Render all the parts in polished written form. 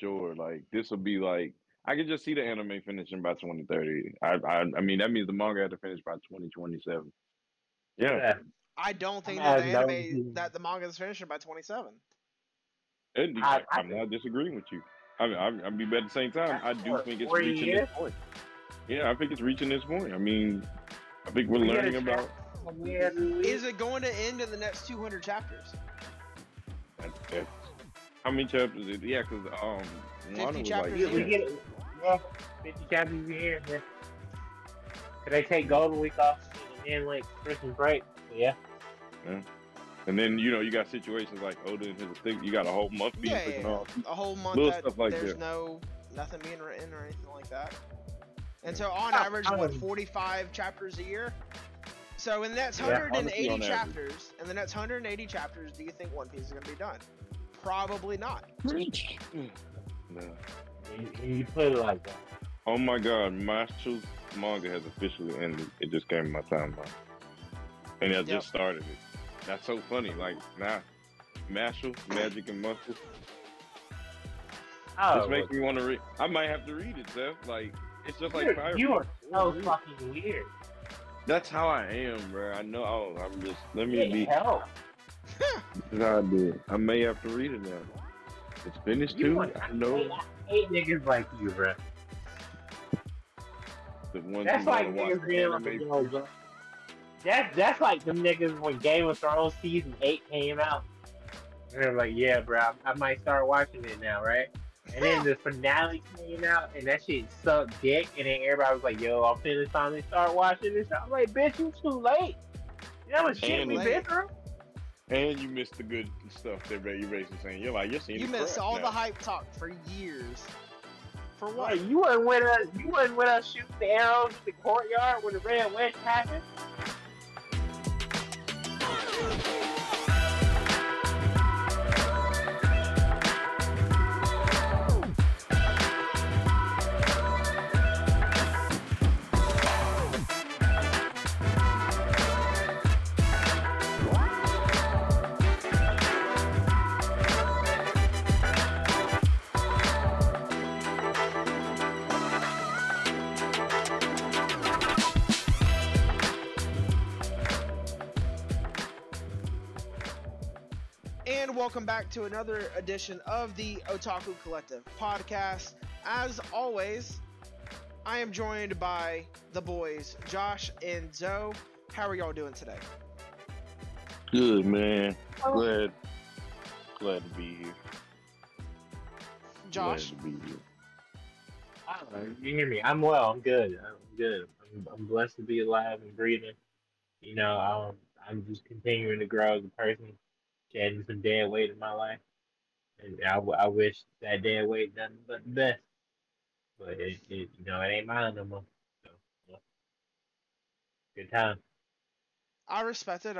sure. Like, this will be like, I could just see the anime finishing by 2030. I mean, that means the manga had to finish by 2027. Yeah. I don't think that the manga is finishing by 27. I'm not disagreeing with you. I mean, but at the same time, I do think it's reaching this point. Yeah, I think it's reaching this point. I mean, I think we're learning about... Is it going to end in the next 200 chapters? That's how many chapters? Yeah, because 50 chapters. Like, we get it. Yeah, 50 chapters a year. Yeah. Could they take Golden Week off and like Christmas break? Yeah. And then, you know, you got situations like Oda and his thing. You got a whole month being taken off. A whole month. Little stuff like there's nothing being written or anything like that. And so on average, 45 chapters a year? So in the next 180 chapters, do you think One Piece is going to be done? Probably not. No. You put it like that. Oh my God, Master's manga has officially ended. It just came in my timeline. And I just started it. That's so funny. Like, nah. Mashal, Magic, and Muscle. Oh, this makes me want to read. I might have to read it, Seth. Like, it's just like Fire. You are so fucking weird. That's how I am, bro. I know. I'm just. Let me be. I did. I may have to read it now. It's finished too. I know. I hate niggas like you, bro. That's like niggas being like a girl, bro. That's like them niggas when Game of Thrones season 8 came out. And they're like, yeah, bro, I might start watching it now, right? And then the finale came out, and that shit sucked dick. And then everybody was like, yo, I'm finna finally start watching this. I'm like, bitch, you too late. You know what shit we been through? And you missed the good stuff that you're basically saying. You're like, you missed all the hype talk for years. For what? Like, you weren't with us. You weren't with us shooting the arrows in the courtyard when the Red Wedge happened. Welcome back to another edition of the Otaku Collective podcast. As always, I am joined by the boys, Josh and Zoe. How are y'all doing today? Good, man. Glad to be here. Josh? Glad to be here. You hear me? I'm well. I'm good. I'm blessed to be alive and breathing. You know, I'm just continuing to grow as a person. Shedding some dead weight in my life, and I wish that dead weight nothing but the best. But it you know, it ain't mine no more. So, well, good time. I respect it.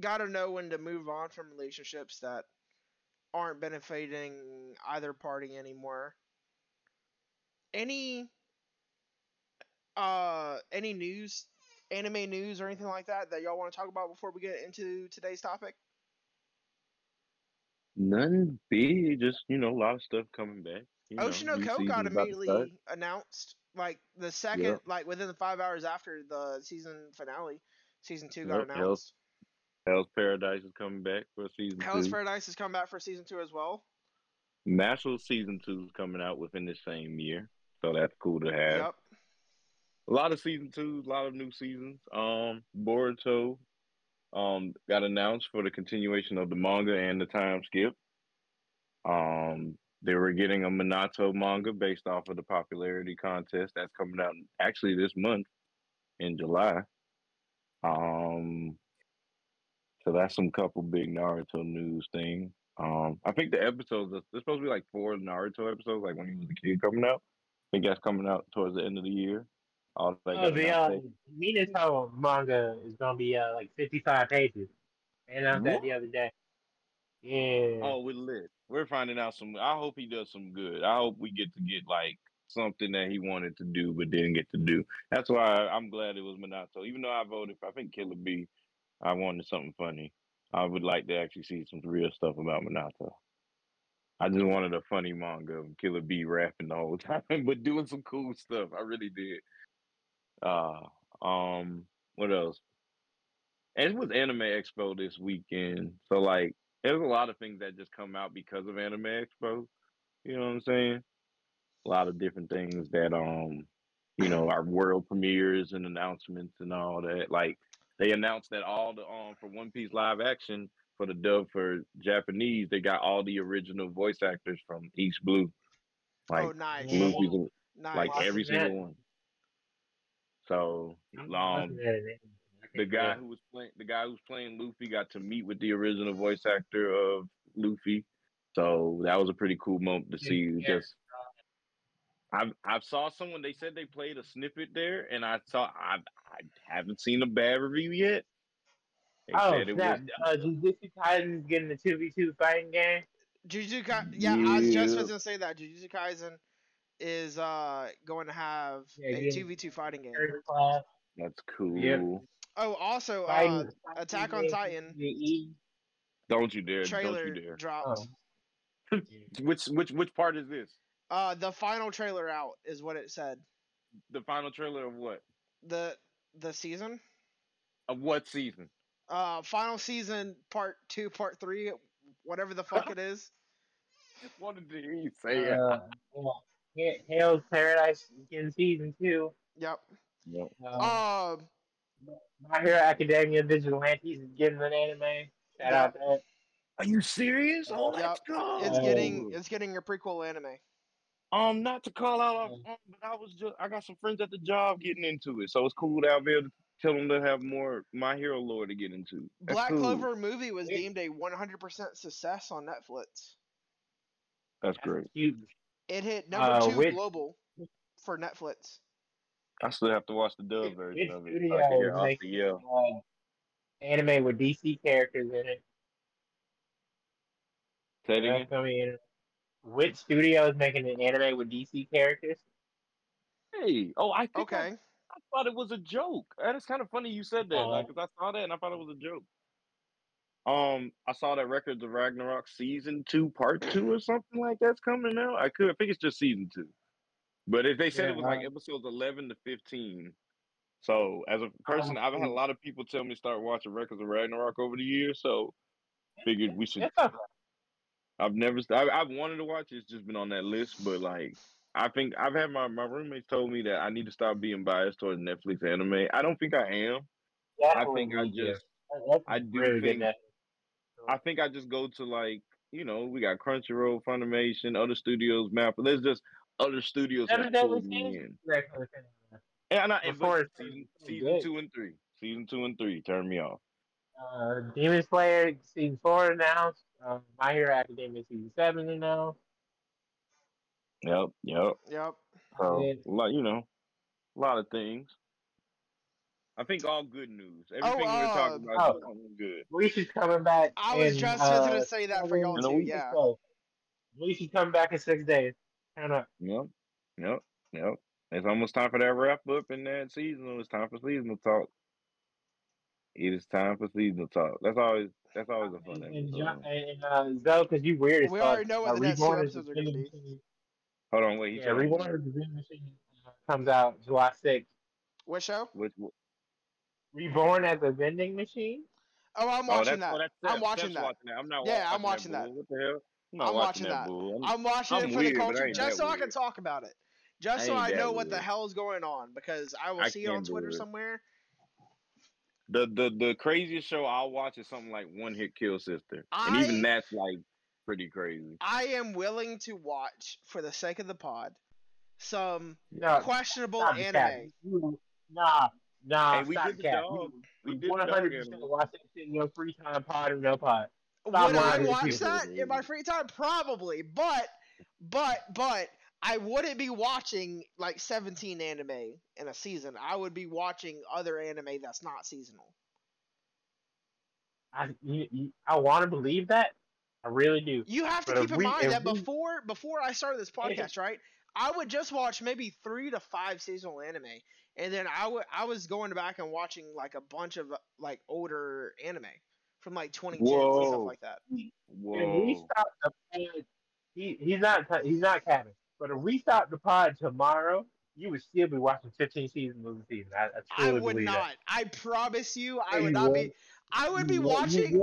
Gotta know when to move on from relationships that aren't benefiting either party anymore. Any news? Anime news or anything like that y'all want to talk about before we get into today's topic? None big, just, you know, a lot of stuff coming back. Oshinoko got immediately announced, like, the second, like, within the 5 hours after the season finale, season 2 got announced. Hell's Paradise is coming back for season 2. Hell's Paradise is coming back for season 2 as well. National season 2 is coming out within the same year, so that's cool to have. Yep. A lot of season 2s, a lot of new seasons. Boruto got announced for the continuation of the manga and the time skip. They were getting a Minato manga based off of the popularity contest that's coming out actually this month in July. So that's some couple big Naruto news thing. I think the episodes, there's supposed to be like 4 Naruto episodes, like when he was a kid coming out. I think that's coming out towards the end of the year. The Minato manga is gonna be like 55 pages. And I said the other day. Yeah. Oh, we're lit. We're finding out some. I hope he does some good. I hope we get to get like something that he wanted to do but didn't get to do. That's why I'm glad it was Minato. Even though I voted for, I think Killer B, I wanted something funny. I would like to actually see some real stuff about Minato. I just wanted a funny manga of Killer B rapping the whole time, but doing some cool stuff. I really did. What else? And it was Anime Expo this weekend. So, like, there's a lot of things that just come out because of Anime Expo. You know what I'm saying? A lot of different things that, you know, our world premieres and announcements and all that. Like, they announced that all the, for One Piece live action, for the dub for Japanese, they got all the original voice actors from East Blue. Like, oh, nice. Movies, nice. Like, well, every single one. So, the guy who was playing Luffy got to meet with the original voice actor of Luffy. So that was a pretty cool moment to see. Yeah. Just I saw someone, they said they played a snippet there, and I haven't seen a bad review yet. They Jujutsu Kaisen getting a 2v2 fighting game. I was just going to say that Jujutsu Kaisen is going to have a 2v2 fighting game. That's cool. Yep. Oh, also, Attack on Titan. Don't you dare! Trailer dropped. Oh. Which part is this? The final trailer out is what it said. The final trailer of what? The season. Of what season? Final season, part 2, part 3, whatever the fuck it is. What did he say? Hell's Paradise in season 2. Yep. My Hero Academia Vigilantes is getting an anime. Shout out. Are you serious? Oh, let's go! It's getting a prequel anime. Not to call out, but I got some friends at the job getting into it, so it's cool that I'll be able to tell them to have more My Hero lore to get into. That's Black Clover movie was deemed a 100% success on Netflix. That's great. Huge. It hit number 2 global for Netflix. I still have to watch the dub version of it. Anime with DC characters in it. Say it again. Which studio is making an anime with DC characters? Hey, I thought it was a joke. And it's kind of funny you said that because I saw that and I thought it was a joke. I saw that Records of Ragnarok season 2, part 2, or something like that's coming out. I think it's just season 2, but if they said it was like episodes 11 to 15. So as a person, I've had a lot of people tell me to start watching Records of Ragnarok over the years. So figured we should. I've wanted to watch it. It's just been on that list, but like I think I've had my roommates told me that I need to stop being biased towards Netflix anime. I don't think I am. I think I just go to, like, you know, we got Crunchyroll, Funimation, other studios, Map. There's just other studios that pull me in. Season 2 and 3. Season 2 and 3 turned me off. Demon Slayer season 4 announced. My Hero Academia season 7 announced. Yep. A lot of things. I think all good news. Everything we're talking about is good. Bleach is coming back. I was just going to say that for y'all too. Yeah. Bleach is coming back in 6 days. Count up. Yep. It's almost time for that wrap up in that seasonal. It's time for seasonal talk. It is time for seasonal talk. That's always a fun thing. And Zoe, because you weird as fuck. We already know what the next two episodes are going to be. Hold on, wait. Reborn the Vending Machine comes out July 6th. What show? Reborn as a vending machine? Oh, I'm watching that. I'm watching that. I'm not. Yeah, I'm watching that. What the hell? I'm watching that. I'm watching it for the culture, just so I can talk about it. Just so I know what the hell is going on, because I will see it on Twitter somewhere. The craziest show I'll watch is something like One Hit Kill Sister, and even that's like pretty crazy. I am willing to watch, for the sake of the pod, some questionable anime. Nah, hey, we did the dog. We did 100% watch that shit in your free time, pod or no pod. Would I watch that in my free time? Probably, but. I wouldn't be watching like 17 anime in a season. I would be watching other anime that's not seasonal. I want to believe that. I really do. You have to keep in mind that before I started this podcast, right? I would just watch maybe 3 to 5 seasonal anime, and then I was going back and watching like a bunch of like older anime from like 2010 and stuff like that. Whoa! We stopped the pod. He's not capping. But if we stopped the pod tomorrow, you would still be watching 15 seasons of the season. I would not. That. I promise you, I would not be. I would be watching.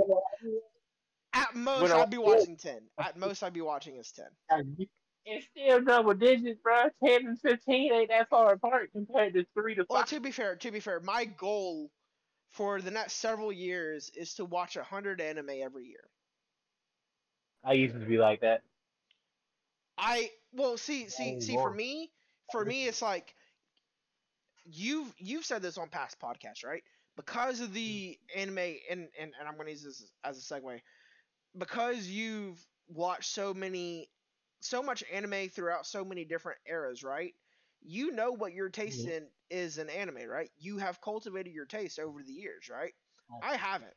At most, I'd be watching 10. At most, I'd be watching is 10. It's still double digits, bro. 10 and 15 ain't that far apart compared to 3 to 5. Well, to be fair, my goal for the next several years is to watch 100 anime every year. I used to be like that. See, for me, it's like you've said this on past podcasts, right? Because of the anime, and I'm going to use this as a segue. Because you've watched so much anime throughout so many different eras, right? You know what your taste in is in anime, right? You have cultivated your taste over the years, right? I haven't.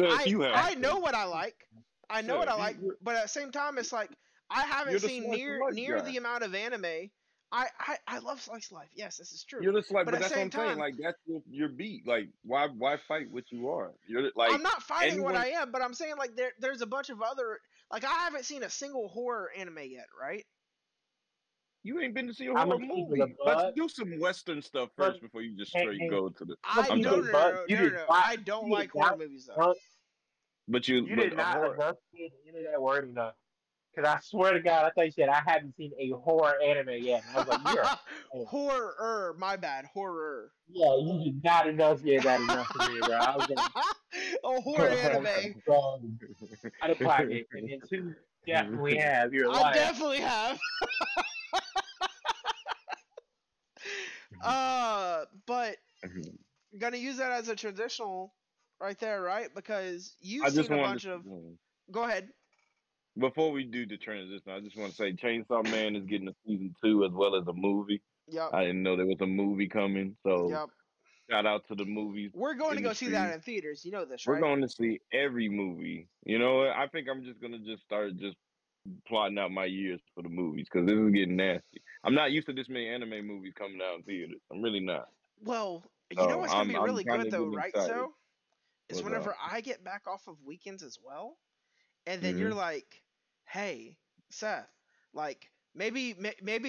I know what I like. I know what I like, but at the same time, it's like I haven't seen near the amount of anime. I love slice life. Yes, this is true. You're just like, but that's what I'm saying. Like, that's your beat. Like, why fight what you are? You're like, I'm not fighting what I am, but I'm saying like there's a bunch of other. Like, I haven't seen a single horror anime yet, right? You ain't been to see a horror movie. Let's do some Western stuff first before you just straight go to the. No. I don't like horror movies though. But you did not enunciate any of that word enough. Because I swear to God, I thought you said I hadn't seen a horror anime yet. And I was like, you're horror. My bad. Horror. Yeah, you did not enunciate that enough to me, bro. I was like, a horror anime. Out of pocket. And then two, definitely have. You're a liar. I definitely have. But I'm going to use that as a transitional right there, right? Because you've seen a bunch of... Go ahead. Before we do the transition, I just want to say Chainsaw Man is getting a season 2 as well as a movie. Yep. I didn't know there was a movie coming, so shout out to the movies. We're going to go see that in theaters. You know this, right? We're going to see every movie. You know, I think I'm just going to start plotting out my years for the movies because this is getting nasty. I'm not used to this many anime movies coming out in theaters. I'm really not. Well, you know what's going to be really good, though, right, so is whenever I get back off of weekends as well, and then you're like, hey, Seth, like maybe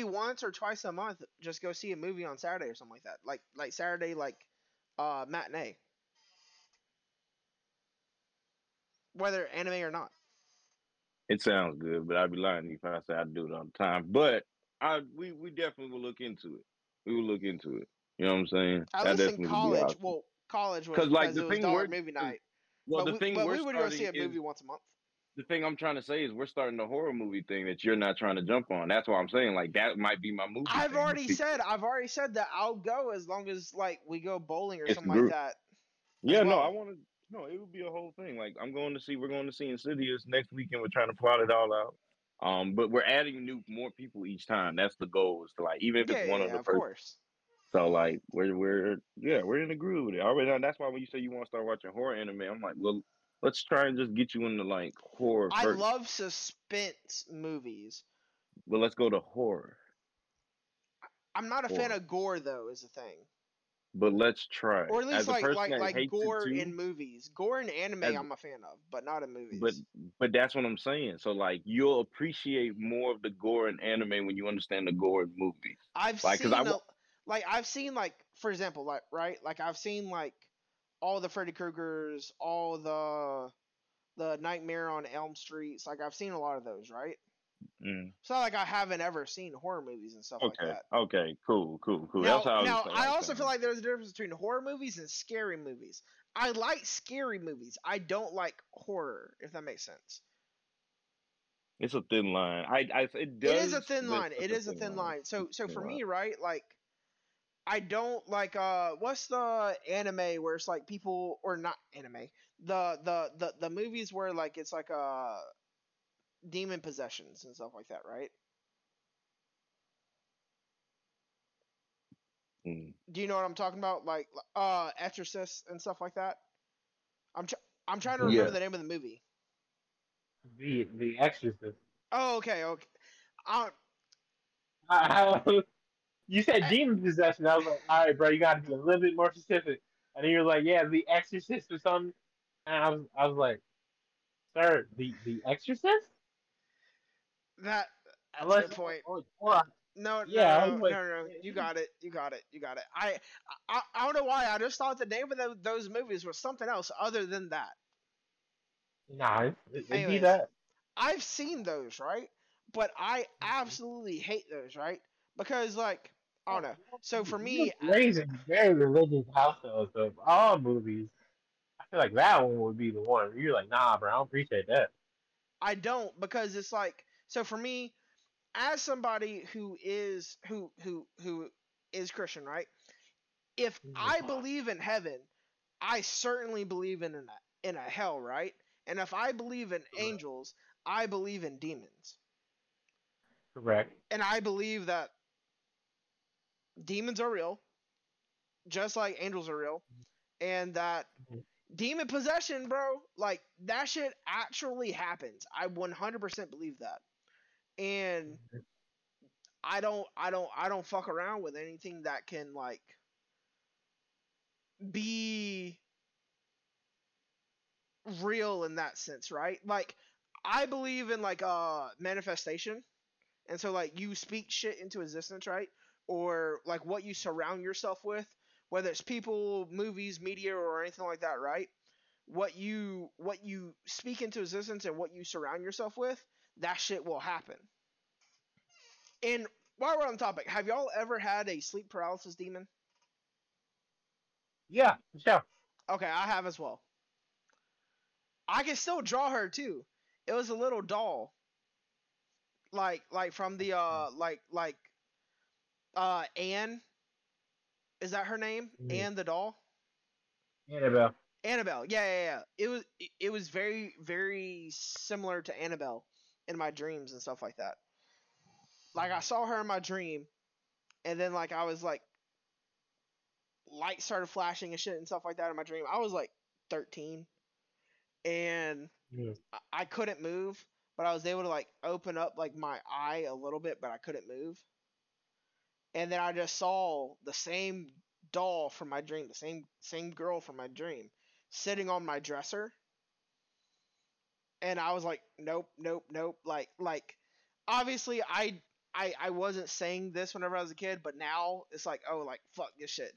once or twice a month, just go see a movie on Saturday or something like that. Like Saturday, matinee, whether anime or not. It sounds good, but I'd be lying if I said I do it all the time. But we definitely will look into it. We will look into it. You know what I'm saying? At least in college, college was it was dollar movie night. Well, we would go see a movie once a month. The thing I'm trying to say is we're starting the horror movie thing that you're not trying to jump on. That's why I'm saying like that might be my movie. I've already said that I'll go as long as like we go bowling or something like that. Yeah, well. It would be a whole thing. Like we're going to see Insidious next weekend. We're trying to plot it all out. But we're adding more people each time. That's the goal is to like even if it's one other person. Of course. So like we're in the groove with it. Already, that's why when you say you want to start watching horror anime, I'm like, well, let's try and just get you into like horror. I love suspense movies. Well, let's go to horror. I'm not a fan of gore, though, is the thing. But let's try. Or at least as like gore in movies. Gore in anime, I'm a fan of, but not in movies. But that's what I'm saying. So like you'll appreciate more of the gore in anime when you understand the gore in movies. I've seen all the Freddy Kruegers, all the Nightmare on Elm Street. Like I've seen a lot of those, right? Mm. It's not like I haven't ever seen horror movies and stuff like that. Okay, cool. Now, I also feel like there's a difference between horror movies and scary movies. I like scary movies. I don't like horror, if that makes sense. It's a thin line. It is a thin line. So for me, right, like I don't like what's the anime where it's like people or not anime. The movies where like it's like demon possessions and stuff like that, right? Mm. Do you know what I'm talking about? Like Exorcist and stuff like that? I'm trying to remember the name of the movie. The Exorcist. Oh, okay. You said demon possession. I was like, all right, bro, you got to be a little bit more specific. And then you're like, yeah, The Exorcist or something. And I was like, sir, the Exorcist? That at the point. No. You got it. I don't know why. I just thought the name of those movies was something else other than that. Nah, it'd be that. I've seen those, right? But I absolutely hate those, right? Because, like, I don't know. So for me, raised in very religious households of all movies. I feel like that one would be the one where you're like, nah, bro, I don't appreciate that. I don't, because it's like, so for me, as somebody who is Christian, right? If I believe in heaven, I certainly believe in a hell, right? And if I believe in angels, I believe in demons. Correct. And I believe that demons are real, just like angels are real, and that demon possession, bro, like that shit actually happens. I 100% believe that. And I don't fuck around with anything that can like be real in that sense, right? Like I believe in like manifestation, and so like you speak shit into existence, right? Or like what you surround yourself with, whether it's people, movies, media, or anything like that, right? What you speak into existence and what you surround yourself with, that shit will happen. And while we're on the topic, have y'all ever had a sleep paralysis demon? Yeah, sure. Okay, I have as well. I can still draw her too. It was a little doll, like from the Anne. Is that her name? Mm-hmm. Anne the doll. Annabelle. Yeah. It was very, very similar to Annabelle in my dreams and stuff like that. Like I saw her in my dream, and then like I was like, lights started flashing and shit and stuff like that in my dream. I was like 13, and I couldn't move, but I was able to like open up like my eye a little bit, but I couldn't move. And then I just saw the same doll from my dream, the same girl from my dream, sitting on my dresser. And I was like, nope. Like, obviously, I wasn't saying this whenever I was a kid, but now it's like, oh, like, fuck this shit.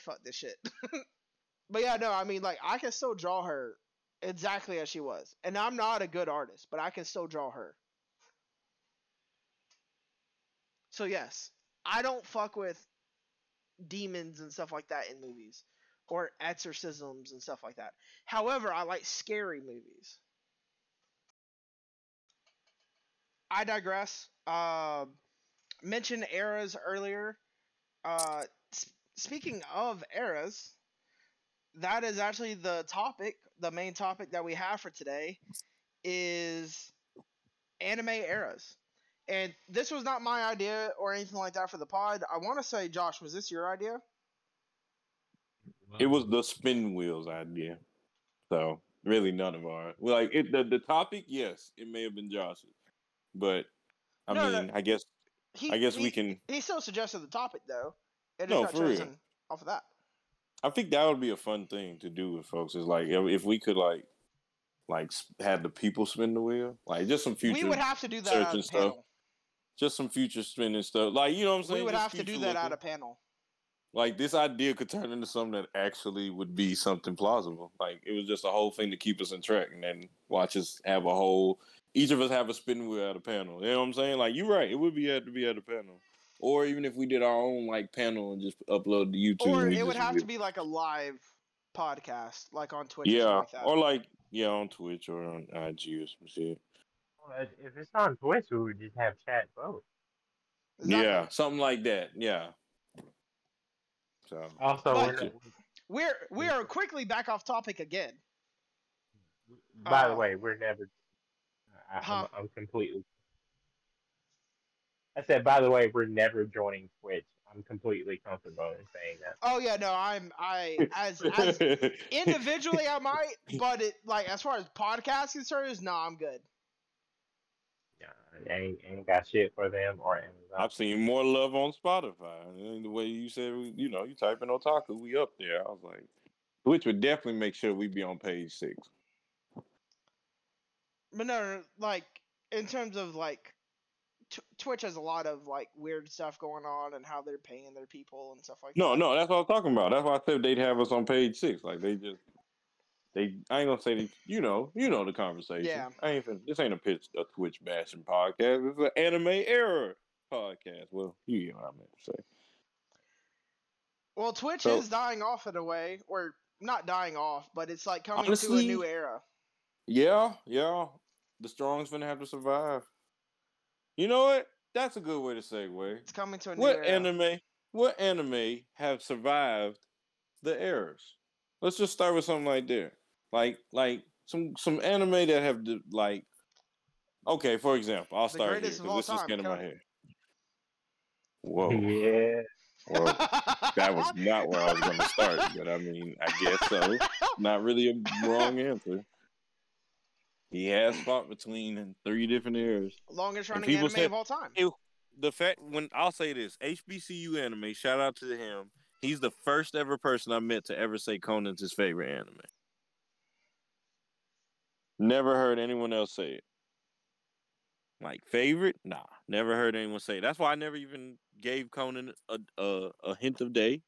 But yeah, no, I mean, like, I can still draw her exactly as she was. And I'm not a good artist, but I can still draw her. So yes, I don't fuck with demons and stuff like that in movies, or exorcisms and stuff like that. However, I like scary movies. I digress. Mentioned eras earlier. Speaking of eras, that is actually the topic, the main topic that we have for today is anime eras. And this was not my idea or anything like that for the pod. I want to say, Josh, was this your idea? It was the spin wheels idea. So, really none of ours. Like, the topic, yes, it may have been Josh's. But I mean. I guess we can. He still suggested the topic though. It is not chosen off of that. I think that would be a fun thing to do with folks. Is like if we could like have the people spin the wheel. Like just some future. We would have to do that out of stuff. Panel. Just some future spinning stuff. Like you know what I'm saying. We would just have to do that out of panel. Like this idea could turn into something that actually would be something plausible. Like it was just a whole thing to keep us in track, and then watch us have a whole. Each of us have a spin wheel at a panel. You know what I'm saying? Like, you're right. It would be had to be at a panel. Or even if we did our own, like, panel and just upload to YouTube. Or it would have to be, like, a live podcast, like on Twitch or something like that. Or, like, on Twitch or on IG or some shit. Well, if it's on Twitch, we would just have chat both. Yeah, something like that. Yeah. So. Also, we are quickly back off topic again. By the way, we're never... I'm completely. I said, by the way, we're never joining Twitch. I'm completely comfortable in saying that. Oh yeah, no, as individually I might, but it like as far as podcast concerns, no, I'm good. Yeah, ain't got shit for them or Amazon. I've seen more love on Spotify. The way you said, you type in Otaku, we up there. I was like, Twitch would definitely make sure we be on page 6. But no, like, in terms of, like, Twitch has a lot of, like, weird stuff going on and how they're paying their people and stuff like that. No, that's what I was talking about. That's why I said they'd have us on page 6. Like, they just... I ain't gonna say that, you know the conversation. Yeah. This ain't a Twitch bashing podcast. It's an anime error podcast. Well, you know what I meant to say. Well, Twitch is dying off in a way, or not dying off, but it's like coming honestly, to a new era. Yeah. The strong's gonna have to survive. You know what? That's a good way to segue. It's coming to a new era. What anime have survived the errors? Let's just start with something like there. Like some anime that have like, okay, for example, I'll start here because this is getting in my head. Whoa. Yeah. Well, that was not where I was going to start, but I mean, I guess so. Not really a wrong answer. He has fought between 3 different eras. Longest running anime of all time. I'll say this, HBCU anime, shout out to him. He's the first ever person I met to ever say Conan's his favorite anime. Never heard anyone else say it. Like, favorite? Nah. Never heard anyone say it. That's why I never even gave Conan a hint of day.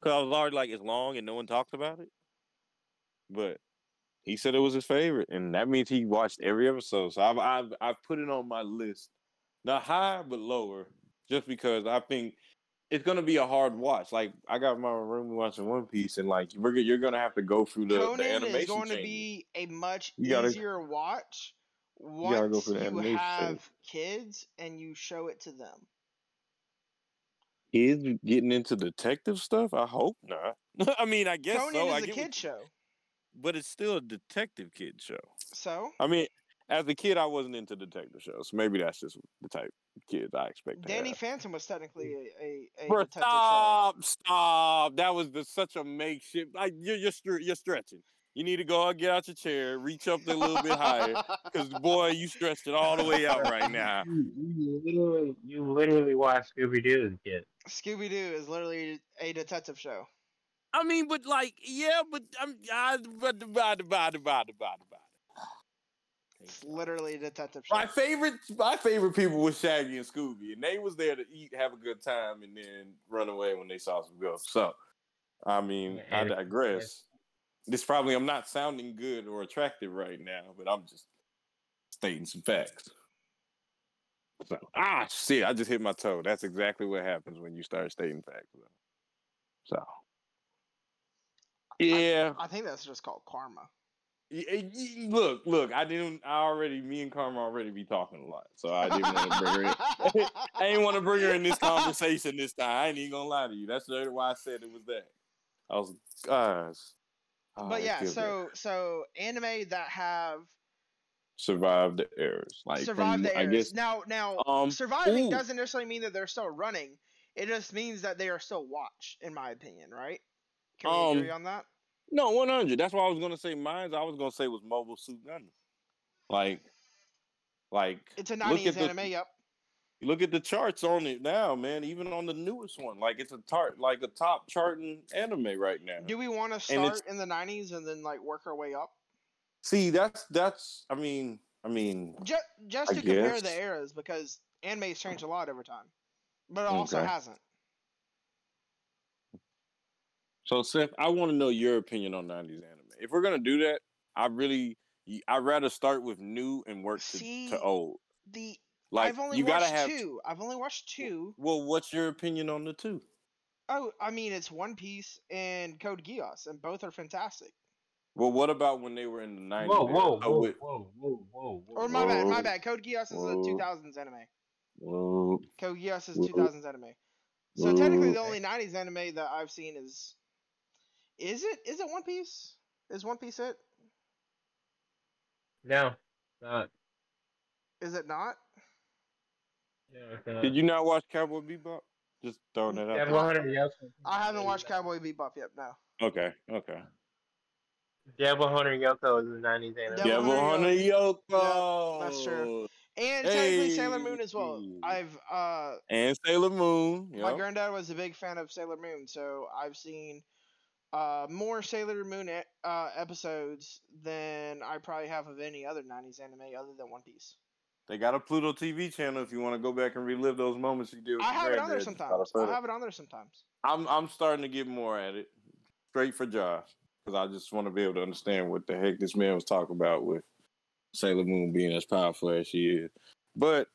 Because I was already like, it's long and no one talked about it. But he said it was his favorite. And that means he watched every episode. So I've put it on my list. Not high, but lower. Just because I think... it's gonna be a hard watch. Like, I got my room watching One Piece, and like you're gonna have to go through the animation. It's going to be a much easier watch once you have kids and you show it to them. Kids getting into detective stuff? I hope not. I mean, I guess so. Conan is a kid show, but it's still a detective kid show. So, I mean, as a kid, I wasn't into detective shows. Maybe that's just the type of kids I expect to Danny have. Phantom was technically a detective show. Stop. That was such a makeshift. Like, you're stretching. You need to go out, get out your chair, reach up a little bit higher. Because, boy, you stretched it all the way out right now. You literally watched Scooby-Doo as a kid. Scooby-Doo is literally a detective show. I mean, but like, yeah, but I'm... It's literally a detective show. My favorite people was Shaggy and Scooby, and they was there to eat, have a good time, and then run away when they saw some ghosts. So, I mean, I digress. This probably, I'm not sounding good or attractive right now, but I'm just stating some facts. So, shit, I just hit my toe. That's exactly what happens when you start stating facts. So, yeah. I think that's just called karma. Look! Me and Karma already be talking a lot, so I didn't want to bring her in. I ain't want to bring her in this conversation this time. I ain't even gonna lie to you. That's why I said it was that. I was, guys. But yeah, so anime that have survived the errors, like survived the errors. I guess, now surviving doesn't necessarily mean that they're still running. It just means that they are still watched, in my opinion. Right? Can we agree on that? No, 100. That's why I was gonna say mine. I was gonna say was Mobile Suit Gundam. Like it's a 90s anime. Yep. Look at the charts on it now, man. Even on the newest one, like it's a top charting anime right now. Do we want to start in the 90s and then like work our way up? See, that's. I mean. Just to compare the eras, because anime's changed a lot over time, but it also hasn't. So, Seth, I want to know your opinion on 90s anime. If we're going to do that, I'd rather start with new and work to old. I've only watched 2. Well, what's your opinion on the 2? Oh, I mean, it's One Piece and Code Geass, and both are fantastic. Well, what about when they were in the 90s? Whoa. My bad. Code Geass is a 2000s anime. Code Geass is a 2000s anime. So technically the only 90s anime that I've seen is... Is it One Piece? Is One Piece it? No, not. Is it not? Yeah. Did you not watch Cowboy Bebop? Just throwing it out. I haven't watched Cowboy Bebop yet. No. Okay. Devil Hunter Yoko is the 90s anime. Devil Hunter Yoko. Yeah, that's true. And technically Sailor Moon as well. And Sailor Moon. Yep. My granddad was a big fan of Sailor Moon, so I've seen more Sailor Moon episodes than I probably have of any other 90s anime other than One Piece. They got a Pluto TV channel if you want to go back and relive those moments you do. I have it on there sometimes. I'm starting to get more at it. Straight for Josh. Because I just want to be able to understand what the heck this man was talking about with Sailor Moon being as powerful as she is. But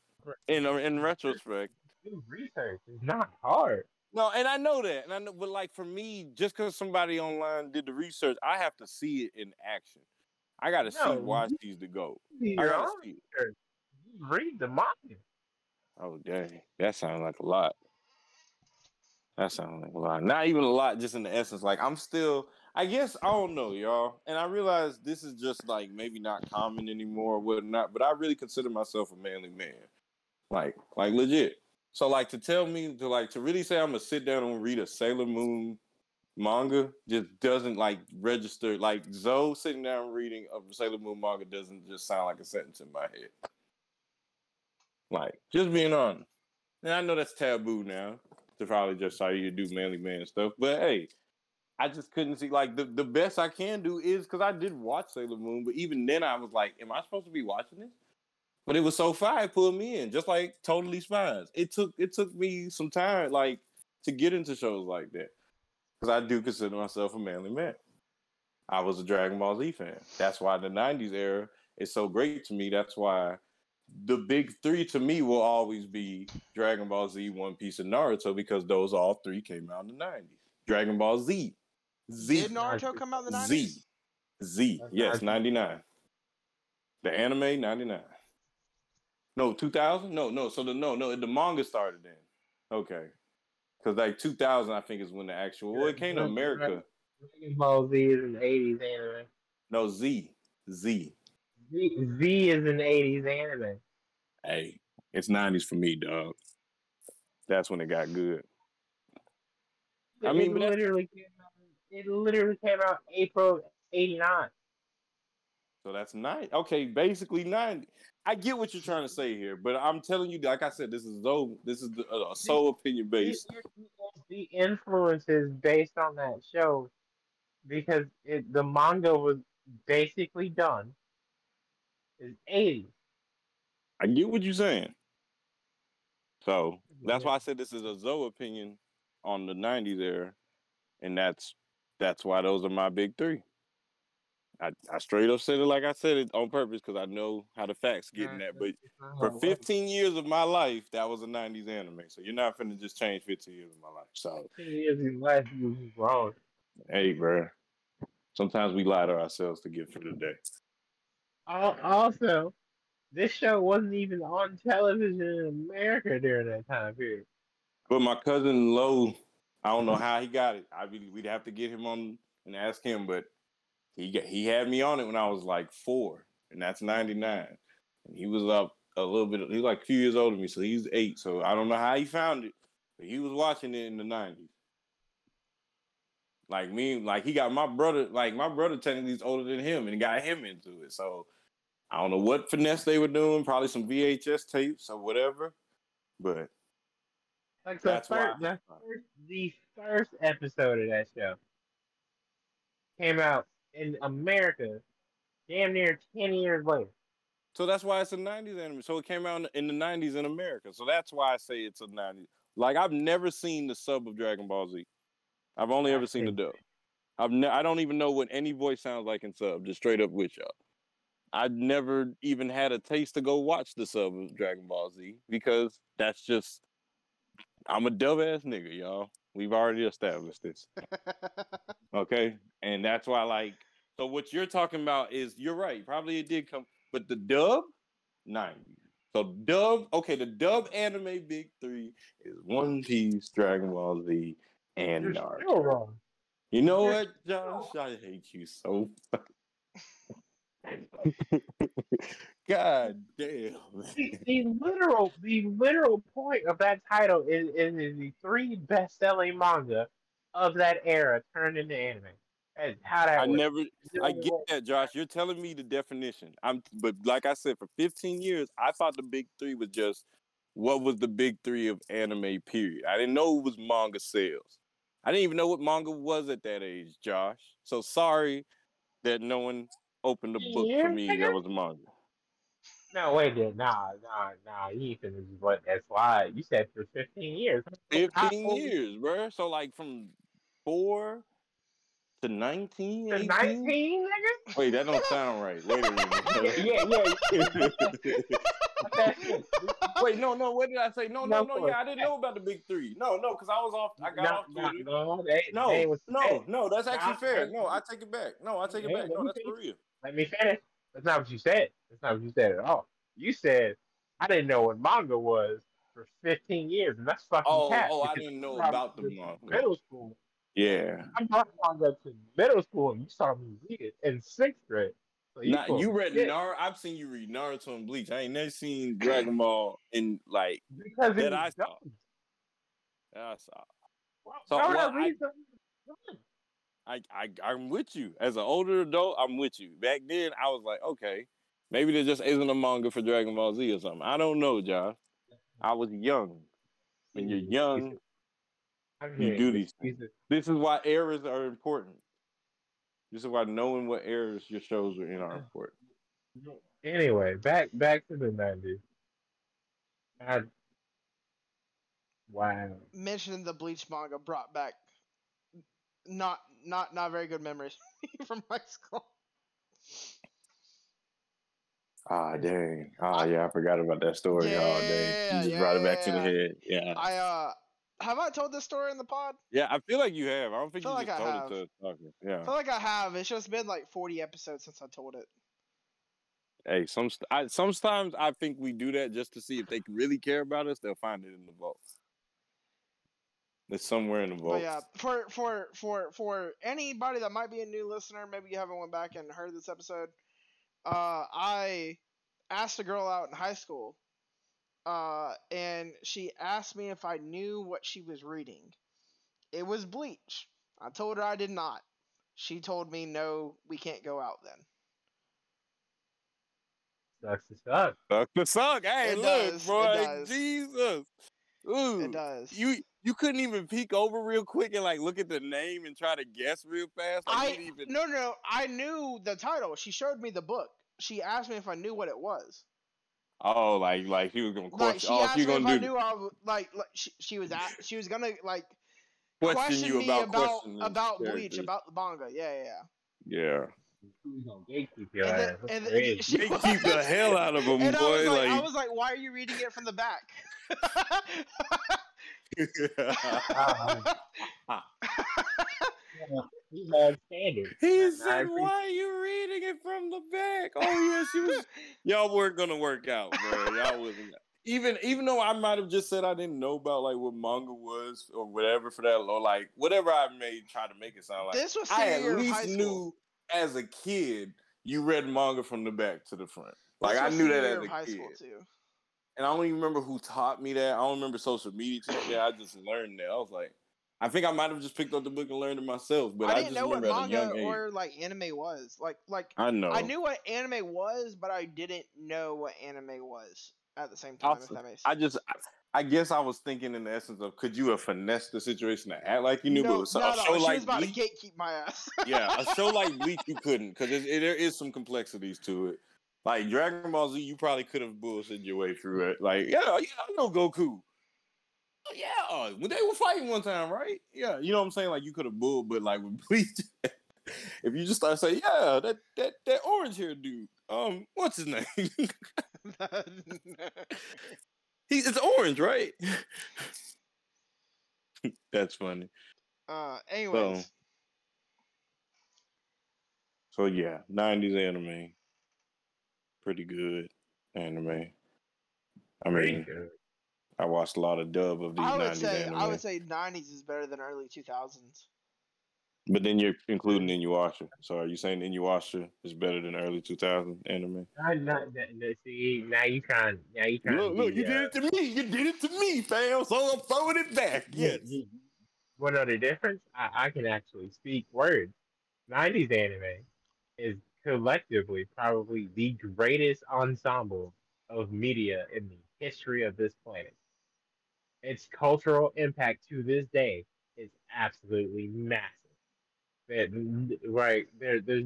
in retrospect... Do research. It's not hard. No, and I know that. And I know, but like for me, just because somebody online did the research, I have to see it in action. I got to see why she's the GOAT. I got to see it. Read the manga. Oh, dang. That sounds like a lot. Not even a lot, just in the essence. Like, I'm still... I guess, I don't know, y'all. And I realize this is just, like, maybe not common anymore or whatnot, but I really consider myself a manly man. Like legit. So, like, to tell me, to really say I'm going to sit down and read a Sailor Moon manga just doesn't, like, register. Like, Zoe sitting down and reading a Sailor Moon manga doesn't just sound like a sentence in my head. Like, just being honest. And I know that's taboo now to probably just tell you to do manly man stuff, but hey, I just couldn't see, like, the best I can do is, because I did watch Sailor Moon, but even then I was like, am I supposed to be watching this? But it was so fire, it pulled me in, just like Totally Spies. It took me some time, like, to get into shows like that, because I do consider myself a manly man. I was a Dragon Ball Z fan. That's why the 90s era is so great to me. That's why the big three to me will always be Dragon Ball Z, One Piece, and Naruto, because those all three came out in the 90s. Dragon Ball Z. Did Naruto come out in the 90s? Yes, 99. The anime, 99. No, 2000? No. So the manga started then. Okay. Because, like, 2000, I think, is when the actual... Well, it came to America. Dragon Ball Z is in the 80s anime. No, Z is in the 80s anime. Hey, it's 90s for me, dog. That's when it got good. It literally came out April 89. So that's 90. Okay, basically 90. I get what you're trying to say here, but I'm telling you, like I said, this is sole opinion based. The influences based on that show, because the manga was basically done. It's 80. I get what you're saying. So that's why I said this is a Zoe opinion on the 90s era, and that's why those are my big three. I straight up said it like I said it on purpose, because I know how the facts get in that. But for 15 years of my life, that was a 90s anime. So you're not finna just change 15 years of my life. So 15 years of your life, you wrong. Hey, bro. Sometimes we lie to ourselves to get through the day. Also, this show wasn't even on television in America during that time period. But my cousin Lowe, I don't know how he got it. We'd have to get him on and ask him, but he had me on it when I was like 4, and that's 99. And he was up a little bit. He's like a few years older than me, so he's 8. So I don't know how he found it, but he was watching it in the 90s. Like me, like he got my brother. Like my brother technically is older than him, and got him into it. So I don't know what finesse they were doing. Probably some VHS tapes or whatever, but. Like the first episode of that show came out in America damn near 10 years later. So that's why it's a 90s anime. So it came out in the 90s in America. So that's why I say it's a 90s. Like, I've never seen the sub of Dragon Ball Z. I've only ever seen the dub. I don't even know what any voice sounds like in sub, just straight up with y'all. I've never even had a taste to go watch the sub of Dragon Ball Z, because that's just... I'm a dub-ass nigga, y'all. We've already established this. Okay? And that's why, like... So what you're talking about is... You're right. Probably it did come... But the dub? 90. So dub... Okay, the dub anime big three is One Piece, Dragon Ball Z, and Naruto. You're wrong. You know what, Josh? I hate you so much. God damn. The literal point of that title is the 3 best-selling manga of that era turned into anime. That's how that works. I get that, Josh. You're telling me the definition. But like I said, for 15 years, I thought the big three was just what was the big three of anime, period. I didn't know it was manga sales. I didn't even know what manga was at that age, Josh. So sorry that no one opened the book for me that was manga. No, wait there. Nah. You even what? That's why you said for 15 years. 15 years, bro. So like from 4 to 19? To 19, nigga? Wait, that don't sound right. Wait a minute. Wait, no. What did I say? No. Yeah, I didn't know about the big three. No, because I was off. I got off. No. That's actually fair. No, I take it back. No, that's for real. Let me finish. That's not what you said. That's not what you said at all. You said I didn't know what manga was for 15 years, and that's fucking cap. Oh, I didn't know about the manga. Middle school. Yeah. I'm talking manga to middle school, and you saw me read it in 6th grade. So you read Naruto. I've seen you read Naruto and Bleach. I ain't never seen Dragon Ball in like because that I saw. Well, so I'm with you. As an older adult, I'm with you. Back then, I was like, okay, maybe there just isn't a manga for Dragon Ball Z or something. I don't know, Josh. I was young. When you're young, you do these things. This is why eras are important. This is why knowing what eras your shows are in are important. Anyway, back to the 90s. Wow. Mentioning the Bleach manga brought back not very good memories from high school. Ah, dang. Yeah, I forgot about that story. You just brought it back to the head. Yeah. Have I told this story in the pod? Yeah, I feel like you have. I don't think you like just told it to us. Yeah. I feel like I have. It's just been like 40 episodes since I told it. Hey, sometimes I think we do that just to see if they really care about us. They'll find it in the vault. It's somewhere in the vault. But yeah, for anybody that might be a new listener, maybe you haven't went back and heard this episode. I asked a girl out in high school. And she asked me if I knew what she was reading. It was Bleach. I told her I did not. She told me, no, we can't go out then. Sucks to suck. Sucks to suck. Hey, it look, does. Boy. It does. Jesus. Ooh. It does. You couldn't even peek over real quick and like look at the name and try to guess real fast? No. I knew the title. She showed me the book. She asked me if I knew what it was. Oh, like she was gonna question. Like, she asked me if I knew. She was gonna like question me about Bleach, about the manga. Yeah. She's gonna gatekeep your ass. And she gatekeep the hell out of him, and boy. I was like, why are you reading it from the back? He said, "Why are you reading it from the back?" Oh yeah, she was. Y'all weren't gonna work out, bro. Y'all wasn't. Even though I might have just said I didn't know about like what manga was or whatever for that, or like whatever I may try to make it sound like. This was I at least knew as a kid you read manga from the back to the front. Like I knew that as a high kid. School too. And I don't even remember who taught me that. I don't remember social media teaching that. I just learned that. I was like. I think I might have just picked up the book and learned it myself, but I didn't know what manga or like anime was. Like I know I knew what anime was, but I didn't know what anime was at the same time. If that makes sense. I guess I was thinking in the essence of could you have finessed the situation to act like you knew, but a show like she was about Bleach, to gatekeep my ass. Yeah, a show like Bleach you couldn't because there is some complexities to it. Like Dragon Ball Z, you probably could have bullshitted your way through it. Like I know Goku. Yeah, when they were fighting one time, right? Yeah, you know what I'm saying? Like, you could have bulled, but like with Bleach, if you just start saying, yeah, that orange haired dude, what's his name? It's orange, right? That's funny. Anyways. So yeah, 90s anime. Pretty good anime. I mean, I watched a lot of dub of these 90s anime. I would say 90s is better than early 2000s. But then you're including Inuyasha. So are you saying Inuyasha is better than early 2000s anime? I'm not that. See, now you trying. Look, you did it to me. You did it to me, fam. So I'm throwing it back. Yes. What other difference? I can actually speak words. 90s anime is collectively probably the greatest ensemble of media in the history of this planet. Its cultural impact to this day is absolutely massive. There's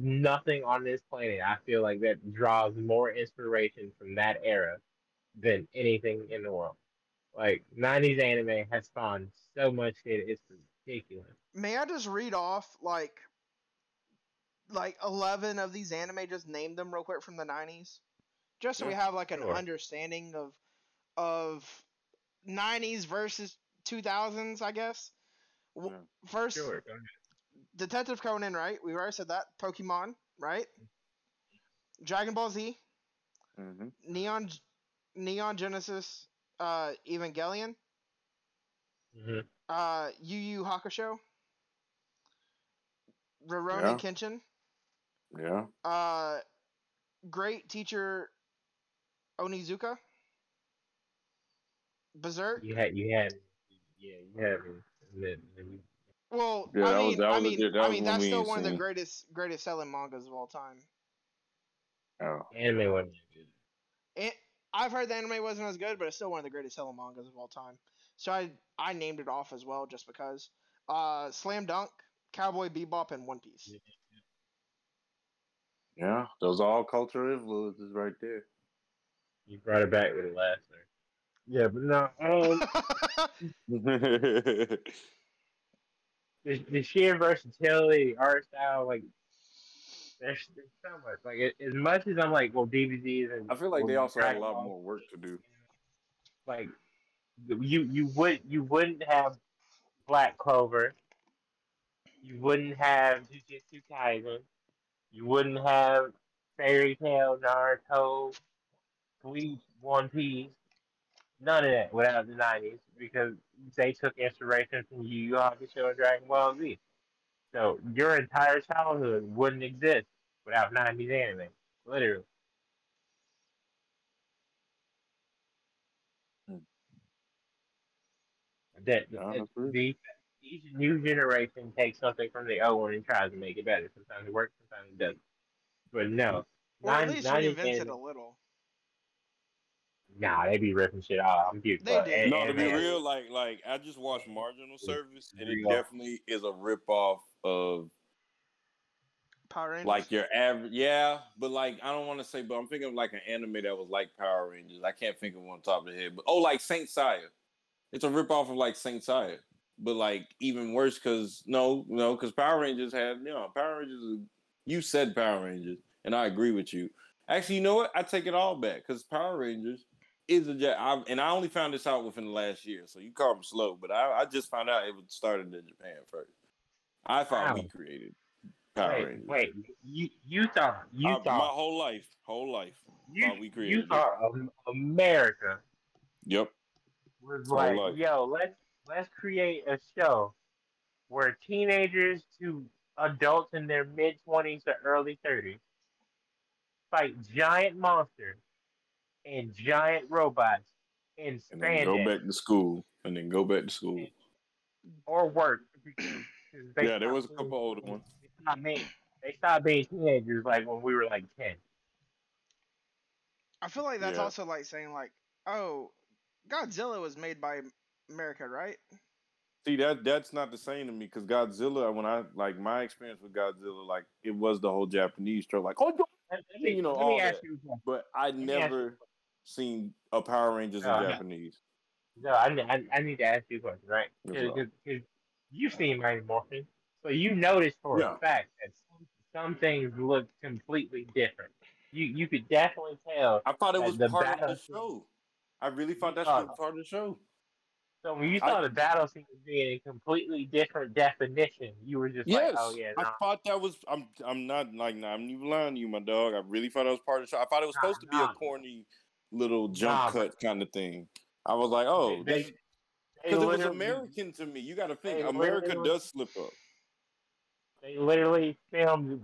nothing on this planet, I feel like, that draws more inspiration from that era than anything in the world. Like, 90s anime has spawned so much shit, it's ridiculous. May I just read off, like 11 of these anime, just name them real quick from the 90s? Just so we have, like, an understanding of 90s versus 2000s, I guess. Yeah. First, go ahead. Detective Conan, right? We already said that. Pokemon, right? Dragon Ball Z. Mm-hmm. Neon Genesis Evangelion. Mm-hmm. Yu Yu Hakusho. Rurouni Kenshin. Yeah. Great Teacher Onizuka. Berserk. You had me. Well, yeah, I mean, that's still one of the greatest selling mangas of all time. Oh, anime wasn't good. I've heard the anime wasn't as good, but it's still one of the greatest selling mangas of all time. So I named it off as well just because. Slam Dunk, Cowboy Bebop, and One Piece. Yeah, those are all cultural influences right there. You brought it back with the last one. Yeah, but no. The sheer versatility, art style, like, there's so much. Like, as much as I'm like, well, DVDs and... I feel like they also had a lot more work to do. Like, you wouldn't have Black Clover. You wouldn't have Jujutsu Kaisen. You wouldn't have Fairy Tail, Naruto, Bleach, One Piece. None of that without the 90s, because they took inspiration from Yu Yu Hakusho and Dragon Ball Z. So your entire childhood wouldn't exist without 90s anime, literally. Each new generation takes something from the old one and tries to make it better. Sometimes it works, sometimes it doesn't. But no. Well, at least reinvent it a little. Nah, they be ripping shit out. I'm cute. They did. No, to be real, like I just watched Marginal Service, and it definitely is a ripoff of Power Rangers. Like your average, but like I don't want to say, but I'm thinking of like an anime that was like Power Rangers. I can't think of one on top of the head, but like Saint Seiya. It's a ripoff of like Saint Seiya, but like even worse because because Power Rangers had Power Rangers. You said Power Rangers, and I agree with you. Actually, you know what? I take it all back because Power Rangers is and I only found this out within the last year, so you call them slow, but I just found out it was started in Japan first. I thought we created Power Rangers. Wait, you thought my whole life thought we created. You thought America. Yep. Was like, yo, let's create a show where teenagers to adults in their mid-20s to early 30s fight giant monsters and giant robots and spandex. And then go back to school. Or work. There was a couple older ones. They stopped being teenagers like when we were like 10. I feel like that's also like saying like, oh, Godzilla was made by America, right? See, that's not the same to me because Godzilla, when I like my experience with Godzilla, like it was the whole Japanese trope, like, oh, but I never seen a Power Rangers in Japanese. No, I need to ask you a question, right? Because you've seen Mighty Morphin, so you noticed for a fact that some things look completely different. You could definitely tell. I thought it was part of the show. I really thought that was part of the show. So when you saw the battle scene being a completely different definition, you were just like, "Oh yeah." Nah. I thought that was. I'm not like. Nah, I'm even lying to you, my dog. I really thought that was part of the show. I thought it was supposed to be a corny little jump cut kind of thing. I was like, "Oh," because it was American to me. You got to think, America does slip up. They literally filmed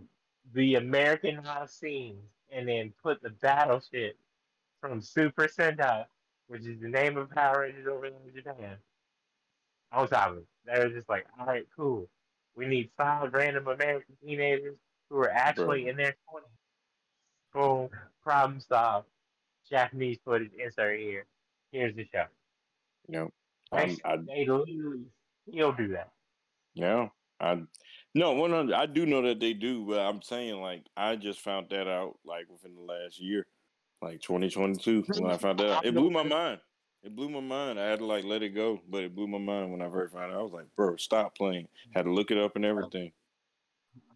the American house scenes and then put the battleship from Super Sentai, which is the name of Power Rangers over in Japan, on top of it. They were just like, all right, cool. We need 5 random American teenagers who are actually in their 20s. Boom. Problem solved. Japanese footage insert here. Here's the show. They literally still do that. Yeah, I no 100. I do know that they do, but I'm saying like I just found that out like within the last year, like 2022 when I found that out. It blew my mind. It blew my mind. I had to like let it go, but it blew my mind when I first found out. I was like, bro, stop playing. Had to look it up and everything.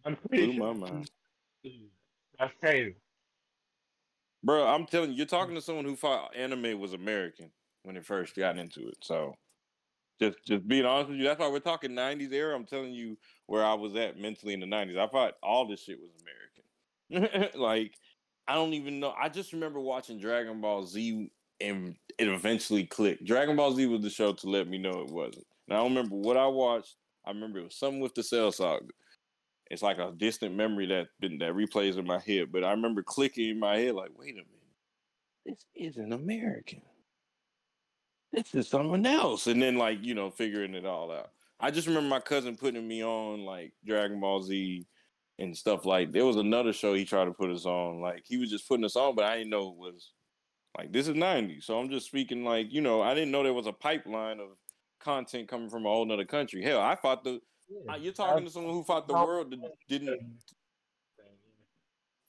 I'm pretty blew my mind. That's crazy. Bro, I'm telling you, you're talking to someone who thought anime was American when it first got into it. So just being honest with you, that's why we're talking 90s era. I'm telling you where I was at mentally in the 90s. I thought all this shit was American. Like, I don't even know. I just remember watching Dragon Ball Z and it eventually clicked. Dragon Ball Z was the show to let me know it wasn't. And I don't remember what I watched. I remember it was something with the Cell Saga. It's like a distant memory that replays in my head, but I remember clicking in my head like, wait a minute, this isn't American. This is someone else. And then like, you know, figuring it all out. I just remember my cousin putting me on like Dragon Ball Z and stuff like, there was another show he tried to put us on. Like he was just putting us on, but I didn't know it was like, this is 90s. So I'm just speaking like, you know, I didn't know there was a pipeline of content coming from a whole nother country. Hell, I thought you're talking to someone who fought the world that didn't.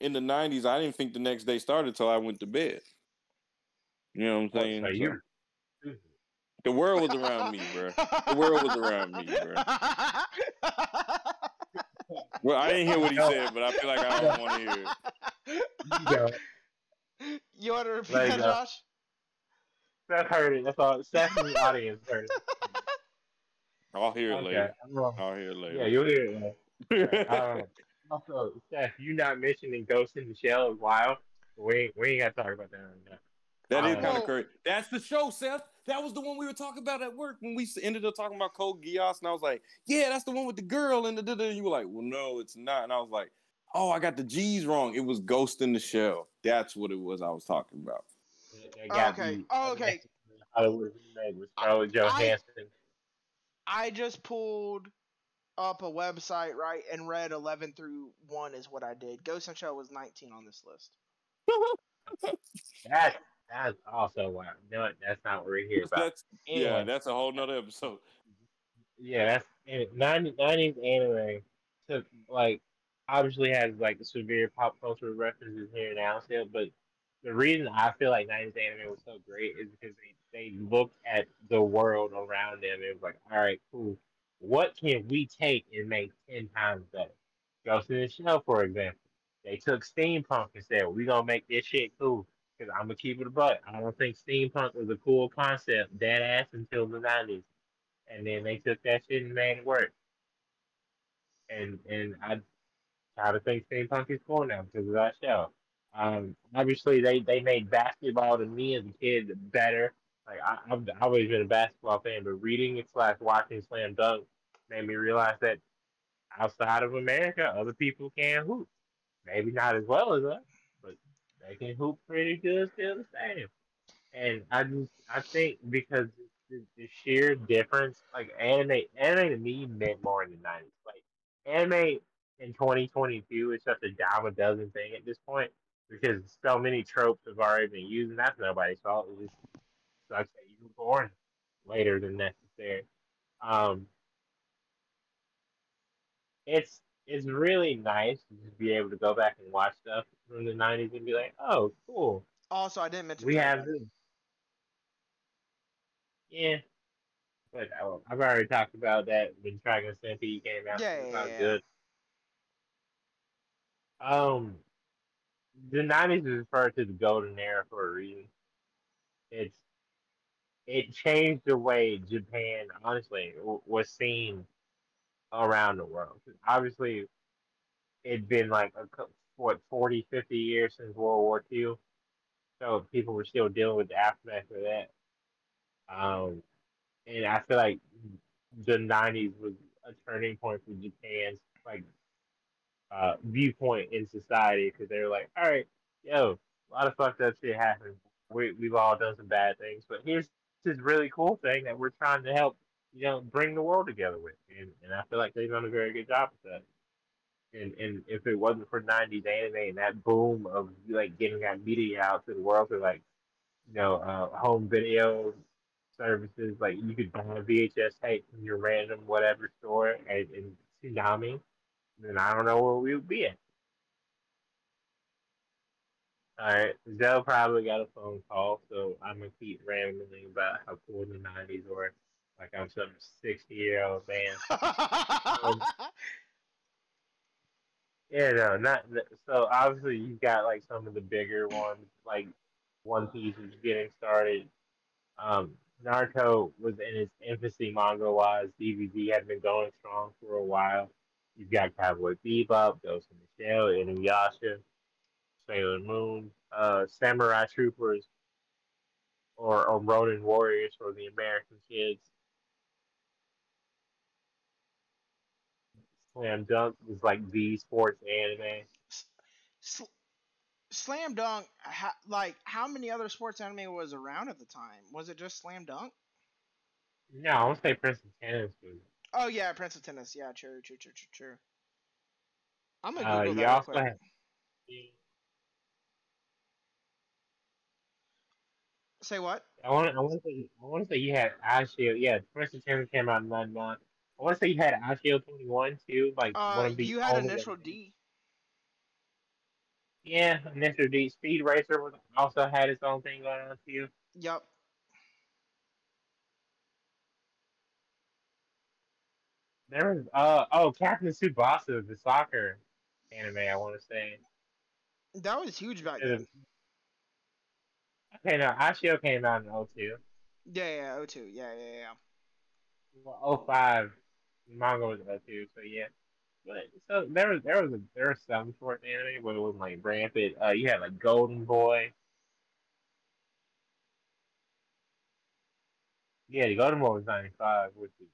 In the 90s, I didn't think the next day started till I went to bed. You know what I'm saying? So, the world was around me, bro. Well, I didn't hear what he said, but I feel like I don't want to hear it. You want to repeat that, Josh? That heard it. That's all. That's the audience heard it. I'll hear it later. I'll hear it later. Yeah, you'll hear it later. Also, Seth, you not mentioning Ghost in the Shell is wild. We ain't got to talk about that right now. That is kind of crazy. That's the show, Seth. That was the one we were talking about at work when we ended up talking about Code Geass, and I was like, yeah, that's the one with the girl, and you were like, well, no, it's not. And I was like, oh, I got the G's wrong. It was Ghost in the Shell. That's what it was I was talking about. Okay. Hollywood remake with Scarlett Johansson. I just pulled up a website, right, and read 11 through 1 is what I did. Ghost in the Shell was 19 on this list. That's also wild. No, that's not what we're here about. That's a whole nother episode. Yeah, that's 90s anime took, like, obviously has, like, severe pop culture references here now still, but the reason I feel like 90s anime was so great is because they looked at the world around them and it was like, all right, cool. What can we take and make 10 times better? Ghost in the Shell, for example. They took steampunk and said, we're going to make this shit cool because I'm going to keep it a buck. I don't think steampunk was a cool concept, dead ass, until the 90s. And then they took that shit and made it work. And I try to think steampunk is cool now because of that show. Obviously, they made basketball to me as a kid better. Like I've always been a basketball fan, but reading / watching Slam Dunk made me realize that outside of America, other people can hoop. Maybe not as well as us, but they can hoop pretty good still the same. And I think because the sheer difference, like anime to me meant more in the 90s. Like anime in 2022 is such a dime a dozen thing at this point. Because so many tropes have already been used, and that's nobody's fault. It just sucks that you were born later than necessary. It's really nice to just be able to go back and watch stuff from the 90s and be like, oh, cool. Also, I didn't mention we have this. Yeah. But I've already talked about that when Dragon Centipede came out. Yeah. Good. The 90s is referred to the golden era for a reason. It changed the way Japan, honestly, was seen around the world. Obviously, it'd been like, 40, 50 years since World War II. So people were still dealing with the aftermath of that. And I feel like the 90s was a turning point for Japan's, like, viewpoint in society because they're like, all right, yo, a lot of fucked up shit happened. We've all done some bad things, but here's this really cool thing that we're trying to help, you know, bring the world together with. And I feel like they've done a very good job with that. And if it wasn't for 90s anime and that boom of like getting that media out to the world through like, you know, home video services. Like, you could buy a VHS tape from your random whatever store in Tsunami, then I don't know where we would be at. Alright, Zell probably got a phone call, so I'm going to keep rambling about how cool the 90s were. Like I'm some 60-year-old man. Yeah, no, not... So, obviously, you've got, like, some of the bigger ones, like One Piece is getting started. Naruto was in its infancy manga-wise. DVD had been going strong for a while. You've got Cowboy Bebop, Ghost in the Shell, Inuyasha, Sailor Moon, Samurai Troopers, or Ronin Warriors for the American kids. Slam Dunk was like the sports anime. Slam Dunk, like, how many other sports anime was around at the time? Was it just Slam Dunk? No, I want to say Prince of Tennis. Oh, yeah, Prince of Tennis. Yeah, true. I'm going to Google that real quick. Say what? I want to say you had Eye Shield. Yeah, Prince of Tennis came out in 99. I want to say you had Eye Shield 21 too. Like one of the you had Initial D. Yeah, Initial D. Speed Racer was also had its own thing going on too. Yep. There was Captain Tsubasa, the soccer anime. I want to say that was huge back then. Okay, no, Ashio came out in 02. Yeah, 02. Yeah. Well, 05, manga was 02, so yeah. But so there was some short anime, but it wasn't like rampant. You had like Golden Boy. Yeah, the Golden Boy was 95, which is...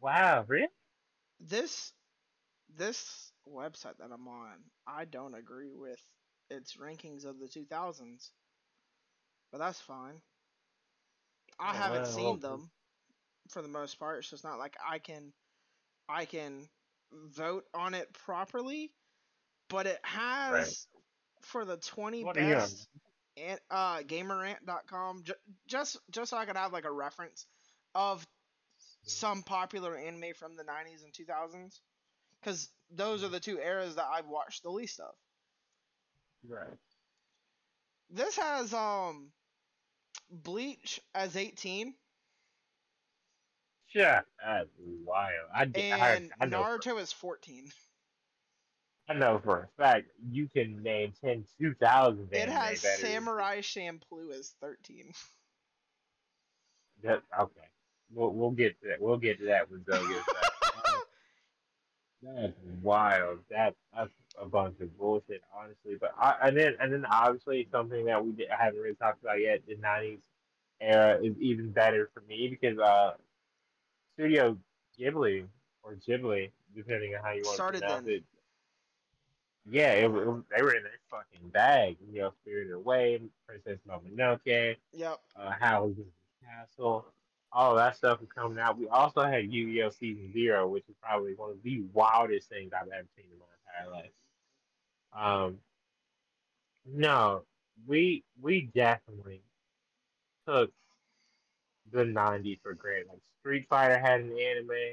Wow, really? This website that I'm on, I don't agree with its rankings of the 2000s, but that's fine. I haven't seen them for the most part, so it's not like I can vote on it properly, but it has for the 20 what best and gamerant.com just so I could have like a reference of some popular anime from the 90s and 2000s, because those are the two eras that I've watched the least of. Right. This has Bleach as 18. Yeah, that's wild. I Naruto is 14. I know for a fact you can name 10 2000. It has Samurai Champloo as 13. Okay, we'll get to that. We'll get to that when Zoe gets back. That's wild. That's a bunch of bullshit, honestly. But and then obviously something that I haven't really talked about yet, the 90s era is even better for me because Studio Ghibli, depending on how you want to pronounce it. Yeah, they were in their fucking bag. You know, Spirited Away, Princess Mononoke, yep. Howl's Castle. All that stuff was coming out. We also had Yu-Gi-Oh! Season 0, which is probably one of the wildest things I've ever seen in my entire life. No, we definitely took the 90s for granted. Like, Street Fighter had an anime,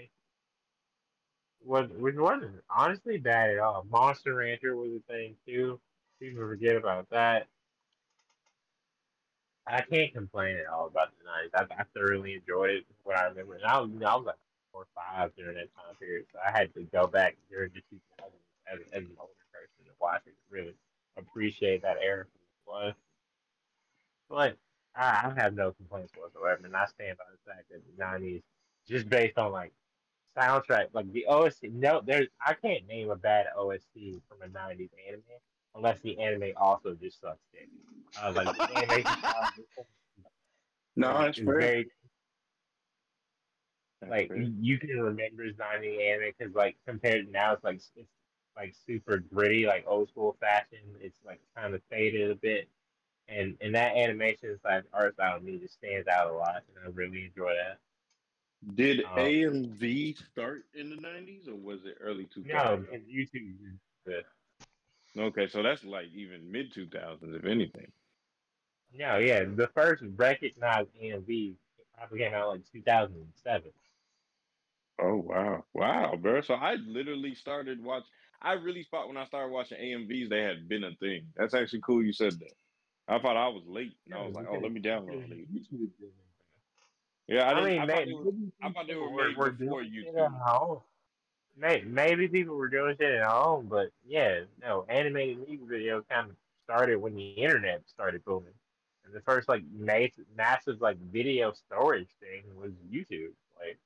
which wasn't honestly bad at all. Monster Rancher was a thing, too. People forget about that. I can't complain at all about the 90s. I thoroughly enjoyed it, what I remember. And I was like 4 or 5 during that time period, so I had to go back during the 2000s as an older person to watch it, really appreciate that era for it was. But I have no complaints whatsoever, and I stand by the fact that the 90s, just based on like soundtrack, like the OST. No, I can't name a bad OST from a 90s anime. Unless the anime also just sucks dick. Like the anime. No, that's great. Like true. You can remember 90s anime because, like, compared to now, it's like super gritty, like old school fashion. It's like kind of faded a bit, and that animation slash art style to me just stands out a lot, and I really enjoy that. Did AMV start in the 90s or was it early 2000s? No, YouTube. Okay, so that's like even mid 2000s, if anything. No, yeah, the first recognized AMV probably came out like 2007. Oh wow, bro! So I literally started watching. I really thought when I started watching AMVs, they had been a thing. That's actually cool. You said that. I thought I was late, and I was like, "Oh, let me download it." Yeah, I thought they were way before YouTube. Maybe people were doing shit at home, but yeah, no, animated music video kind of started when the internet started booming, and the first like massive like video storage thing was YouTube. Like,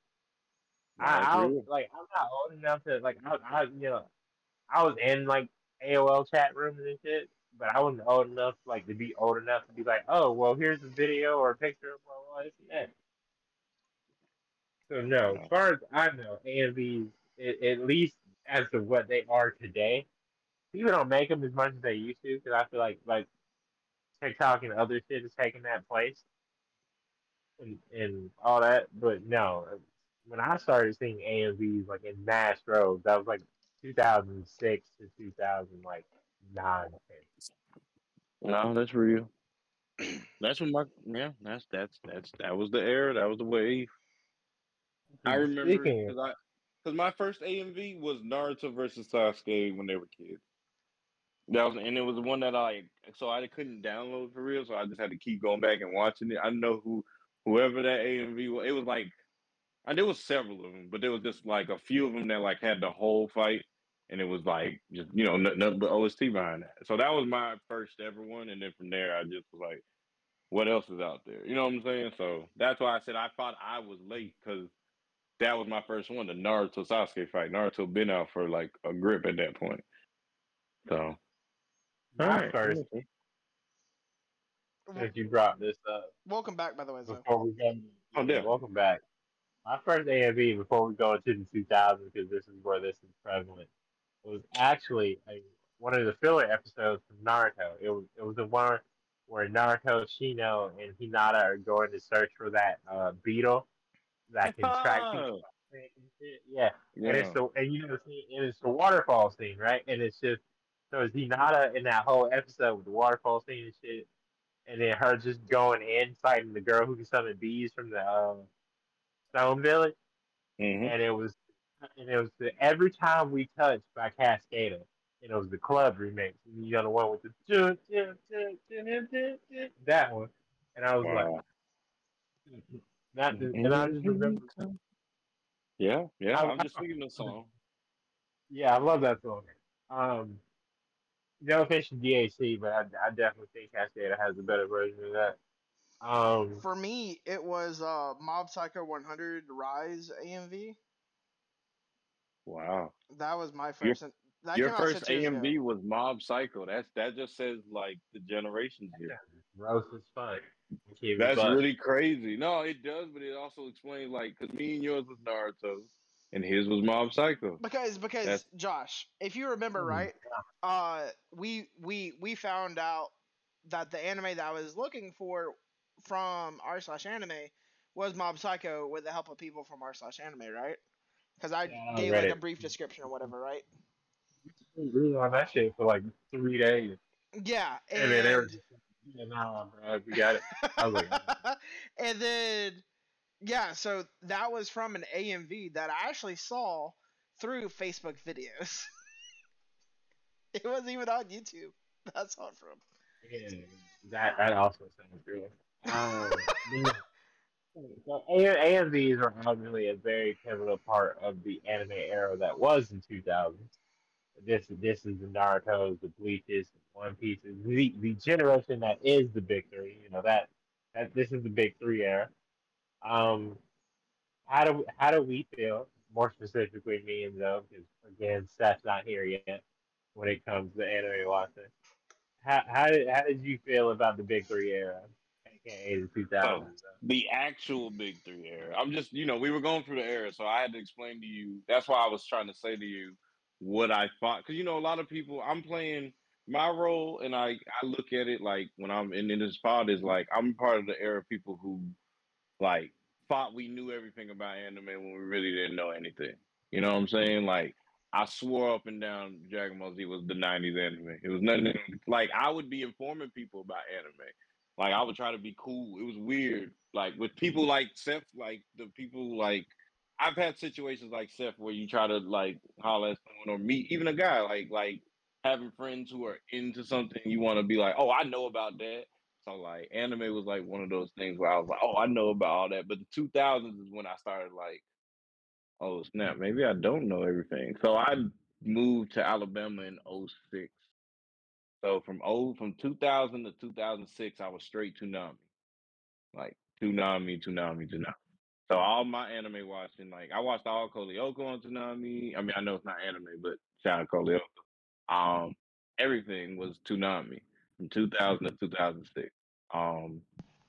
I'm not old enough to like, I was in like AOL chat rooms and shit, but I wasn't old enough like to be old enough to be like, oh, well, here's a video or a picture of blah, this and that. So no, as far as I know, AMVs, at least as to what they are today, people don't make them as much as they used to, because I feel like TikTok and other shit is taking that place and all that. But no, when I started seeing AMVs like in mass droves, that was like 2006 to 2009. No, that's real. That's when that was the era. That was the wave. I remember because my first AMV was Naruto versus Sasuke when they were kids. And it was the one that I couldn't download for real, so I just had to keep going back and watching it. I know whoever that AMV was. It was like, and there was several of them, but there was just like a few of them that like had the whole fight, and it was like just nothing but OST behind that. So that was my first ever one, and then from there I just was like, what else is out there? You know what I'm saying? So that's why I said I thought I was late, because that was my first one, the Naruto Sasuke fight. Naruto been out for like a grip at that point. So you brought this up. Welcome back, by the way. Welcome back. My first AMV, before we go into the 2000s, because this is where this is prevalent, was actually one of the filler episodes from Naruto. It was the one where Naruto, Shino, and Hinata are going to search for that beetle that can track people. Yeah. And it's the waterfall scene, right? And it's just, so it's Hinata in that whole episode with the waterfall scene and shit, and then her just going in, fighting the girl who can summon bees from the Stone Village, and it was the Every Time We Touch by Cascada, and it was the club remix. You know, the one with the that one, and I was like, not this, and I just remember. Yeah, I'm just singing the song. Yeah, I love that song. No offense to DAC, but I definitely think Cascada has a better version of that. For me, it was Mob Psycho 100 Rise AMV. Wow, that was my first. Your first AMV was Mob Psycho. That just says like the generations here. Roast is fun. That's really crazy. No, it does, but it also explains like, because me and yours was Naruto, and his was Mob Psycho. Because that's... Josh, if you remember right, we found out that the anime that I was looking for from r/anime was Mob Psycho with the help of people from r/anime, right? Because I gave like a brief description or whatever, right? We were on that shit for like 3 days. Yeah, and then they were just like, yeah, nah, bro, we got it. I was like, and then so that was from an AMV that I actually saw through Facebook videos. It wasn't even on YouTube. That's not from. Yeah, that also sounds real. So AMVs were obviously a very pivotal part of the anime era that was in 2000s. This is the Naruto's, the Bleaches, the One Pieces, the generation that is the big three. You know that this is the big three era. How do we feel, more specifically me and Zoe, because again Seth's not here yet when it comes to anime watching. How did you feel about the Big Three era, aka the 2000s? The actual Big Three era. I'm just, we were going through the era, so I had to explain to you. That's why I was trying to say to you what I thought. Because, a lot of people, I'm playing my role, and I look at it like when I'm in this pod, is like I'm part of the era of people who, like, thought we knew everything about anime when we really didn't know anything. You know what I'm saying? Like, I swore up and down Dragon Ball Z was the 90s anime. It was nothing. Like, I would be informing people about anime. Like, I would try to be cool. It was weird. Like, with people like Seth, like, the people, like, I've had situations like Seth where you try to, like, holler at someone or meet even a guy. Like having friends who are into something, you want to be like, oh, I know about that. So, like, anime was, like, one of those things where I was like, oh, I know about all that. But the 2000s is when I started, like, oh, snap, maybe I don't know everything. So I moved to Alabama in 06. So from 2000 to 2006, I was straight Toonami. Like, Toonami. So all my anime watching, like, I watched all Kolioko on Toonami. I mean, I know it's not anime, but shout out Kolioko. Everything was Toonami from 2000 to 2006. I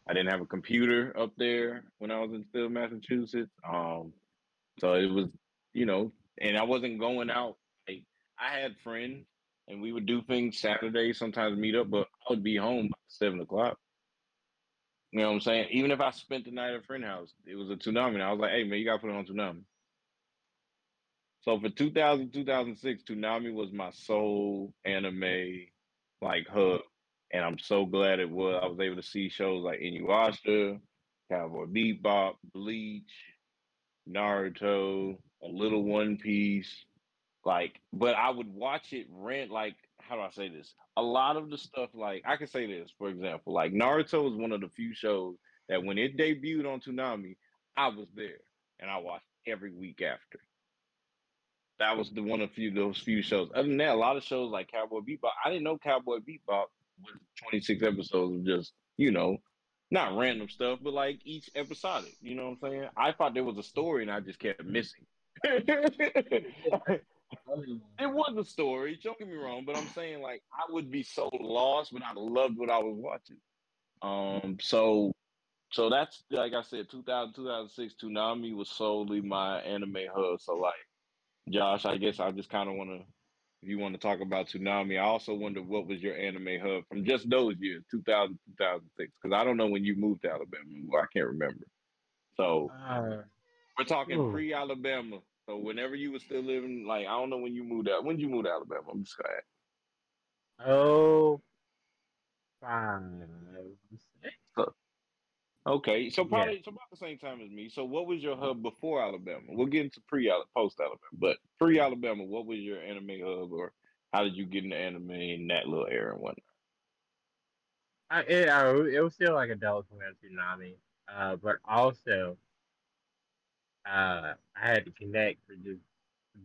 didn't have a computer up there when I was in Steele, Massachusetts. So it was, you know, and I wasn't going out. Like, I had friends, and we would do things Saturday, sometimes meet up, but I would be home by 7 o'clock. You know what I'm saying? Even if I spent the night at a friend's house, it was a Toonami. And I was like, hey, man, you got to put it on Toonami. So for 2000, 2006, Toonami was my sole anime, like, hub. And I'm so glad it was. I was able to see shows like Inuyasha, Cowboy Bebop, Bleach, Naruto, a little One Piece. Like, but I would watch it rent, like, how do I say this? A lot of the stuff, like, I can say this, for example, like, Naruto is one of the few shows that when it debuted on Toonami, I was there, and I watched every week after. That was the one of those few shows. Other than that, a lot of shows like Cowboy Bebop, I didn't know Cowboy Bebop was 26 episodes of just, you know, not random stuff, but, like, each episodic, you know what I'm saying? I thought there was a story, and I just kept missing. It was a story, don't get me wrong, but I'm saying, like, I would be so lost, but I loved what I was watching. So that's, like I said, 2000, 2006, Toonami was solely my anime hub. So, like, Josh, I guess I just kind of want to, if you want to talk about Toonami, I also wonder what was your anime hub from just those years, 2000, 2006, because I don't know when you moved to Alabama. I can't remember. So we're talking pre-Alabama. So whenever you were still living, like, I don't know when you moved out. When did you move to Alabama? I'm just glad. 5, 6. Okay, so probably so about the same time as me. So what was your hub before Alabama? We'll get into post-Alabama, but pre-Alabama, what was your anime hub, or how did you get into anime in that little era and whatnot? It was still like adults when I was Toonami, but also... I had to connect for just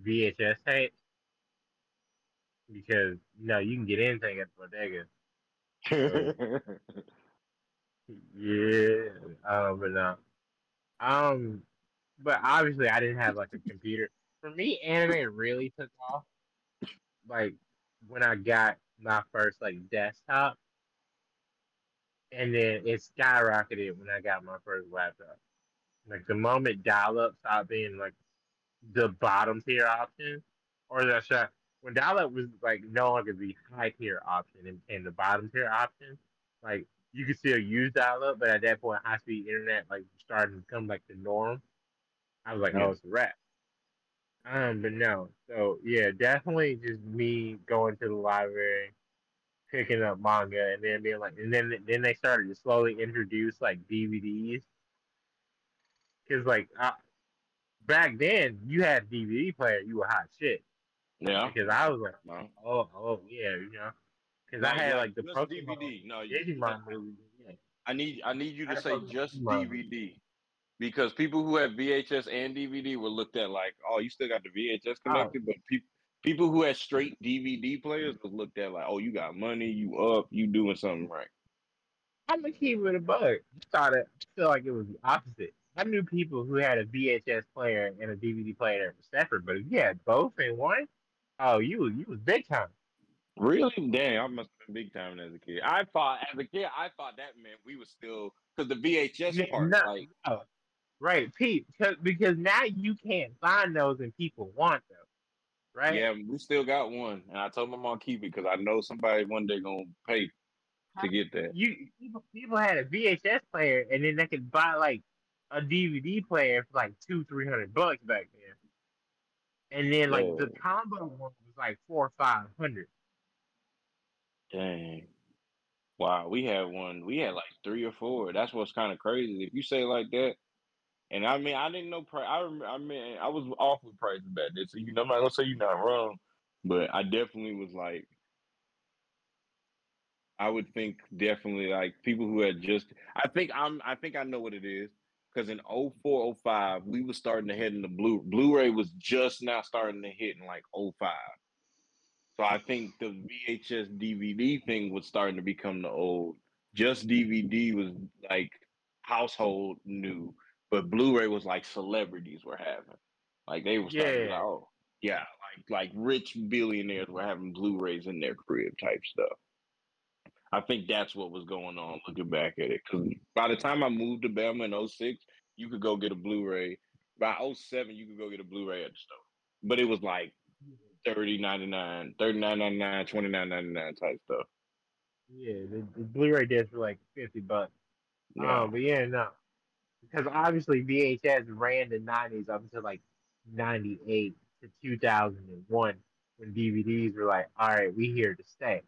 VHS tapes because, you know, you can get anything at the bodega. So. But no. But obviously I didn't have, like, a computer. For me, anime really took off, like, when I got my first, like, desktop. And then it skyrocketed when I got my first laptop. Like, the moment dial-up stopped being, like, the bottom-tier option, or that's not, when dial-up was, like, no longer the high-tier option and the bottom-tier option, like, you could still use dial-up, but at that point, high-speed internet, like, started to become, like, the norm. I was like, oh, it's a wrap. But no. So, yeah, definitely just me going to the library, picking up manga, and then being like, and then they started to slowly introduce, like, DVDs. Because, like, back then, you had a DVD player, you were hot shit. Yeah. Because I was like, oh yeah, you know. Because I had, like, the DVD. No, Digimon movie. Yeah. I need you to say just DVD. Because people who had VHS and DVD were looked at like, oh, you still got the VHS connected? But people who had straight DVD players was looked at like, oh, you got money, you up, you doing something right. I'm going to keep it a bug. I feel like it was the opposite. I knew people who had a VHS player and a DVD player that was separate, but if you had both in one, oh, you was big time. Really? Damn, I must have been big time as a kid. I thought that meant we were still, because the VHS part, no, like... No. Right, Pete, because now you can't find those and people want them, right? Yeah, we still got one, and I told my mom keep it, because I know somebody one day going to pay to get that. People had a VHS player, and then they could buy, like, a DVD player for like $200-$300 back then, and then like the combo one was like $400-$500. Dang! Wow, we had one. We had like three or four. That's what's kind of crazy. If you say it like that, and I mean, I didn't know. I mean, I was awful priced back then. So I'm not gonna say you're not wrong, but I definitely was like, I would think definitely like people who had just. I think I know what it is because in 04, 05, we was starting to head in the Blu-ray was just now starting to hit in like 05. So I think the VHS DVD thing was starting to become the old. Just DVD was like household new, but Blu-ray was like celebrities were having. Like they were starting to, oh, yeah, like rich billionaires were having Blu-rays in their crib type stuff. I think that's what was going on looking back at it. Because by the time I moved to Bama in 06, you could go get a Blu-ray. By 07, you could go get a Blu-ray at the store. But it was like, $30.99, $39.99, $29.99 type stuff. Yeah, the Blu-ray discs were like $50. Yeah. But yeah, no. Because obviously VHS ran the 90s up until like 98 to 2001 when DVDs were like, all right, we here to stay.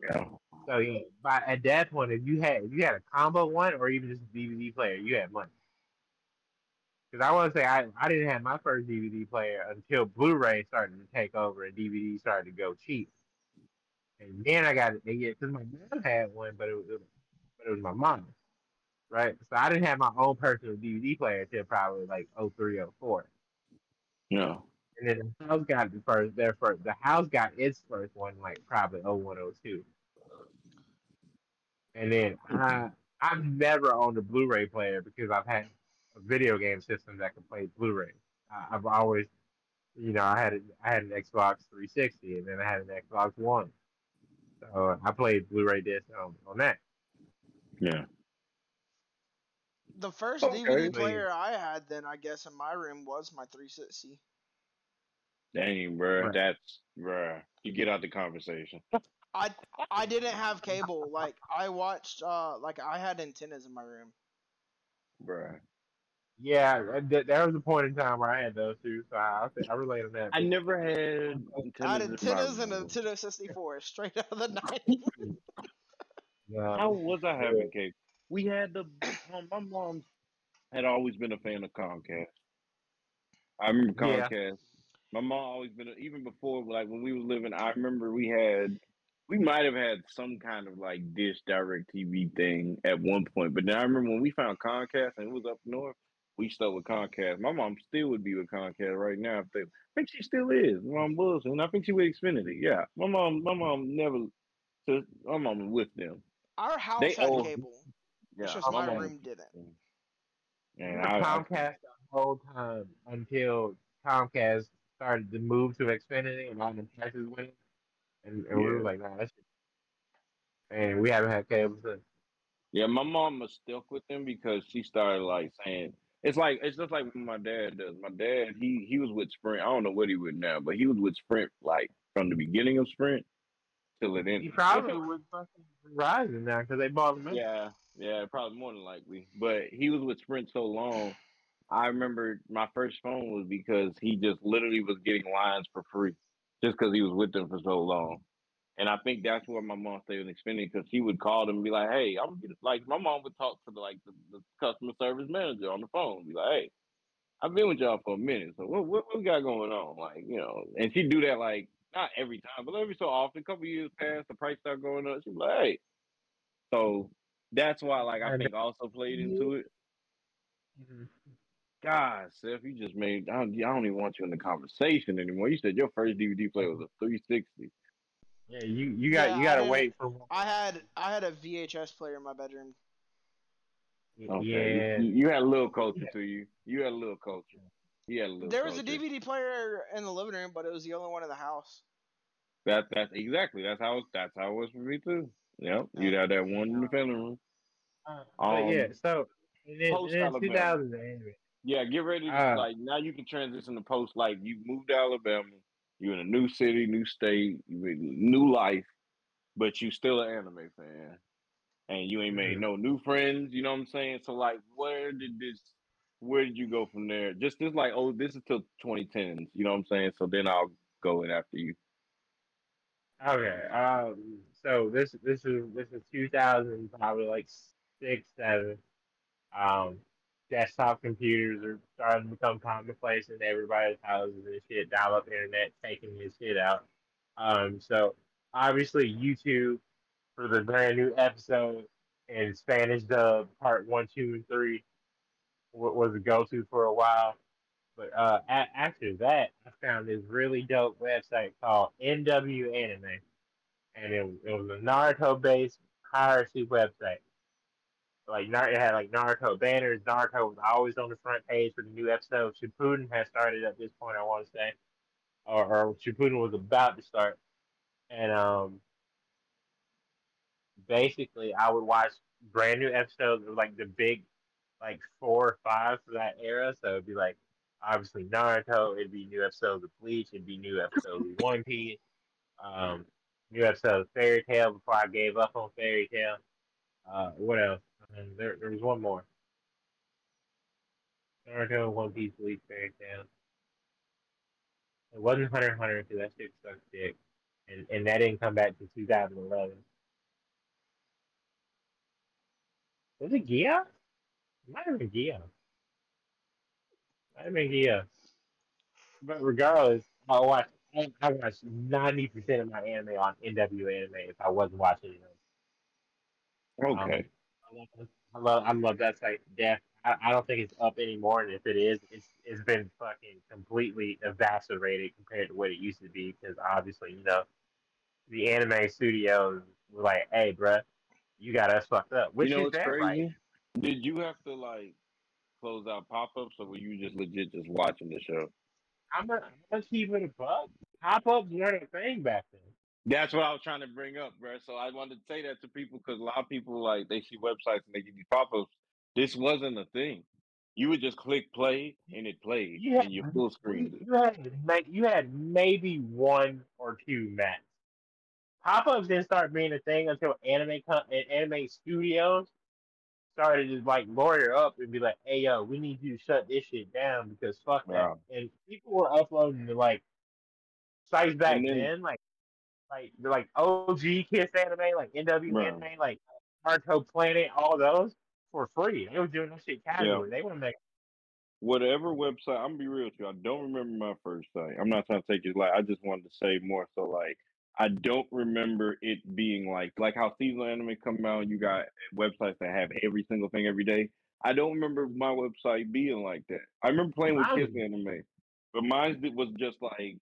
Yeah. So yeah, by at that point, if you had a combo one or even just a DVD player, you had money. Because I want to say I didn't have my first DVD player until Blu-ray started to take over and DVD started to go cheap. And then I got it because my mom had one, but it was my mom, right? So I didn't have my own personal DVD player until probably like 03, 04. Yeah. And then the house got its first one like probably 01, 02. And then I've never owned a Blu-ray player because I've had a video game system that can play Blu-ray. I've always, I had an Xbox 360 and then I had an Xbox One, so I played Blu-ray disc on that. Yeah. The first DVD player I had, then I guess in my room was my 360. Dang, bro, right. You get out the conversation. I didn't have cable. Like I watched. Like I had antennas in my room. Bruh. Yeah, there was a point in time where I had those two, so I relate on that. I never had antennas and a Nintendo 64 straight out of the 90s. How was I having cable? We had my mom had always been a fan of Comcast. I remember Comcast. Yeah. My mom always been, even before, like when we were living, I remember we might have had some kind of like Dish Direct TV thing at one point, but then I remember when we found Comcast and it was up north. We stuck with Comcast. My mom still would be with Comcast right now. I think she still is. My mom was, and I think she with Xfinity. Yeah, my mom never. My mom was with them. Our house had cable. Yeah, it's just my room didn't. And Comcast the whole time until Comcast started to move to Xfinity and all the taxes went. And we were like, nah, that's it. And we haven't had cable since. Yeah, my mom was stuck with them because she started like saying. It's just like what my dad does. My dad, he was with Sprint. I don't know what he with now, but he was with Sprint like from the beginning of Sprint till it ended. He probably with fucking Verizon now because they bought him. Yeah, probably more than likely. But he was with Sprint so long. I remember my first phone was because he just literally was getting lines for free just because he was with them for so long. And I think that's where my mom stayed with Xfinity because she would call them and be like, hey, I'm gonna like my mom would talk to the customer service manager on the phone and be like, hey, I've been with y'all for a minute. So what we got going on? And she'd do that like not every time, but every so often, a couple years past, the price started going up. She'd be like, hey. So that's why I think also played into it. Mm-hmm. God, Seth, you just made I don't even want you in the conversation anymore. You said your first DVD player was a 360. Yeah, you gotta wait for one. I had a VHS player in my bedroom. Okay. Yeah. You had a little culture to you. You had a little culture. There was culture. A DVD player in the living room, but it was the only one in the house. That's exactly that's how it was for me too. Yep. You'd have that one in the family room. So in 2008. Yeah, get ready to now you can transition to post you moved to Alabama. You're in a new city, new state, new life, but you still an anime fan. And you ain't made no new friends, you know what I'm saying? So, where did you go from there? This is till 2010s, you know what I'm saying? So then I'll go in after you. Okay. So this is 2000, probably like 6, 7. Desktop computers are starting to become commonplace in everybody's houses and shit. Dial-up internet taking this shit out. So obviously YouTube for the brand new episode in Spanish dub part 1, 2, and 3 was a go-to for a while. But after that, I found this really dope website called NW Anime, and it was a Naruto-based piracy website. Like, it had like Naruto banners. Naruto was always on the front page for the new episode. Shippuden had started at this point, I want to say, or Shippuden was about to start. And basically, I would watch brand new episodes of like the big, like 4 or 5 for that era. So it'd be like, obviously Naruto, it'd be new episodes of Bleach, it'd be new episodes of One Piece, new episodes of Fairy Tail before I gave up on Fairy Tail. What else? There was one more. Naruto, One Piece, Bleach, Fairy Tail. It wasn't Hunter x Hunter because that shit sucked dick, and that didn't come back to 2011. Was it Geass? It might have been Geass. But regardless, I watched 90% of my anime on NW Anime if I wasn't watching it. Okay. I love that site to death. I don't think it's up anymore, and if it is, it's been fucking completely eviscerated compared to what it used to be, because obviously, you know, the anime studios were like, hey, bruh, you got us fucked up. Which you know is what's crazy? Right? Did you have to, like, close out pop-ups, or were you just legit just watching the show? I'm gonna keep it a buck. Pop-ups weren't a thing back then. That's what I was trying to bring up, bro. So I wanted to say that to people because a lot of people, like, they see websites and they get these pop-ups. This wasn't a thing. You would just click play and it played, and you full screened it. You had maybe 1 or 2 max. Pop-ups didn't start being a thing until anime studios started to, like, lawyer up and be like, hey, yo, we need you to shut this shit down because fuck that. And people were uploading to, like, sites back then, like OG Kiss Anime, like NW Anime, like Naruto Planet, all those for free. They were doing that shit casually. They wouldn't make whatever website. I'm gonna be real with you. I don't remember my first site. I'm not trying to take it like. I just wanted to say more so like I don't remember it being like how seasonal anime come out. And you got websites that have every single thing every day. I don't remember my website being like that. I remember playing with Kiss Anime, but mine was just like.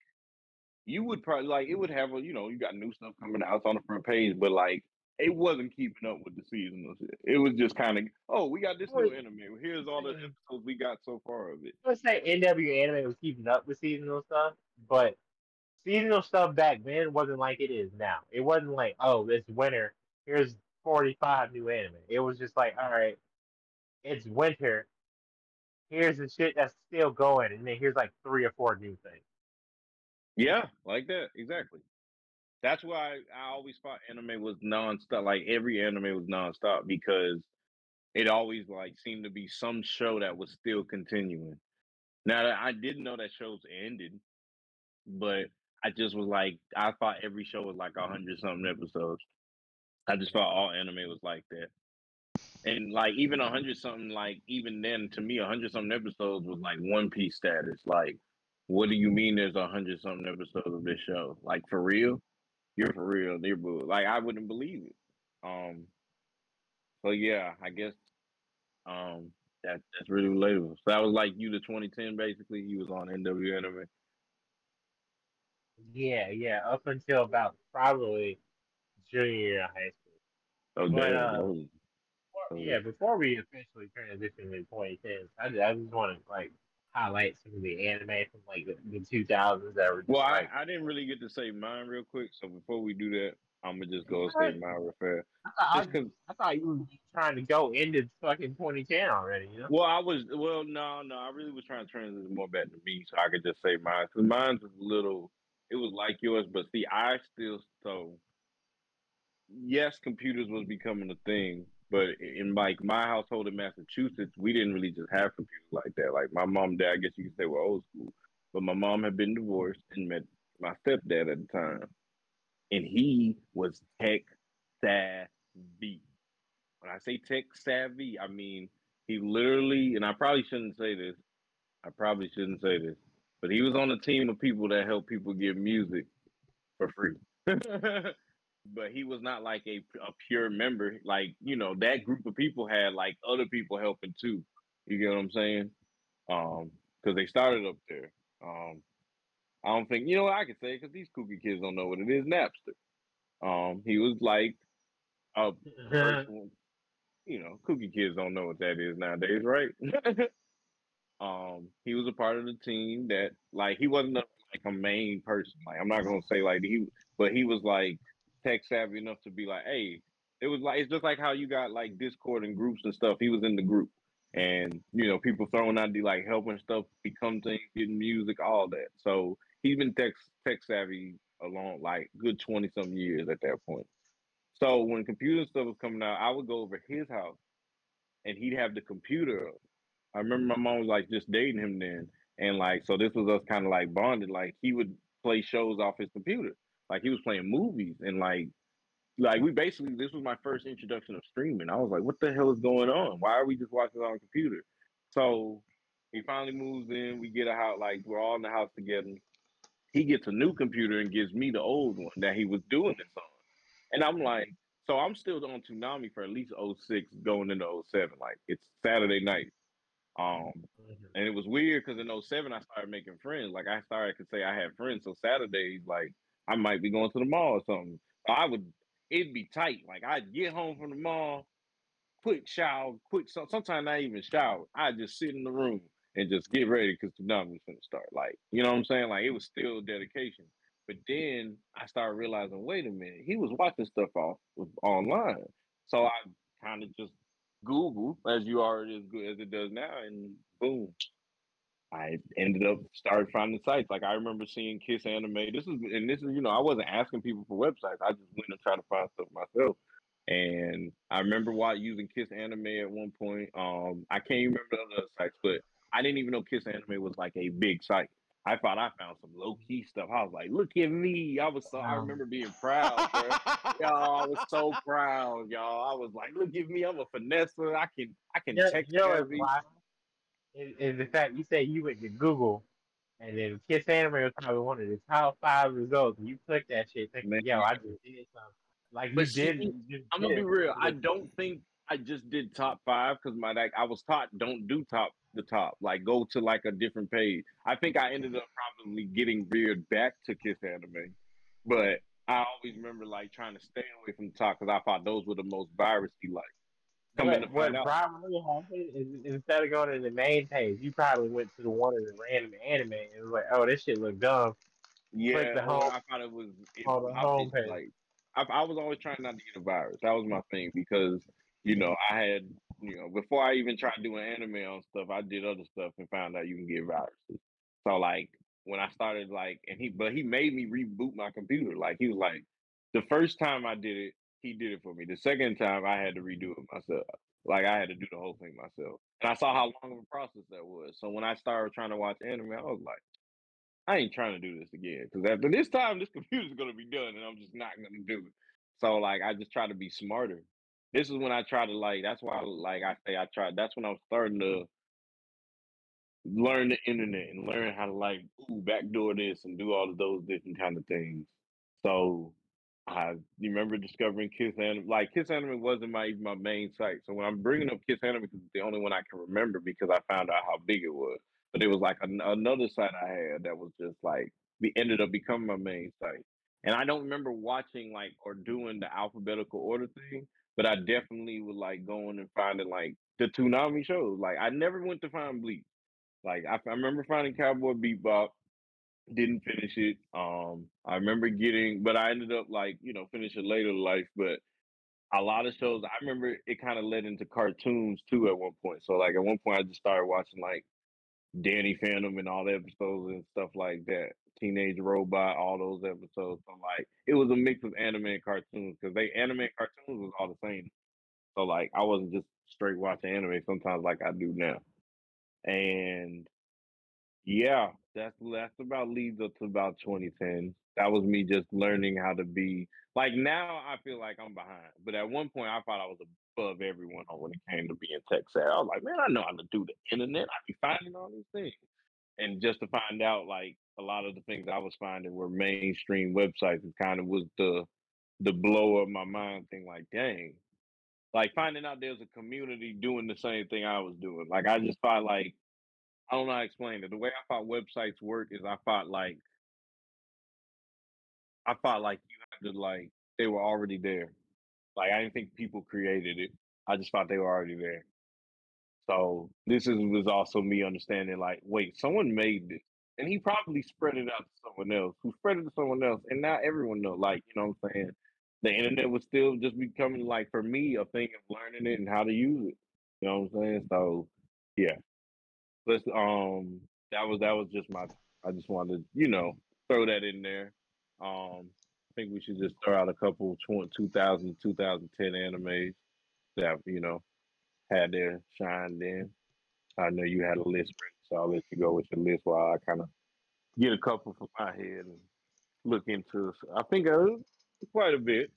You would probably, like, it would have, a, you know, you got new stuff coming out on the front page, but, like, it wasn't keeping up with the seasonal shit. It was just kind of, oh, we got this new anime. Here's all the episodes we got so far of it. I would say NW Anime was keeping up with seasonal stuff, but seasonal stuff back then wasn't like it is now. It wasn't like, oh, it's winter. Here's 45 new anime. It was just like, all right, it's winter. Here's the shit that's still going, and then here's, like, 3 or 4 new things. Yeah, like that. Exactly. That's why I always thought anime was nonstop. Like every anime was nonstop because it always like seemed to be some show that was still continuing. Now I didn't know that shows ended, but I just was like, I thought every show was like 100-something episodes. I just thought all anime was like that. And like even 100-something, like even then to me, 100-something episodes was like One Piece status. Like, what do you mean there's 100-something episodes of this show? Like, for real? You're for real. They're bull. Like, I wouldn't believe it. So, yeah, I guess that's really relatable. So, that was like you to 2010, basically. You was on NW Anime. Yeah. Up until about probably junior year of high school. Oh, but, before we officially transitioned to 2010, I just want to, like, highlight some of the anime from like the 2000s that were. Just, well, like, I didn't really get to say mine real quick, so before we do that, I'm gonna just go say mine real fast. I thought you were trying to go into fucking 2010 already. You know? Well, no, I really was trying to transition more back to me, so I could just say mine. Cause mine's a little, it was like yours, but see, yes, computers was becoming a thing. But in, like, my household in Massachusetts, we didn't really just have computers like that. Like, my mom and dad, I guess you could say, were old school. But my mom had been divorced and met my stepdad at the time. and he was tech savvy. When I say tech savvy, I mean he literally, and I probably shouldn't say this, but he was on a team of people that help people get music for free. But he was not like a pure member. Like, you know, that group of people had like other people helping too. You get what I'm saying? Because they started up there. I don't think, you know what I could say, because these kooky kids don't know what it is, Napster. He was like a person, you know, kooky kids don't know what that is nowadays, right? He was a part of the team that, like, he wasn't a main person. Like, I'm not going to say like he, but he was like tech savvy enough to be like, hey, it was like, it's just like how you got like Discord and groups and stuff. He was in the group. And, you know, people throwing out the, like, helping stuff become things, getting music, all that. So he's been tech savvy along like good 20 some years at that point. So when computer stuff was coming out, I would go over his house and he'd have the computer up. I remember my mom was like just dating him then. And like, so this was us kind of like bonded. Like he would play shows off his computer. Like he was playing movies and like we basically, this was my first introduction of streaming. I was like, what the hell is going on? Why are we just watching on a computer? So he finally moves in, we get a house, like we're all in the house together. He gets a new computer and gives me the old one that he was doing this on. And I'm like, so I'm still on Toonami for at least 06 going into 07. Like it's Saturday night. And it was weird because in 07 I started making friends. Like I could say I had friends. So Saturdays, like I might be going to the mall or something. It'd be tight. Like I'd get home from the mall, quick shower, sometimes not even shower. I'd just sit in the room and just get ready because Toonami was gonna start. Like, you know what I'm saying? Like it was still dedication. But then I started realizing, wait a minute, he was watching stuff online. So I kind of just Googled, as you already as good as it does now, and boom, I ended up started finding sites. Like I remember seeing Kiss Anime. This is, you know, I wasn't asking people for websites. I just went and tried to find stuff myself. And I remember using Kiss Anime at one point. I can't remember the other sites, but I didn't even know Kiss Anime was like a big site. I thought I found some low key stuff. I was like, look at me. I remember being proud, bro. Y'all, I was so proud, y'all. I was like, look at me. I'm a finesser. I can check everything. Is the fact you said you went to Google and then Kiss Anime was probably one of the top 5 results. And you clicked that shit thinking, man, yo, I just did something. Like, I'm going to be real. I don't think I just did top 5 because I was taught don't do top. Like, go to like a different page. I think I ended up probably getting reared back to Kiss Anime. But I always remember like trying to stay away from the top because I thought those were the most virusy like. What probably happened is instead of going to the main page, you probably went to the one of the random anime and was like, "Oh, this shit look dumb." Yeah, I thought it was on the home page. Like, I was always trying not to get a virus. That was my thing because I had before I even tried doing anime on stuff, I did other stuff and found out you can get viruses. So like when I started he made me reboot my computer. Like he was like, the first time I did it. He did it for me. The second time, I had to redo it myself. Like, I had to do the whole thing myself. And I saw how long of a process that was. So when I started trying to watch anime, I was like, I ain't trying to do this again. Because after this time, this computer's going to be done, and I'm just not going to do it. So, like, I just try to be smarter. This is when I try to, like, that's why, like, I say I tried. That's when I was starting to learn the internet and learn how to, like, backdoor this and do all of those different kind of things. So I remember discovering Kiss Anime. Like, Kiss Anime wasn't my main site. So when I'm bringing up Kiss Anime, because it's the only one I can remember because I found out how big it was. But it was like another site I had that was just like, we ended up becoming my main site. And I don't remember watching like or doing the alphabetical order thing, but I definitely would like going and finding like the Toonami shows. Like, I never went to find Bleach. Like, I remember finding Cowboy Bebop. Didn't finish it. I remember but I ended up like, you know, finish it later in life. But a lot of shows, I remember it kind of led into cartoons too at one point. So like at one point I just started watching like Danny Phantom and all the episodes and stuff like that. Teenage Robot, all those episodes. So like it was a mix of anime and cartoons because anime and cartoons was all the same. So like I wasn't just straight watching anime sometimes like I do now. And Yeah, that's about leads up to about 2010. That was me just learning how to be like now. I feel like I'm behind, but at one point I thought I was above everyone when it came to being tech savvy. I was like, man, I know how to do the internet. I be finding all these things, and just to find out like a lot of the things I was finding were mainstream websites. It kind of was the blow of my mind thing. Like, dang, like finding out there's a community doing the same thing I was doing. Like, I just thought like I don't know how to explain it. The way I thought websites work is I thought like you had to like they were already there. Like I didn't think people created it. I just thought they were already there. So this was also me understanding like, wait, someone made this. And he probably spread it out to someone else who spread it to someone else. And now everyone knows, like, you know what I'm saying? The internet was still just becoming like for me a thing of learning it and how to use it. You know what I'm saying? So yeah. Let's that was just my I just wanted to, throw that in there. I think we should just throw out a couple 2000 2010 animes that had their shine then. I know you had a list, so I'll let you go with your list while I kind of get a couple from my head and look into it. I think quite a bit.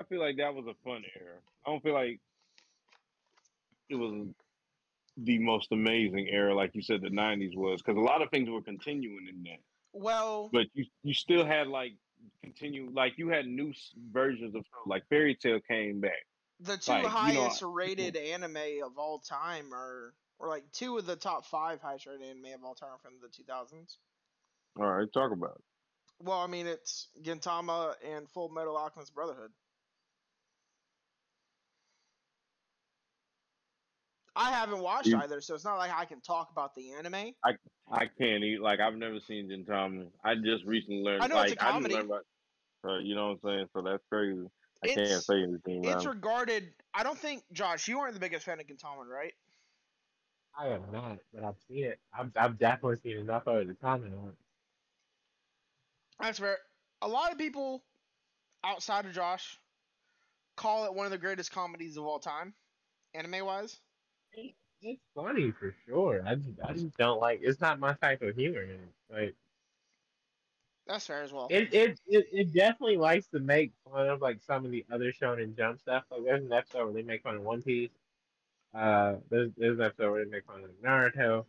I feel like that was a fun era. I don't feel like it was the most amazing era, like you said, the 90s was, because a lot of things were continuing in that. Well, but you still had you had new versions of like Fairy Tail came back. The two highest rated anime of all time are, or like two of the top five highest rated anime of all time from the 2000s. All right, talk about it. Well, I mean, it's Gintama and Full Metal Alchemist Brotherhood. I haven't watched either, so it's not like I can talk about the anime. I can't eat. Like, I've never seen Gintama. I just recently learned. I know it's a comedy. You know what I'm saying? So that's crazy. I can't say anything. It's regarded. I don't think, Josh, you aren't the biggest fan of Gintama, right? I am not, but I've seen it. I've definitely seen enough of it to comment on it. That's fair. A lot of people outside of Josh call it one of the greatest comedies of all time, anime-wise. It's funny for sure. I just don't like. It's not my type of humor. Like that's fair as well. It definitely likes to make fun of like some of the other Shonen Jump stuff. Like there's an episode where they make fun of One Piece. There's an episode where they make fun of Naruto.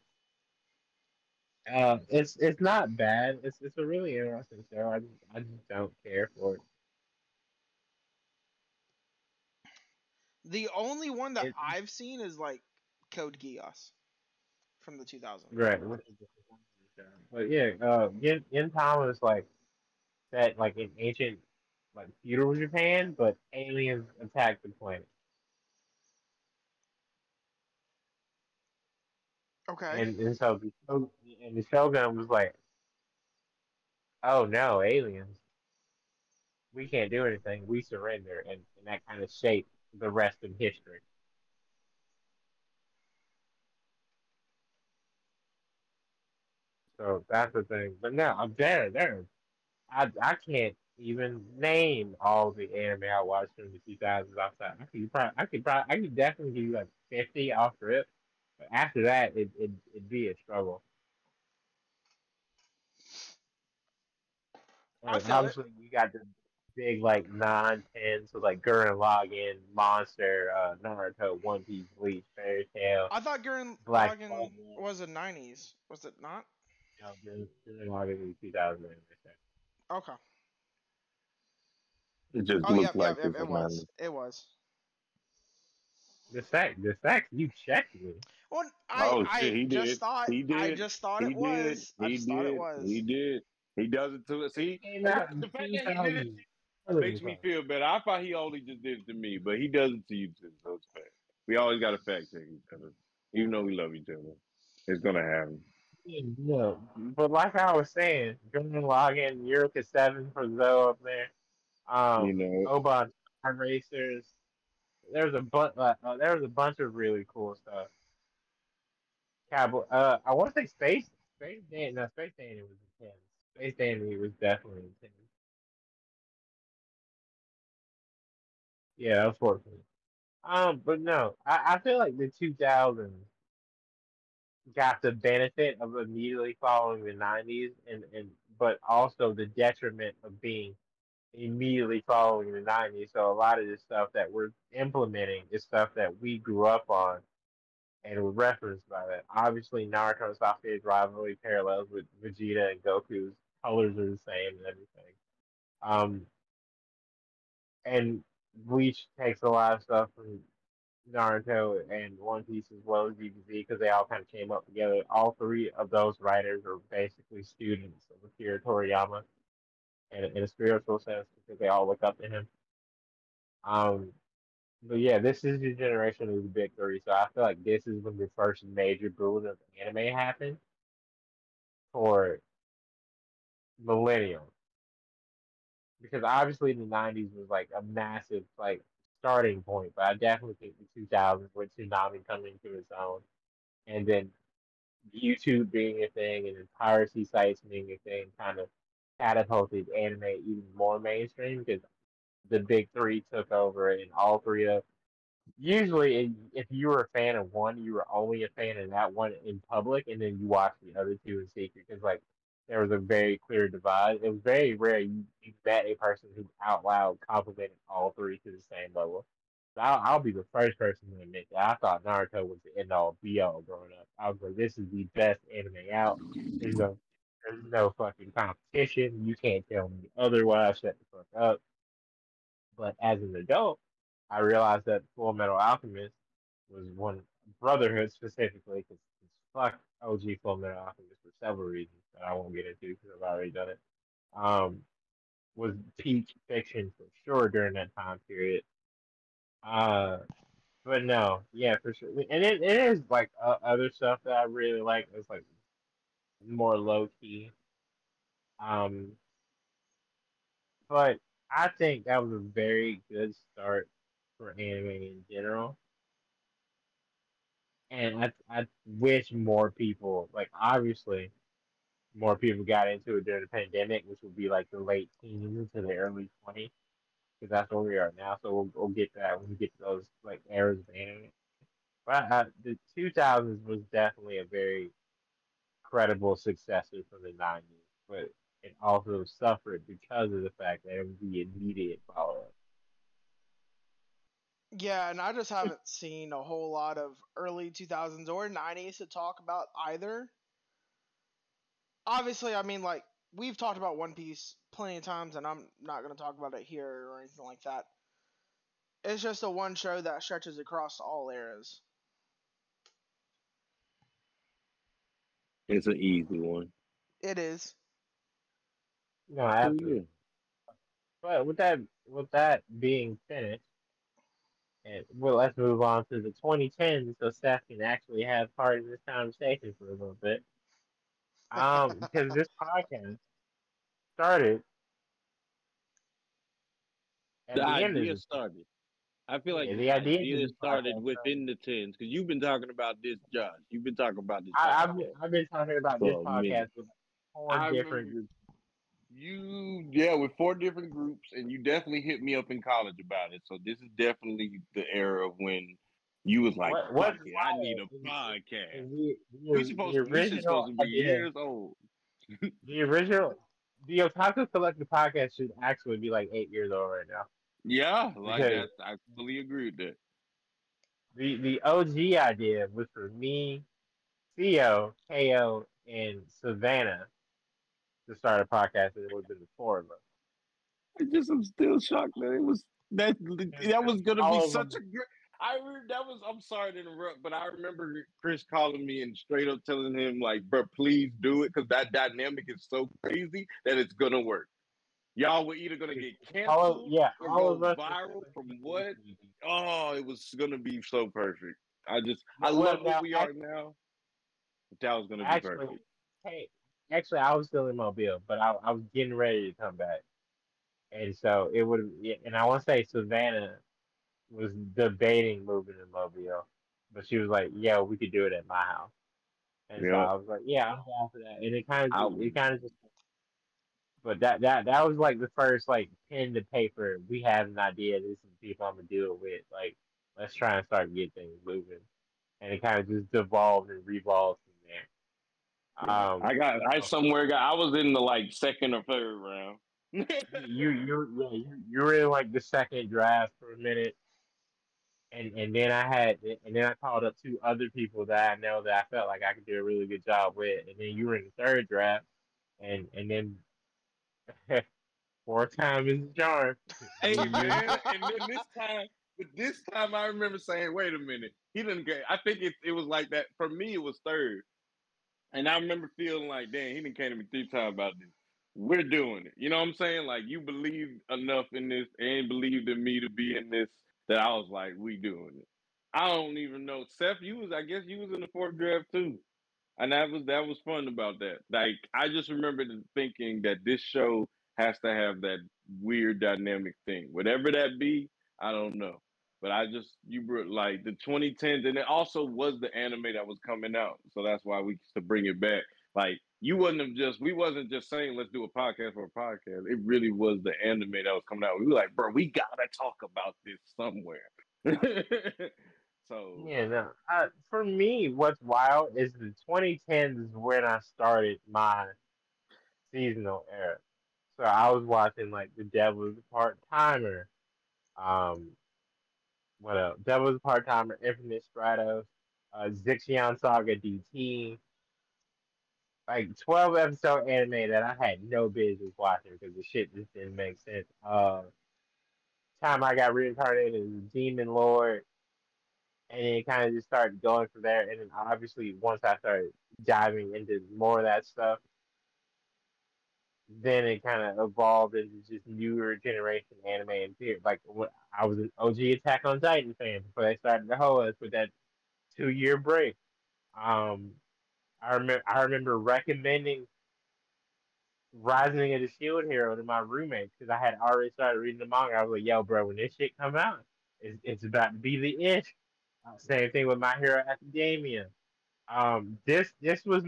It's not bad. It's a really interesting show. I just don't care for it. The only one that I've seen is like Code Geass from the 2000s. Right. But yeah, Gintama is like that, like in ancient, like feudal Japan, but aliens attack the planet. Okay. And so the Shogun was like, oh no, aliens. We can't do anything. We surrender, and that kind of shaped the rest of history. So that's the thing. But no, I'm there. I can't even name all the anime I watched from the 2000s outside. I could definitely give you like 50 off rip. But after that, it'd be a struggle. Obviously, you got the big like 9, 10, so like Gurren Lagann, Monster, Naruto, One Piece, Bleach, Fairy Tail. I thought Gurren Lagann was the 90s. Was it not? No, Gurren Lagann is 2000. Okay. It just looked like it was. It was. The fact you checked me. Well, I just thought it was. He did. He does it to us. See, the fact that he did it makes me feel better. I thought he only just did it to me, but he does it to you too. So it's fair. We always got to fact check each other, even though we love each other. It's gonna happen. No, but like I was saying, Gurren Lagann, Eureka 7 for Zoe up there. Oban Racers. There was a bunch of really cool stuff. Cowboy. I want to say Space Dandy. No, Space Dandy was intense. Space Dandy was definitely intense. Yeah, that was fortunate. But no, I feel like the 2000s got the benefit of immediately following the 90s, but also the detriment of being immediately following the 90s. So a lot of this stuff that we're implementing is stuff that we grew up on and were referenced by that. Obviously, Naruto's off-page rivalry parallels with Vegeta and Goku's. Colors are the same and everything. And Bleach takes a lot of stuff from Naruto and One Piece as well as DBZ because they all kind of came up together. All three of those writers are basically students of Akira Toriyama in a spiritual sense because they all look up to him. But yeah, this is your generation of the big three, so I feel like this is when the first major boom of anime happened for millennials. Because obviously the 90s was like a massive like starting point, but I definitely think the 2000s with Tsunami coming to its own, and then YouTube being a thing, and then piracy sites being a thing, kind of catapulted anime even more mainstream because the big three took over, and all three of usually if you were a fan of one, you were only a fan of that one in public, and then you watched the other two in secret because like there was a very clear divide. It was very rare you met a person who out loud complimented all three to the same level. So I'll be the first person to admit that I thought Naruto was the end-all, be-all growing up. I was like, this is the best anime out. There's no fucking competition. You can't tell me otherwise. Shut the fuck up. But as an adult, I realized that Full Metal Alchemist was one, Brotherhood specifically, because fuck OG Full Metal Alchemist for several reasons that I won't get into because I've already done it. Was peak fiction for sure during that time period. But no, yeah, for sure. And it is like other stuff that I really like. It's like more low key. But I think that was a very good start for anime in general. And I wish more people, like obviously, more people got into it during the pandemic, which would be like the late teens to the early 20s, because that's where we are now. So we'll get to that when we get to those like eras of anime. But the 2000s was definitely a very credible successor from the 90s, but it also suffered because of the fact that it was the immediate follow-up. Yeah, and I just haven't seen a whole lot of early 2000s or 90s to talk about either. Obviously, I mean, like, we've talked about One Piece plenty of times, and I'm not going to talk about it here or anything like that. It's just the one show that stretches across all eras. It's an easy one. It is. No, absolutely. But with that being finished, and well, let's move on to the 2010s so Seth can actually have part in this conversation for a little bit. Because this podcast started. I feel like the idea started within the 10s because you've been talking about this, Josh. You've been talking about this. I've been talking about this podcast with four different groups. With four different groups, and you definitely hit me up in college about it. So this is definitely the era of when you was like, I need a podcast. We're supposed to be years old. The Otaku Collective podcast should actually be like 8 years old right now. Yeah, like that. I fully agree with that. The OG idea was for me, Theo, KO, and Savannah to start a podcast, and it would have been the four of us. I'm still shocked that it was that was going to be such a great. I'm sorry to interrupt, but I remember Chris calling me and straight up telling him like, "Bro, please do it," because that dynamic is so crazy that it's gonna work. Y'all were either gonna get canceled, or go viral from what? Oh, it was gonna be so perfect. I love what we are now. That was gonna be perfect. Actually, I was still in Mobile, but I was getting ready to come back, and so it would. And I want to say Savannah was debating moving to Mobile, but she was like, "Yeah, we could do it at my house," and so I was like, "Yeah, I'm down for that." And it kind of just. But that was like the first like pen to paper. We have an idea. This is the people I'm gonna do it with. Like, let's try and start getting things moving, and it kind of just devolved and revolved from I was in the like second or third round. you were in like the second draft for a minute, and then I called up two other people that I know that I felt like I could do a really good job with, and then you were in the third draft, and then four times is a charm. Hey man, and then this time I remember saying, "Wait a minute, he didn't get." I think it was like that for me. It was third. And I remember feeling like, damn, he done came to me three times about this. We're doing it. You know what I'm saying? Like, you believed enough in this and believed in me to be in this that I was like, we doing it. I don't even know. Seth, I guess you was in the fourth draft too. And that was fun about that. Like, I just remember thinking that this show has to have that weird dynamic thing. Whatever that be, I don't know. But like the 2010s, and it also was the anime that was coming out, so that's why we used to bring it back. Like we wasn't just saying let's do a podcast for a podcast. It really was the anime that was coming out. We were like, bro, we gotta talk about this somewhere. So yeah, no. For me, what's wild is the 2010s is when I started my seasonal era. So I was watching like The Devil is a Part-Timer. What else? Devil's Part-Timer, Infinite Stratos, Zixion Saga DT. Like, 12-episode anime that I had no business watching because the shit just didn't make sense. Time I got reincarnated as a demon lord, and it kind of just started going from there. And then obviously, once I started diving into more of that stuff, then it kind of evolved into just newer generation anime and theater. Like, I was an OG Attack on Titan fan before they started the whole us with that 2-year break. I remember recommending Rising of the Shield Hero to my roommates because I had already started reading the manga. I was like, yo, bro, when this shit come out, it's about to be the ish. Same thing with My Hero Academia. This was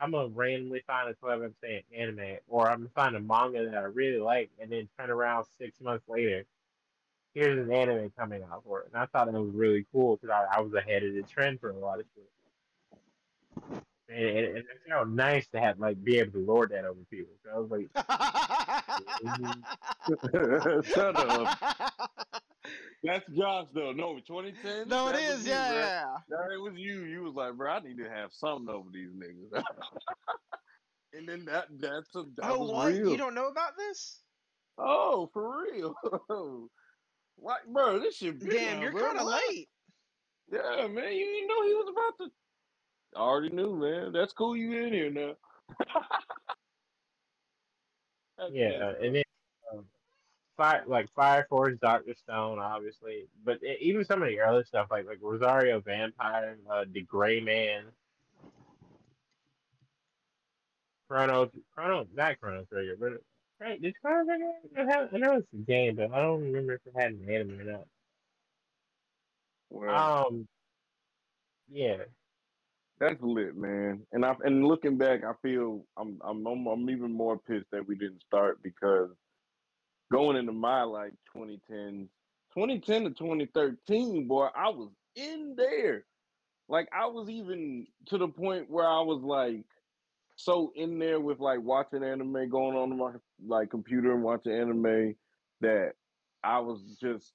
I'm gonna randomly find a 12-episode anime, or I'm gonna find a manga that I really like, and then turn around 6 months later, here's an anime coming out for it. And I thought that was really cool because I was ahead of the trend for a lot of shit. And it's so nice to have be able to lord that over people. So I was like, shut up. That's Josh though. No, 2010. No, it is. Yeah. No, it was you. You was like, bro, I need to have something over these niggas. And then that was real. You don't know about this? Oh, for real? What, bro? This should be. Damn, you're kind of late. Yeah, man. You didn't know he was about to. I already knew, man. That's cool. You in here now? Yeah, and then. Fire Force, Dr. Stone, obviously. But even some of the early stuff, like Rosario Vampire, The Gray Man, Chrono Trigger. But, right, did Chrono Trigger have... I know it's a game, but I don't remember if it had an anime or not. Well, yeah. That's lit, man. And looking back, I feel I'm even more pissed that we didn't start because going into my, 2010 to 2013, boy, I was in there. Like, I was even to the point where I was, so in there with, watching anime, going on my, computer and watching anime that I was just,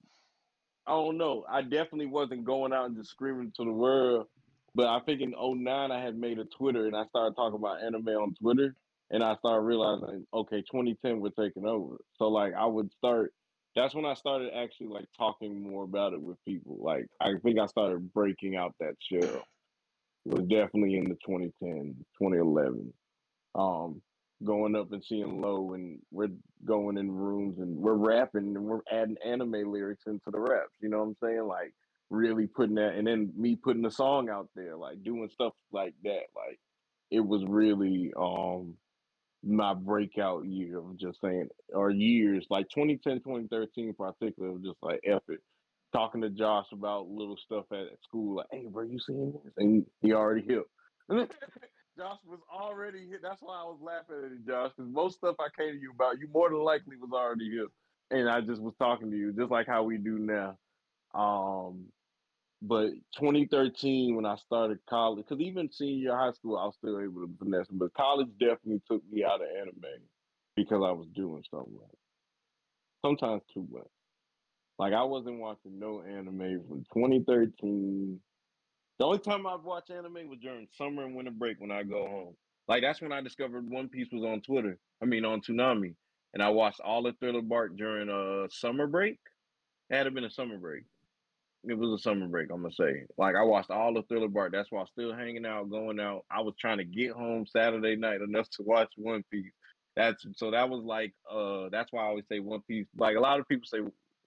I don't know. I definitely wasn't going out and just screaming to the world, but I think in 2009 I had made a Twitter and I started talking about anime on Twitter. And I started realizing, okay, 2010 we're taking over. So I would start. That's when I started actually talking more about it with people. I think I started breaking out that shell. It was definitely in the 2010, 2011. Going up and seeing low, and we're going in rooms and we're rapping and we're adding anime lyrics into the raps. You know what I'm saying? Really putting that, and then me putting the song out there, doing stuff like that. It was really my breakout year of just saying, or years, 2010, 2013 in particular, it was just F it. Talking to Josh about little stuff at school, hey, bro, you seen this? And he already hit. Josh was already hit. That's why I was laughing at you, Josh, because most stuff I came to you about, you more than likely was already hit. And I just was talking to you, just like how we do now. But 2013, when I started college, because even senior year high school, I was still able to finesse them. But college definitely took me out of anime because I was doing something like sometimes too much. Like, I wasn't watching no anime from 2013. The only time I'd watch anime was during summer and winter break when I go home. Like, that's when I discovered One Piece was on Twitter. I mean, on Toonami. And I watched all of Thriller Bark during a summer break. It had to have been a summer break. It was a summer break, I'm going to say. Like, I watched all of Thriller Bark. That's why I was still hanging out, going out. I was trying to get home Saturday night enough to watch One Piece. That's why I always say One Piece. Like, a lot of people say,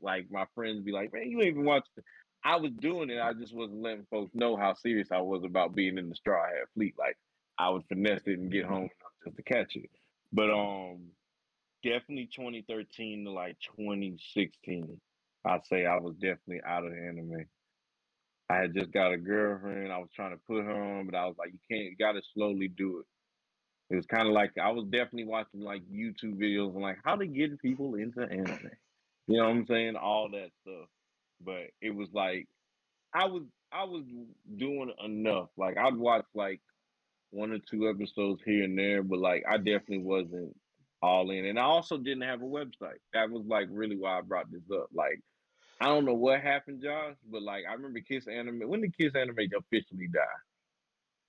like, my friends be like, man, you ain't even watching it. I was doing it. I just wasn't letting folks know how serious I was about being in the Straw Hat Fleet. Like, I would finesse it and get home just to catch it. But definitely 2013 to like 2016, I'd say I was definitely out of anime. I had just got a girlfriend. I was trying to put her on, but I was like, you can't, you got to slowly do it. It was kind of like, I was definitely watching like YouTube videos and like how to get people into anime. You know what I'm saying? All that stuff. But it was like, I was doing enough. Like, I'd watch like one or two episodes here and there, but like I definitely wasn't all in. And I also didn't have a website. That was like really why I brought this up. Like, I don't know what happened, Josh, but like I remember Kiss Anime. When did Kiss Anime officially die?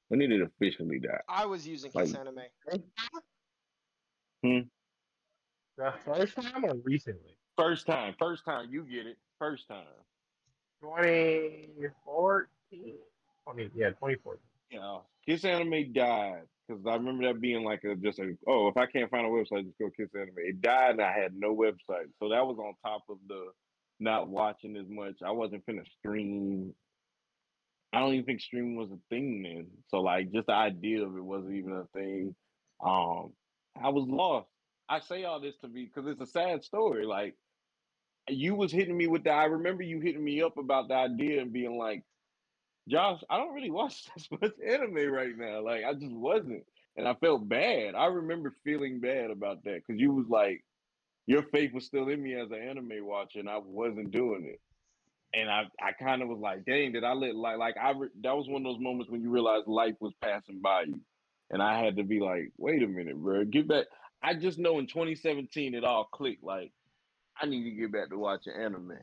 When did it officially die? I was using Kiss Anime. The first time or recently? First time. You get it. First time. 2014? Yeah, 2014. Yeah. Kiss Anime died. Because I remember that being like if I can't find a website, just go Kiss Anime. It died and I had no website. So that was on top of the not watching as much. I wasn't finna stream. I don't even think streaming was a thing then. So like just the idea of it wasn't even a thing. I was lost. I say all this to be because it's a sad story. Like, you was hitting me with that. I remember you hitting me up about the idea and being like, Josh, I don't really watch this much anime right now. Like, I just wasn't. And I felt bad. I remember feeling bad about that because you was like, your faith was still in me as an anime watcher and I wasn't doing it. And I kind of was like, dang, did I let that was one of those moments when you realized life was passing by you. And I had to be like, wait a minute, bro, get back. I just know in 2017, it all clicked. Like, I need to get back to watching anime.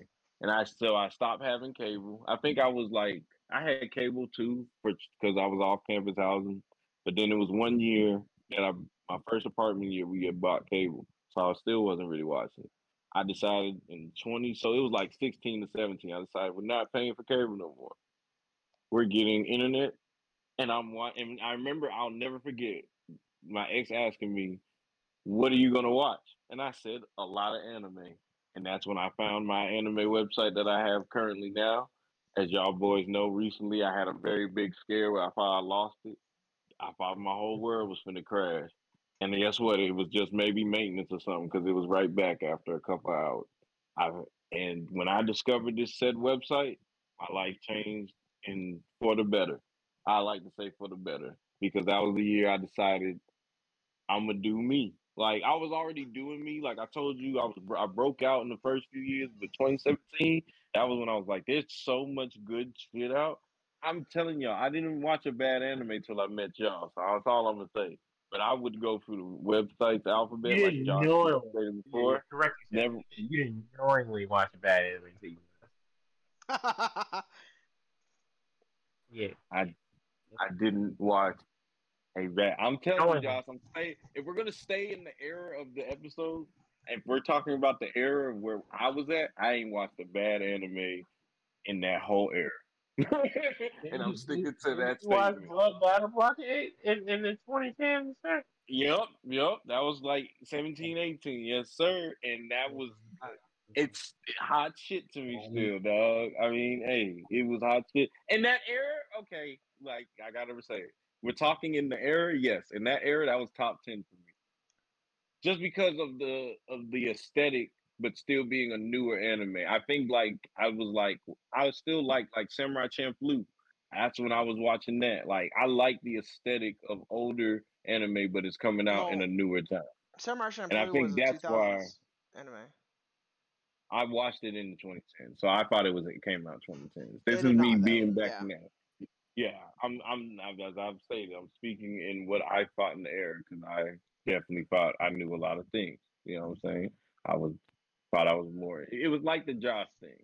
And I stopped having cable. I think I was like, I had cable too because I was off campus housing. But then it was 1 year that my first apartment year, we had bought cable. So I still wasn't really watching. I decided so it was like 16 to 17. I decided we're not paying for cable no more. We're getting internet. And I remember, I'll never forget my ex asking me, what are you going to watch? And I said, a lot of anime. And that's when I found my anime website that I have currently now. As y'all boys know, recently I had a very big scare where I thought I lost it. I thought my whole world was finna crash. And guess what? It was just maybe maintenance or something because it was right back after a couple hours. And when I discovered this said website, my life changed and for the better. I like to say for the better because that was the year I decided I'm going to do me. Like, I was already doing me. Like, I told you, I broke out in the first few years, but 2017, that was when I was like, there's so much good shit out. I'm telling y'all, I didn't watch a bad anime till I met y'all, so that's all I'm going to say. But I would go through the website, the alphabet, you like John said before. You didn't knowingly watch a bad anime till you met. Yeah. I didn't watch. Hey, man, I'm telling you, Josh, I'm saying, if we're going to stay in the era of the episode, if we're talking about the era of where I was at, I ain't watched a bad anime in that whole era. And I'm sticking to that statement. You watched Battle Block 8 in the 2010s, sir? Yep. That was like 17, 18. Yes, sir. And that was, it's hot shit to me still, dog. I mean, hey, it was hot shit. In that era, okay, like, I got to say it. We're talking in the era, yes. In that era, that was top 10 for me. Just because of the aesthetic, but still being a newer anime. I think I was still like Samurai Champloo. That's when I was watching that. Like, I like the aesthetic of older anime, but it's coming out in a newer time. Samurai Champloo was a 2000s anime. I watched it in 2010, so I thought it came out 2010. This is me being back now. Yeah, as I've stated, I'm speaking in what I thought in the era, because I definitely thought I knew a lot of things. You know what I'm saying? It was like the Josh thing.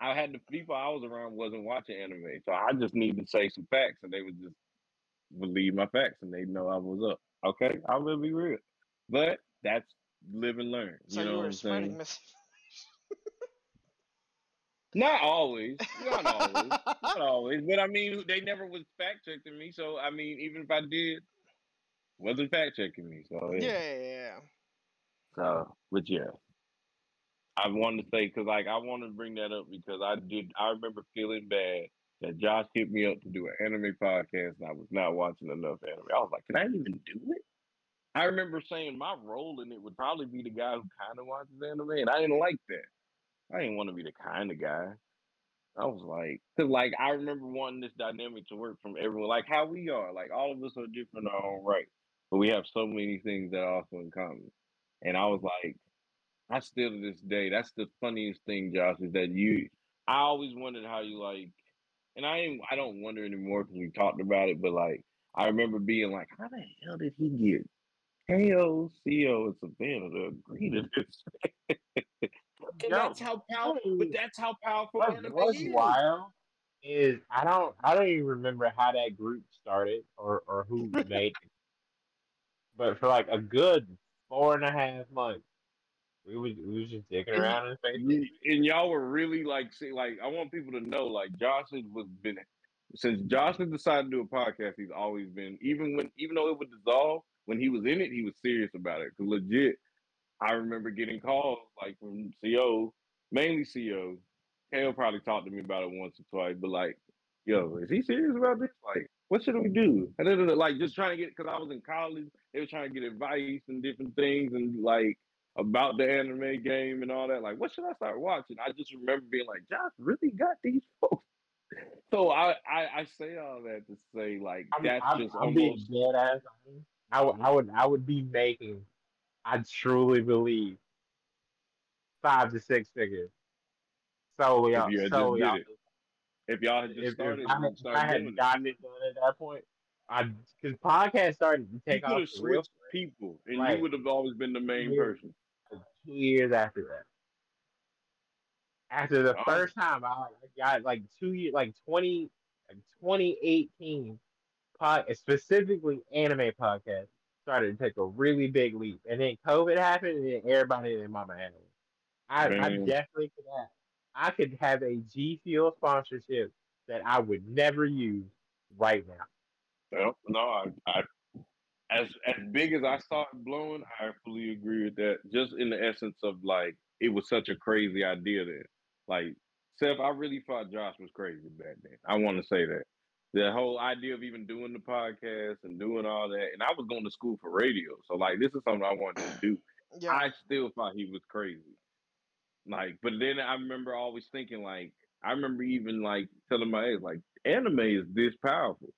I had the people I was around wasn't watching anime, so I just needed to say some facts, and they would just believe my facts, and they'd know I was up. Okay, I will be real, but that's live and learn. So you were spreading misinformation. Not always, but I mean, they never was fact checking me. So I mean, even if I did, wasn't fact checking me. So yeah. So, but yeah, I wanted to say because I wanted to bring that up because I remember feeling bad that Josh hit me up to do an anime podcast and I was not watching enough anime. I was like, can I even do it? I remember saying my role in it would probably be the guy who kind of watches anime, and I didn't like that. I didn't want to be the kind of guy. I was like, because I remember wanting this dynamic to work from everyone, like how we are. Like all of us are different, all right, but we have so many things that are also in common. And I was like, I still to this day, that's the funniest thing, Josh, is that I always wondered how you like, and I don't wonder anymore because we talked about it, but like I remember being like, how the hell did he get KOCO and Savannah to agree to this? And that's how powerful. What's wild is I don't even remember how that group started or who made it. But for like a good 4.5 months, we was just dicking around in Facebook. And y'all were really I want people to know Josh since Josh has decided to do a podcast, he's always been even though it would dissolve when he was in it, he was serious about it. Cause legit, I remember getting calls from CO, mainly CO. Kale probably talked to me about it once or twice, but yo, is he serious about this? What should we do? And just trying to get, because I was in college, they were trying to get advice and different things and about the anime game and all that. What should I start watching? I just remember being Josh really got these folks. So I say all that to say I would be making. I truly believe 5 to 6 figures. If y'all had just started, I hadn't gotten it done at that point. Because podcasts started to take off. You could have switched people, and you would have always been the main person. 2 years after that. After the first time, I got 2 years, 2018, specifically anime podcasts started to take a really big leap, and then COVID happened, and then everybody and their mama had it. I'm definitely for that. I could have a G Fuel sponsorship that I would never use right now. Well, no, as big as I saw it blowing, I fully agree with that. Just in the essence of it was such a crazy idea that, Seth, I really thought Josh was crazy back then. I want to say that. The whole idea of even doing the podcast and doing all that. And I was going to school for radio. So, this is something I wanted to do. Yeah. I still thought he was crazy. But then I remember always thinking, I remember even, telling my ex, anime is this powerful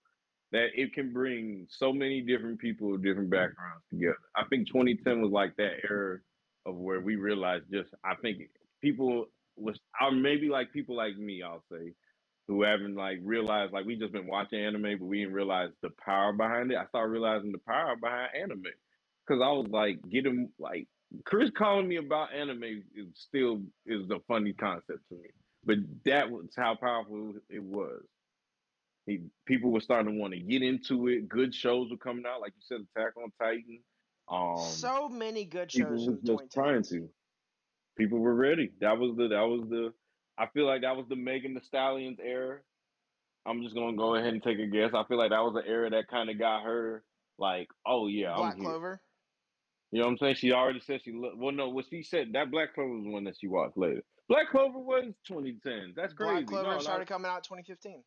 that it can bring so many different people with different backgrounds together. I think 2010 was, that era of where we realized I think people was, or maybe, people like me, I'll say, who haven't realized we just been watching anime, but we didn't realize the power behind it. I started realizing the power behind anime because I was Chris calling me about anime is a funny concept to me, but that was how powerful it was. People were starting to want to get into it. Good shows were coming out, like you said, Attack on Titan. So many good shows. People were ready. I feel like that was the Megan Thee Stallion's era. I'm just going to go ahead and take a guess. I feel like that was an era that kind of got her oh, yeah. Black Clover. You know what I'm saying? She already said what she said, that Black Clover was one that she watched later. Black Clover was 2010. That's crazy. Black Clover started coming out 2015.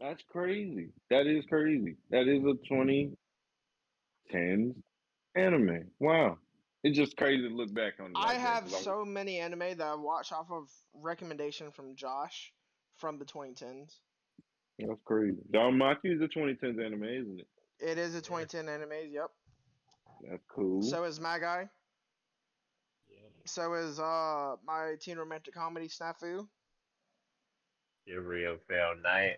That's crazy. That is crazy. That is a 2010 anime. Wow. It's just crazy to look back on. I have so many anime that I watch off of recommendation from Josh from the 2010s. That's crazy. Don Machi is a 2010s anime, isn't it? It is a 2010 anime, yep. That's cool. So is my guy. Yeah. So is my teen romantic comedy snafu. Every failed night.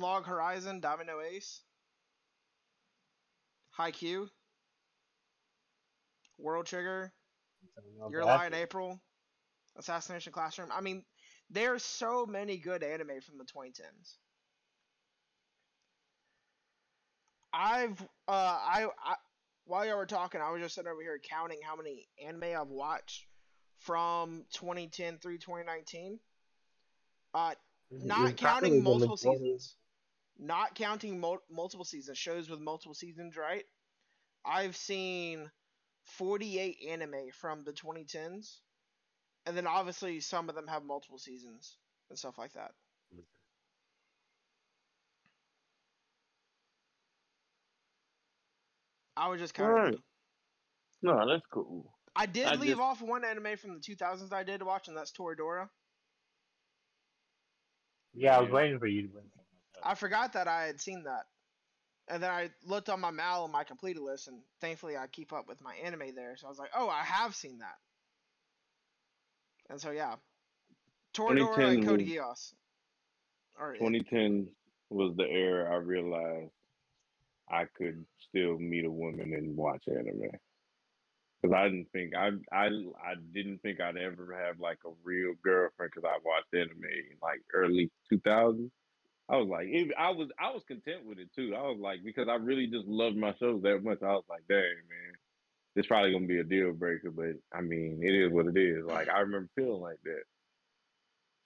Log Horizon, Domino Ace, Haikyuu, World Trigger, Your Lie in April, Assassination Classroom. I mean, there's so many good anime from the 2010s. I while y'all were talking, I was just sitting over here counting how many anime I've watched from 2010 through 2019. Not counting multiple seasons. Not counting multiple seasons. Shows with multiple seasons, right? I've seen 48 anime from the 2010s. And then obviously some of them have multiple seasons and stuff like that. I was just kind of... Right. No, that's cool. I did leave off one anime from the 2000s I did watch, and that's Toradora. Yeah, I was waiting for you to win. I forgot that I had seen that. And then I looked on my Mal and my completed list, and thankfully I keep up with my anime there. So I was like, oh, I have seen that. And so, yeah. Toradora and Code Geass. 2010 was the era I realized I could still meet a woman and watch anime. Because I didn't think I'd ever have like a real girlfriend because I watched anime in like early 2000s. I was like, I was content with it too. I was like, because I really just loved my shows that much. I was like, dang man, it's probably gonna be a deal breaker, but I mean, it is what it is. Like I remember feeling like that.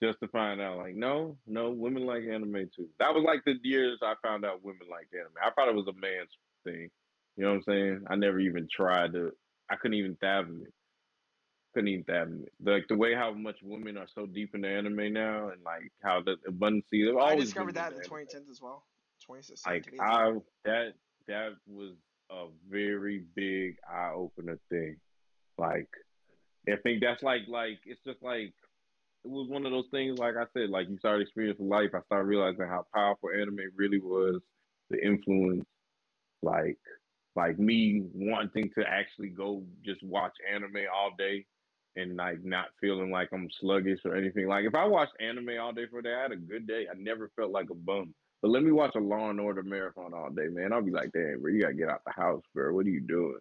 Just to find out, like, no, women like anime too. That was like the years I found out women liked anime. I thought it was a man's thing. You know what I'm saying? I never even tried to. I couldn't even fathom it. Like the way how much women are so deep into anime now, and like how the abundance. I discovered that in 2010 as well. 2016. Like that was a very big eye opener thing. Like I think that's like it's just like. It was one of those things, like I said, like you started experiencing life. I started realizing how powerful anime really was, the influence, like me wanting to actually go just watch anime all day and like not feeling like I'm sluggish or anything. Like if I watched anime all day for a day, I had a good day. I never felt like a bum. But let me watch a Law and Order marathon all day, man. I'll be like, damn, bro, you gotta get out the house, bro. What are you doing?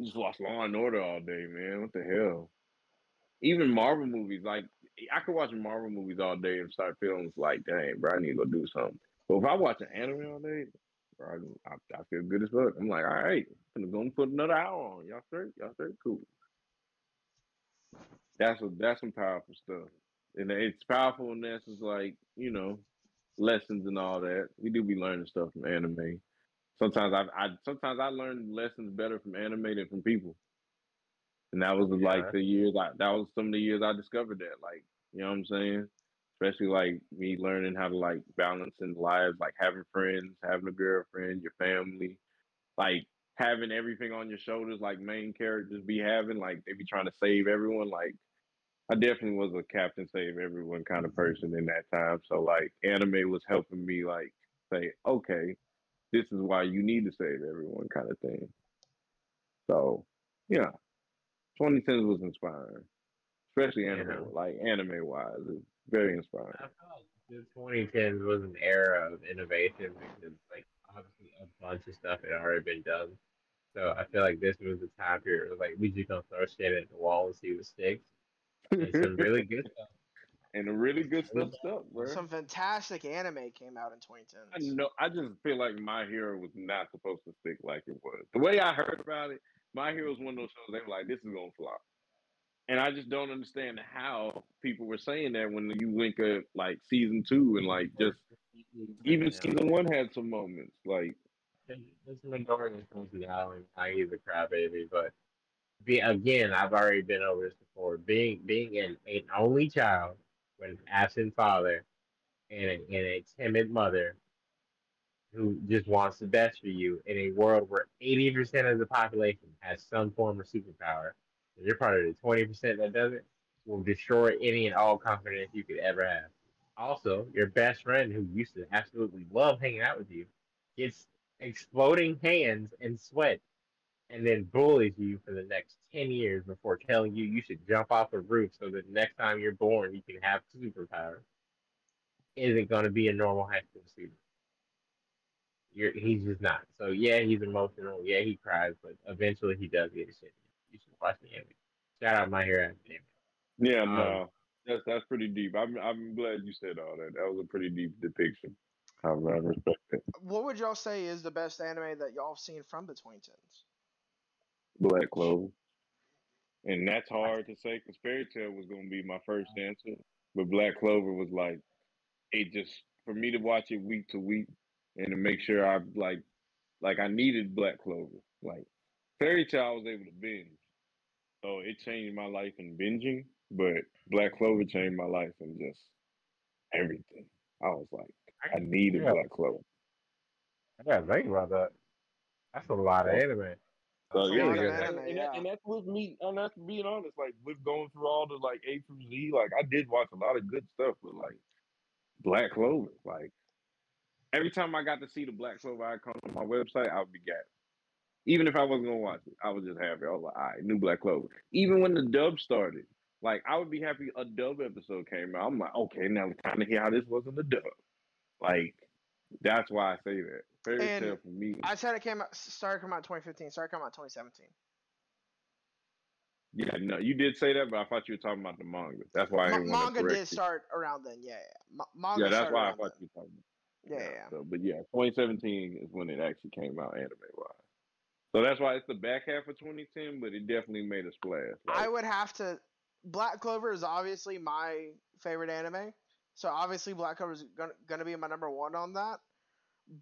Just watch Law and Order all day, man. What the hell? Even Marvel movies, like, I could watch Marvel movies all day and start feeling like, dang, bro, I need to go do something. But if I watch an anime all day, bro, I feel good as fuck. I'm like, all right, I'm going to put another hour on. Y'all straight? Cool. That's some powerful stuff. And it's powerful, and that's just like, you know, lessons and all that. We do be learning stuff from anime. Sometimes I learn lessons better from anime than from people. And that was that was some of the years I discovered that, like, you know what I'm saying? Especially like me learning how to like balance in lives, like having friends, having a girlfriend, your family, like having everything on your shoulders, like main characters be having, like they be trying to save everyone. Like I definitely was a captain save everyone kind of person in that time. So like anime was helping me like say, okay, this is why you need to save everyone kind of thing. So yeah. 2010 was inspiring, especially anime, like anime-wise. It's very inspiring. I felt the 2010s was an era of innovation because, like, obviously a bunch of stuff had already been done. So I feel like this was the time period where, like, we just gonna throw shit at the wall and see what sticks. And some really good stuff. And the really good stuff, bro. Some fantastic anime came out in 2010. I know. I just feel like My Hero was not supposed to stick like it was. The way I heard about it. My Hero was one of those shows they were like, this is going to flop. And I just don't understand how people were saying that when you link up like season 2 and like just even season 1 had some moments. Like, there's an ignorance comes to the island. I give a crap, baby. But again, I've already been over this before. Being an only child with an absent father and a timid mother. Who just wants the best for you in a world where 80% of the population has some form of superpower, and you're part of the 20% that doesn't, will destroy any and all confidence you could ever have. Also, your best friend who used to absolutely love hanging out with you gets exploding hands and sweat and then bullies you for the next 10 years before telling you you should jump off a roof so that next time you're born you can have superpowers, isn't going to be a normal high school student. He's just not. So yeah, he's emotional. Yeah, he cries, but eventually he does get his shit. You should watch the anime. Shout out My Hero Academia. Yeah, no, that's pretty deep. I'm glad you said all that. That was a pretty deep depiction. I respect it. What would y'all say is the best anime that y'all have seen from the Twin Tins? Black Clover. And that's hard to say because Fairy Tail was going to be my first answer, but Black Clover was like, it just for me to watch it week to week and to make sure I like I needed Black Clover. Like Fairy Tail, I was able to binge, so it changed my life in binging. But Black Clover changed my life in just everything. I was like, I needed Black Clover. I gotta think about that. That's a lot of anime. So, yeah, and that's with me, and that's being honest. Like with going through all the like A through Z, like I did watch a lot of good stuff, but like Black Clover, like every time I got to see the Black Clover icon on my website, I would be gassed. Even if I wasn't gonna watch it, I was just happy. I was like, all right, new Black Clover. Even when the dub started, like I would be happy a dub episode came out. I'm like, okay, now it's time to hear how this wasn't a dub. Like that's why I say that. Fairy Tail for me. I said it started coming out 2015. Started coming out 2017. Yeah, no, you did say that, but I thought you were talking about the manga. That's why I didn't want to correct you. Manga did start around then. Yeah. Manga. Yeah, that's why I thought you were talking about. Yeah. So, but yeah, 2017 is when it actually came out anime-wise. So that's why it's the back half of 2010, but it definitely made a splash. Like, I would have to. Black Clover is obviously my favorite anime, so obviously Black Clover is gonna be my number one on that.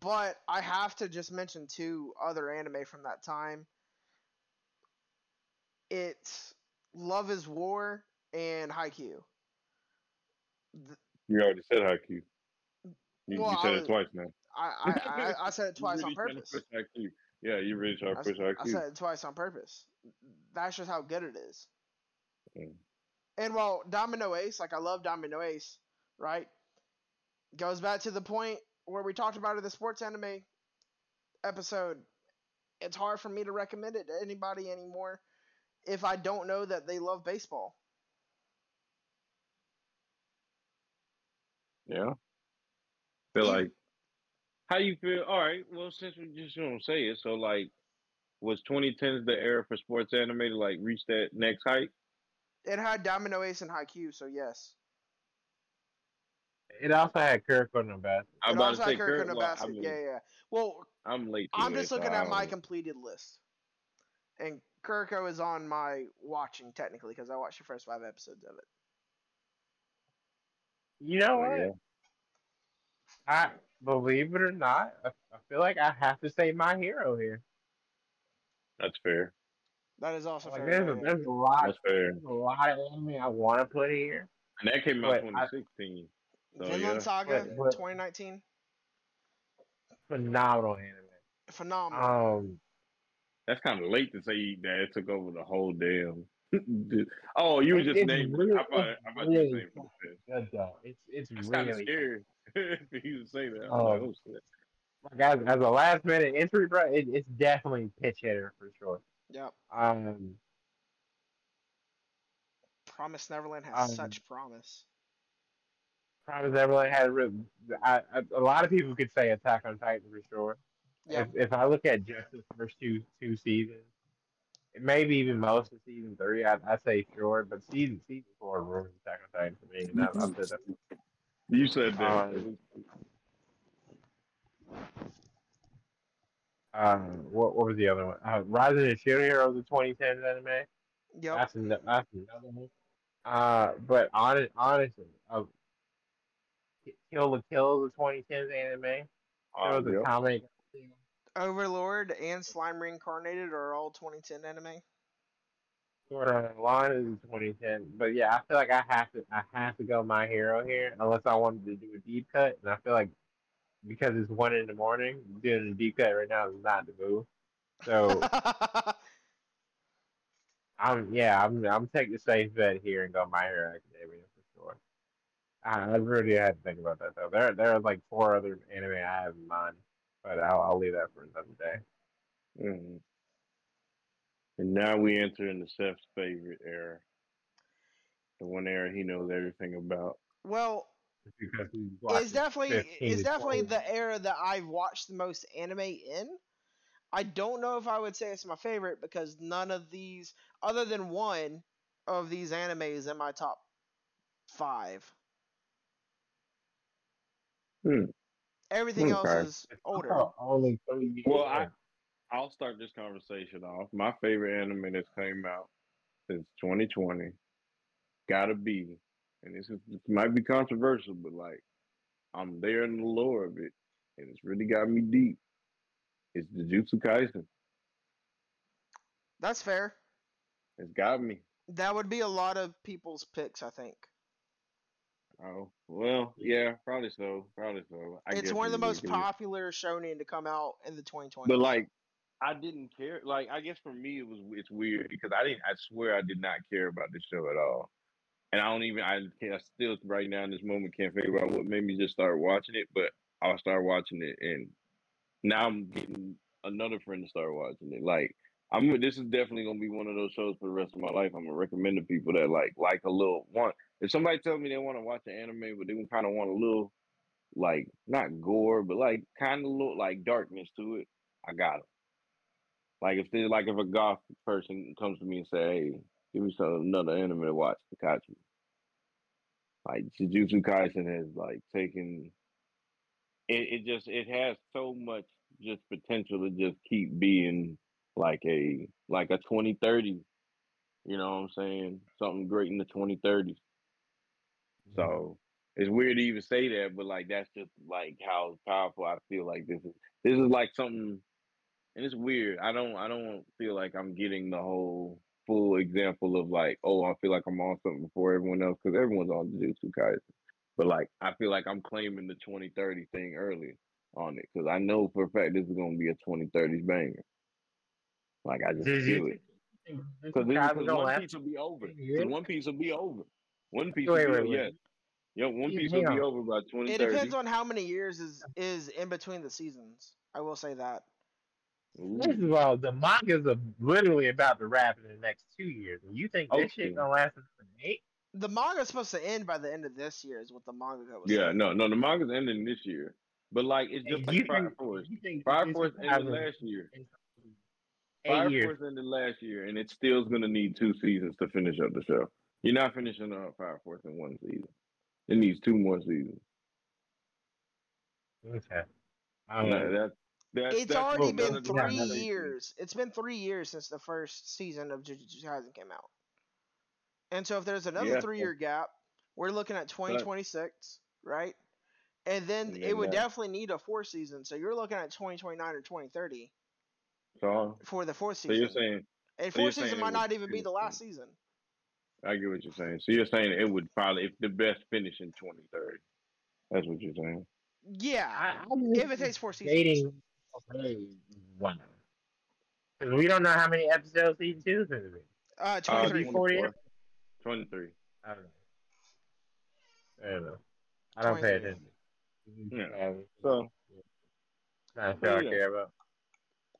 But I have to just mention two other anime from that time. It's Love is War and Haikyuu. You already said Haikyuu. You said it twice now. I said it twice really on purpose. Yeah, you really try to push IQ. I said it twice on purpose. That's just how good it is. Mm. And while Domino Ace, like I love Domino Ace, right? Goes back to the point where we talked about it in the sports anime episode. It's hard for me to recommend it to anybody anymore if I don't know that they love baseball. Yeah. They're like, how you feel? All right, well, since we just don't say it, so like, was 2010s the era for sports anime to like reach that next height? It had Domino Ace and Haikyuu, so yes. It also had Kuroko no Basket. I'm about to say Kuroko no Basket. Yeah. Well, I'm late. I'm just looking at my completed list, and Kuroko is on my watching technically because I watched the first 5 episodes of it. You know what? Yeah. I believe it or not, I feel like I have to say My Hero here. That's fair. That is also fair. There's a lot. That's fair. There's a lot of anime I want to put here. And that came out in 2016. Vinland Saga, 2019. Phenomenal anime. Phenomenal. That's kind of late to say that it took over the whole damn. Oh, you were just named. Really, I'm about to say it. Good though. It's really scary. For you to say that. Guys, as a last minute entry, bro, it's definitely pitch hitter for sure. Yep. Promise Neverland has such promise. Promise Neverland had a lot of people could say Attack on Titan for sure. Yeah. If I look at just the first two seasons, maybe even most of season 3, I say sure, but season 4 ruins Attack on Titan for me. And I'm just, you said that. What was the other one? Rising and Shield Hero was a 2010 anime. Yep. That's another one. But honestly, Kill the Kill was a 2010 anime. That was a comic. Overlord and Slime Reincarnated are all 2010 anime. Sword Art Online is 2010, but yeah, I feel like I have to go My Hero here, unless I wanted to do a deep cut, and I feel like because it's 1 a.m, doing a deep cut right now is not the move. So, I'm taking the safe bet here and go My Hero Academia for sure. I really had to think about that though. There are like 4 other anime I have in mind, but I'll leave that for another day. Mm-hmm. And now we enter into Seth's favorite era. The one era he knows everything about. Well, it's definitely the era that I've watched the most anime in. I don't know if I would say it's my favorite because none of these, other than one of these animes, in my top 5. Everything else is older. Well, I'll start this conversation off. My favorite anime that's came out since 2020 gotta be, and this might be controversial, but like I'm there in the lore of it, and it's really got me deep. It's Jujutsu Kaisen. That's fair. It's got me. That would be a lot of people's picks, I think. Oh, well, yeah, probably so. It's one of the most popular shonen to come out in the 2020s. But like, I didn't care. Like, I guess for me, it's weird because I swear I did not care about this show at all. And I still right now in this moment can't figure out what made me just start watching it. But I'll start watching it, and now I'm getting another friend to start watching it. Like, this is definitely gonna be one of those shows for the rest of my life. I'm gonna recommend to people that like a little one. If somebody tells me they want to watch an anime, but they kind of want a little, like, not gore, but like kind of look like darkness to it, I got it. Like if a goth person comes to me and say, "Hey, give me another anime to watch," Pikachu. Like Jujutsu Kaisen has like taken it. It has so much just potential to just keep being like a 2030. You know what I'm saying? Something great in the 2030s. So it's weird to even say that, but like that's just like how powerful I feel like this is. This is like something, and it's weird. I don't feel like I'm getting the whole full example of like, oh, I feel like I'm on something before everyone else because everyone's on Jujutsu Kaisen. But like I feel like I'm claiming the 2030 thing early on it because I know for a fact this is gonna be a 2030s banger. Like I just feel it because One Piece will be over. One Piece will be over. Yeah, One Piece will be over by 2030. It depends on how many years is in between the seasons. I will say that. First of all, the mangas are literally about to wrap in the next 2 years. And you think this shit gonna last until 8? The manga's supposed to end by the end of this year, is what the manga was. Yeah, no, the manga's ending this year. But like it's just like Fire Force. Fire Force ended last year. Fire Force ended last year, and it still's gonna need 2 seasons to finish up the show. You're not finishing up Fire Force in one season. It needs 2 more seasons. Okay. It's already been 3 years. It's been 3 years since the first season of Jujutsu Kaisen came out. And so if there's another 3-year gap, we're looking at 2026, right? And then it would definitely need a 4th season. So you're looking at 2029 or 2030 for the 4th season. So you're saying, and 4th season might not even be the last season. I get what you're saying. So you're saying it would probably, if the best finish in 2030. That's what you're saying. Yeah, if it takes 4 seasons. One. We don't know how many episodes season 2 is going to be. 23, 40. 23. I don't know. I don't pay attention. Yeah. That's all I care about.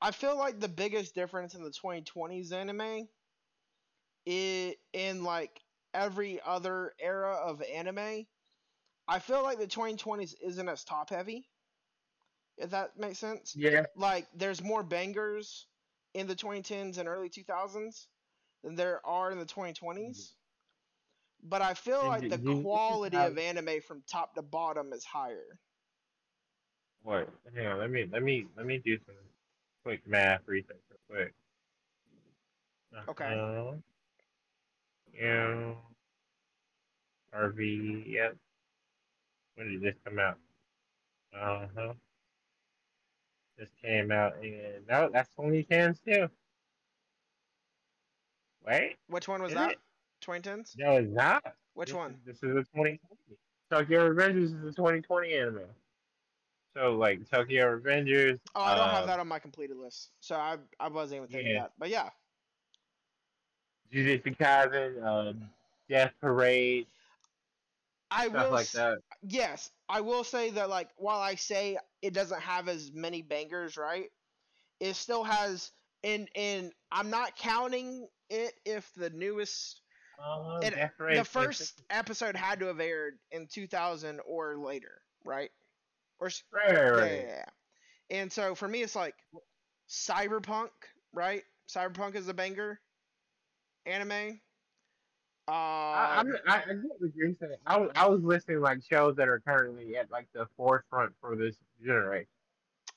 I feel like the biggest difference in the 2020s anime. It, in like every other era of anime, I feel like the 2020s isn't as top heavy, if that makes sense. Yeah. Like there's more bangers in the 2010s and early 2000s than there are in the 2020s. But I feel like the quality of anime from top to bottom is higher. What? Hang on, let me do some quick math research real quick. Okay. Yeah. RV, yep. When did this come out? This came out in... No, that's 2010s too. Wait. Which one was that? It? 2010s? No, it's not. Which one? This is a 2020. Tokyo Revengers is a 2020 anime. So, like, Tokyo Revengers... Oh, I don't have that on my completed list. So, I wasn't even thinking that. But, yeah. Jujutsu Kaisen, Death Parade, stuff like that. Yes, I will say that, like, while I say it doesn't have as many bangers, right, it still has And I'm not counting it if the newest... the first episode had to have aired in 2000 or later, right? Or right. Yeah. And so for me, it's like Cyberpunk, right? Cyberpunk is a banger anime. I get what you're saying. I was listing like shows that are currently at like the forefront for this generation.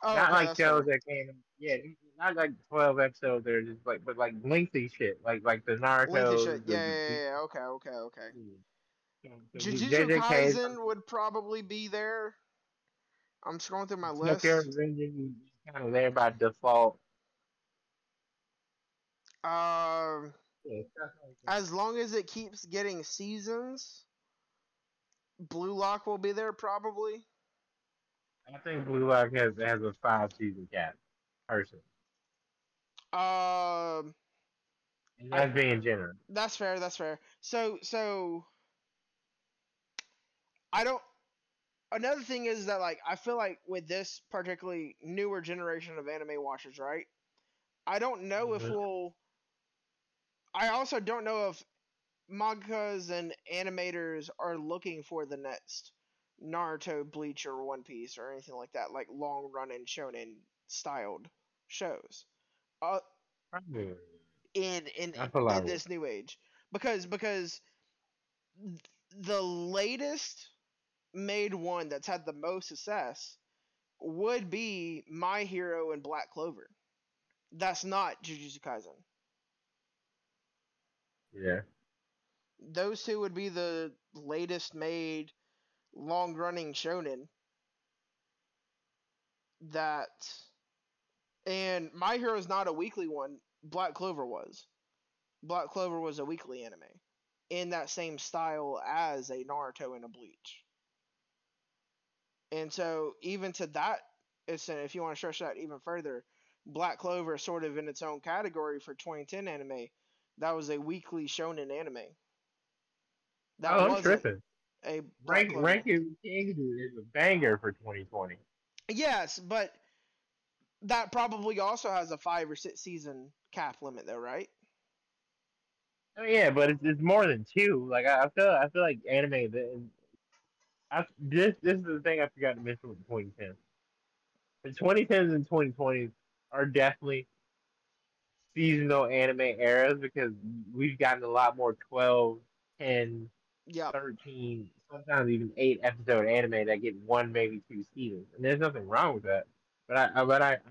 Oh, not like shows that came, yeah. Not like 12 episodes that are just like, but like lengthy shit, like the Naruto. Lengthy shit, yeah. Okay. Yeah. So Jujutsu Kaisen would probably be there. I'm scrolling through my list. Power Rangers is kind of there by default. As long as it keeps getting seasons, Blue Lock will be there probably. I think Blue Lock has a 5-season cap. Person. And that's being generous. That's fair. So I don't. Another thing is that like I feel like with this particularly newer generation of anime watchers, right? I don't know if we'll. I also don't know if mangakas and animators are looking for the next Naruto, Bleach, or One Piece or anything like that, like long running shonen styled shows in this new age, because the latest made one that's had the most success would be My Hero and Black Clover. That's not Jujutsu Kaisen. Yeah. Those two would be the latest made long-running shonen that... And My Hero is not a weekly one. Black Clover was. Black Clover was a weekly anime in that same style as a Naruto and a Bleach. And so even to that extent, if you want to stretch that even further, Black Clover is sort of in its own category for 2010 anime. That was a weekly shonen anime. I'm tripping. Ranking is a banger for 2020. Yes, but... That probably also has a 5 or 6 season cap limit, though, right? Oh yeah, but it's more than 2. Like I feel like anime. This is the thing I forgot to mention with the 2010s. The 2010s and 2020s are definitely seasonal anime eras because we've gotten a lot more 12, 10, 13, sometimes even 8 episode anime that get 1, maybe 2 seasons, and there's nothing wrong with that. But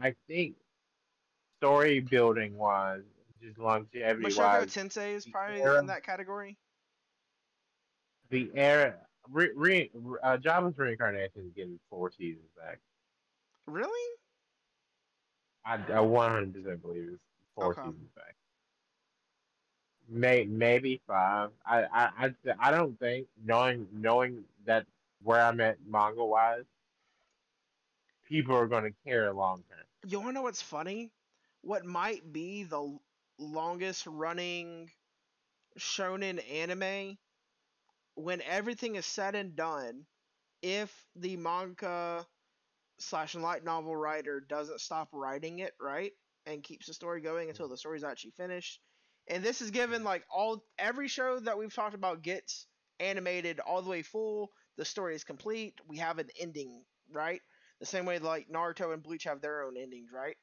I think story building wise, just longevity wise. Mushoku Tensei is probably in that category. The era, Jobless Reincarnation is getting 4 seasons back. Really? I 100% believe it's 4 seasons back. Maybe 5. I don't think knowing that where I'm at manga wise. People are going to care long term. You want to know what's funny? What might be the longest running shonen anime, when everything is said and done, if the manga / light novel writer doesn't stop writing it, right? And keeps the story going until the story's actually finished. And this is given like every show that we've talked about gets animated all the way full. The story is complete. We have an ending, right? The same way like Naruto and Bleach have their own endings, right?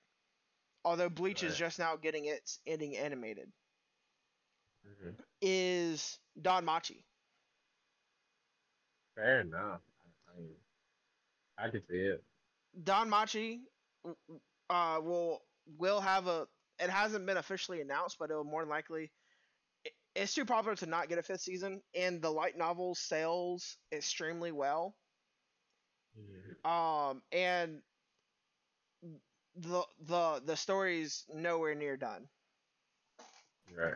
Although Bleach is just now getting its ending animated. Is Danmachi. Fair enough. I can see it. Danmachi will have a... It hasn't been officially announced, but it will more likely... It's too popular to not get a 5th season, and the light novel sells extremely well. And the story's nowhere near done. Right.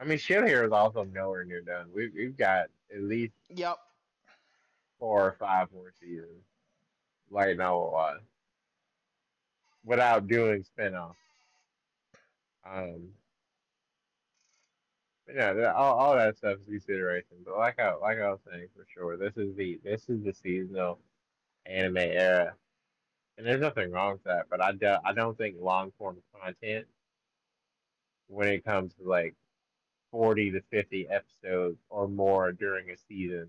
I mean, Shield Hero is also nowhere near done. We've got at least 4 or 5 more seasons, light novel wise, without doing spinoff. Yeah, all that stuff is consideration. But like I was saying, for sure, this is the seasonal anime era And there's nothing wrong with that, but I don't think long-form content, when it comes to, like, 40 to 50 episodes or more during a season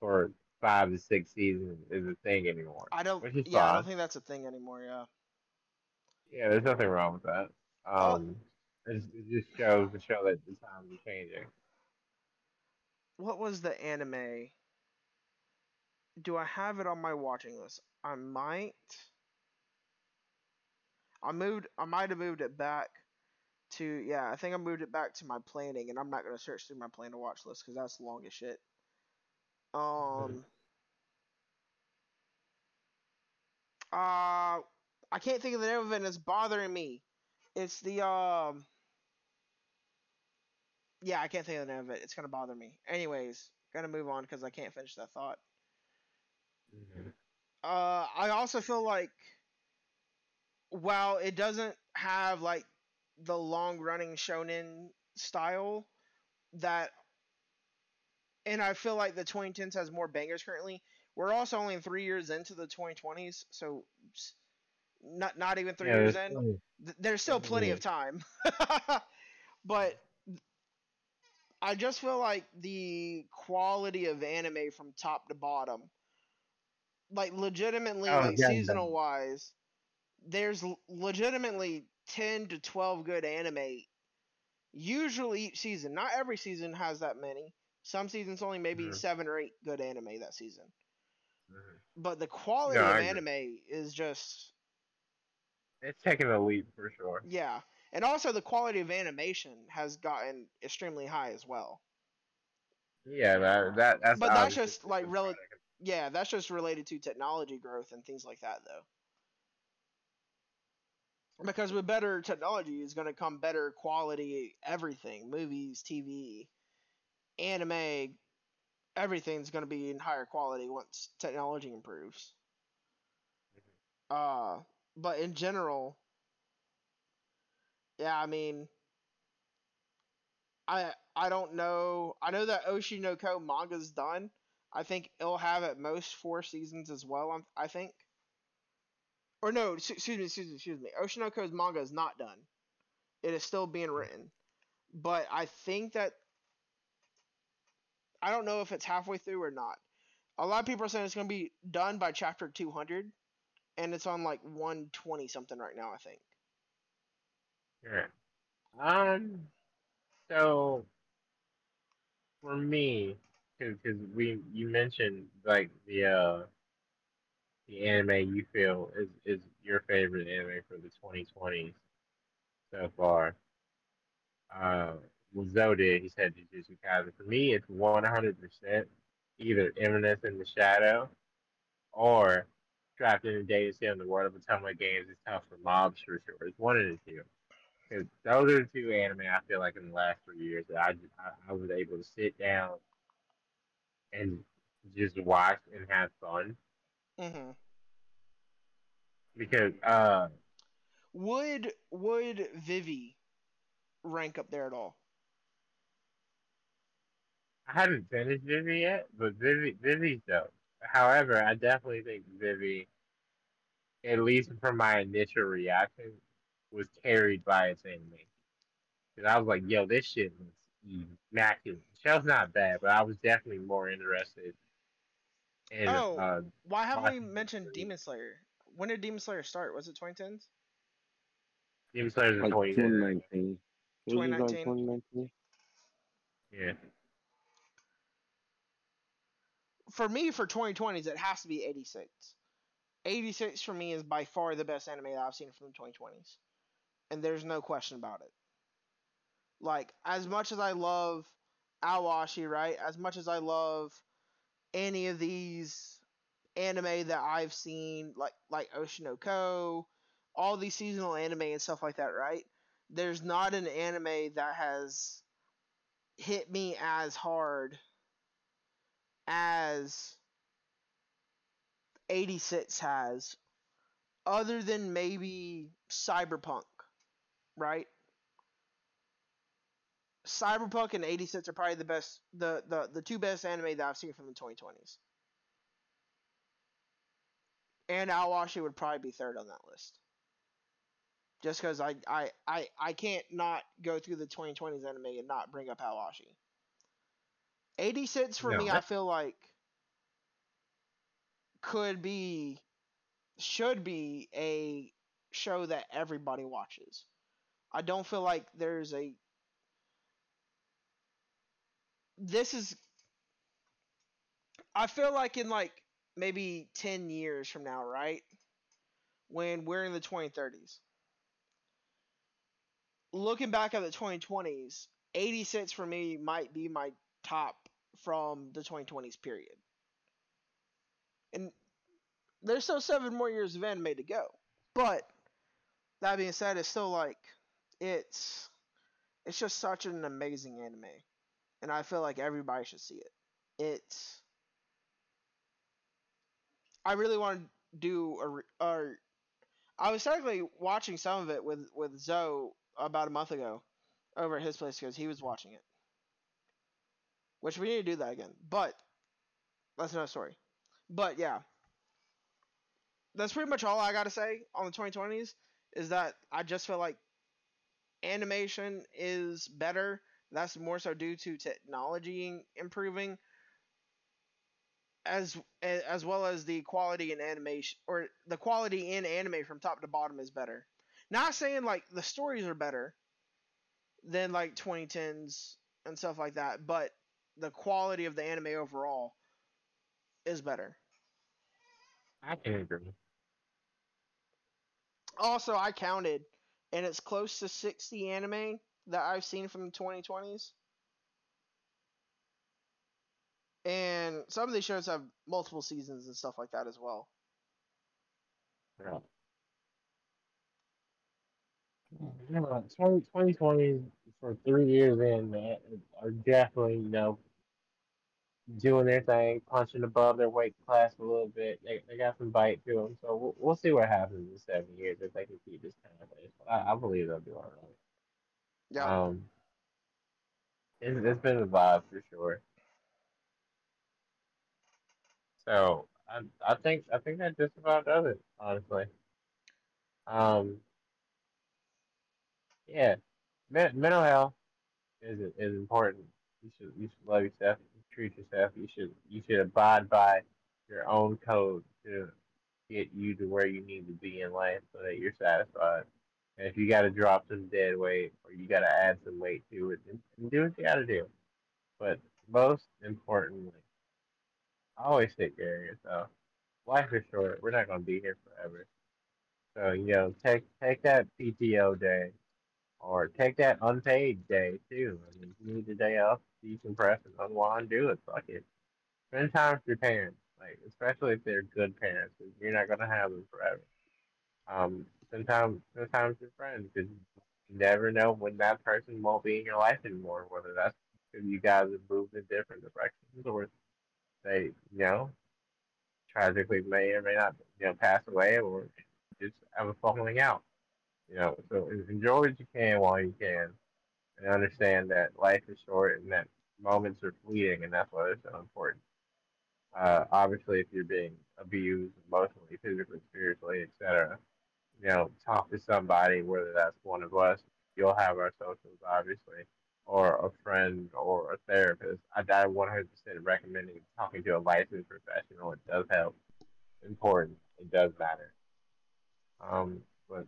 for 5 to 6 seasons is a thing anymore. I don't think that's a thing anymore, yeah. Yeah, there's nothing wrong with that. It just shows to show that the times are changing. What was the anime? Do I have it on my watching list? I might. I might have moved it back to. Yeah, I think I moved it back to my planning, and I'm not gonna search through my plan to watch list because that's long as shit. I can't think of the name of it, and it's bothering me. It's the Yeah, I can't think of the name of it. It's gonna bother me. Anyways, gonna move on because I can't finish that thought. Mm-hmm. I also feel like while it doesn't have like the long-running shonen style that, and I feel like the 2010s has more bangers currently. We're also only 3 years into the 2020s, so not even three years in. There's still plenty of time, but I just feel like the quality of anime from top to bottom. Like, legitimately, seasonal-wise, there's legitimately 10 to 12 good anime. Usually each season. Not every season has that many. Some seasons only maybe 7 or 8 good anime that season. Mm-hmm. But the quality of anime is just... It's taking a leap, for sure. Yeah. And also, the quality of animation has gotten extremely high as well. Yeah, that's... But that's just, like, relative... Yeah, that's just related to technology growth and things like that, though. Because with better technology is going to come better quality everything. Movies, TV, anime, everything's going to be in higher quality once technology improves. But in general, yeah, I mean, I don't know. I know that Oshi no Ko manga's done. I think it'll have at most 4 seasons as well, I think. Or no, excuse me. Oshi no Ko's manga is not done. It is still being written. But I think that... I don't know if it's halfway through or not. A lot of people are saying it's going to be done by chapter 200, and it's on like 120-something right now, I think. Yeah. So, for me... Because you mentioned like the anime you feel is your favorite anime for the 2020s so far. What Zoe did, he said Jujutsu Kaisen. For me, it's 100% either Eminence in the Shadow or Trapped in the Danger Zone. The world of Atomic Games is tough for mobs for sure. It's one of the two. Because those are the two anime I feel like in the last 3 years that I was able to sit down and just watch and have fun. Mm-hmm. Because would Vivi rank up there at all? I haven't finished Vivi yet, but Vivi's dope. However, I definitely think Vivi, at least from my initial reaction, was carried by its anime. Because I was like, yo, this shit was immaculate. Shell's not bad, but I was definitely more interested in... why haven't we mentioned Demon Slayer? When did Demon Slayer start? Was it 2010s? Demon Slayer's in 2019. 2019? Yeah. For me, for 2020s, it has to be 86. 86 for me is by far the best anime that I've seen from the 2020s. And there's no question about it. Like, as much as I love Awashi, right? As much as I love any of these anime that I've seen, like Oshi no Ko, all these seasonal anime and stuff like that, right? There's not an anime that has hit me as hard as 86 has, other than maybe Cyberpunk, right? Cyberpunk and 86 are probably the best, the two best anime that I've seen from the 2020s. And Aowashi would probably be third on that list. Just because I can't not go through the 2020s anime and not bring up Aowashi. 86 for me, I feel like should be a show that everybody watches. I don't feel like there's a... This is... I feel like in like maybe 10 years from now, right? When we're in the 2030s. Looking back at the 2020s, 86 for me might be my top from the 2020s period. And there's still 7 more years of anime to go. But that being said, it's still like it's just such an amazing anime. And I feel like everybody should see it. I really want to do I was technically watching some of it with Zoe about a month ago over at his place because he was watching it. Which we need to do that again. But that's another story. But yeah. That's pretty much all I gotta say on the 2020s is that I just feel like animation is better. That's more so due to technology improving. As well as the quality in animation, or the quality in anime from top to bottom is better. Not saying like the stories are better than like 2010s and stuff like that, but the quality of the anime overall is better. I can agree. Also, I counted, and it's close to 60 anime that I've seen from the 2020s. And some of these shows have multiple seasons and stuff like that as well. Yeah. 2020 for 3 years in, man, are definitely, doing their thing, punching above their weight class a little bit. They got some bite to them. So we'll see what happens in 7 years if they can keep this kind of place. I believe they'll do all right. Yeah. It's been a vibe for sure. So I think that just about does it, honestly. Yeah, mental health is important. You should love yourself. You should treat yourself. You should abide by your own code to get you to where you need to be in life so that you're satisfied. And if you got to drop some dead weight or you got to add some weight to it, then do what you got to do. But most importantly, I always take care of yourself. Life is short. We're not going to be here forever. So, take that PTO day or take that unpaid day, too. I mean, if you need the day off, decompress and unwind, do it. Fuck it. Spend time with your parents, especially if they're good parents, because you're not going to have them forever. Spend time with your friends, because you never know when that person won't be in your life anymore, whether that's because you guys have moved in different directions or they, tragically may or may not, pass away or just have a falling out. So enjoy what you can while you can and understand that life is short and that moments are fleeting, and that's why they're so important. Obviously, if you're being abused emotionally, physically, spiritually, etc., talk to somebody, whether that's one of us. You'll have our socials, obviously, or a friend or a therapist. I 100% recommending talking to a licensed professional. It does help. Important. It does matter. But,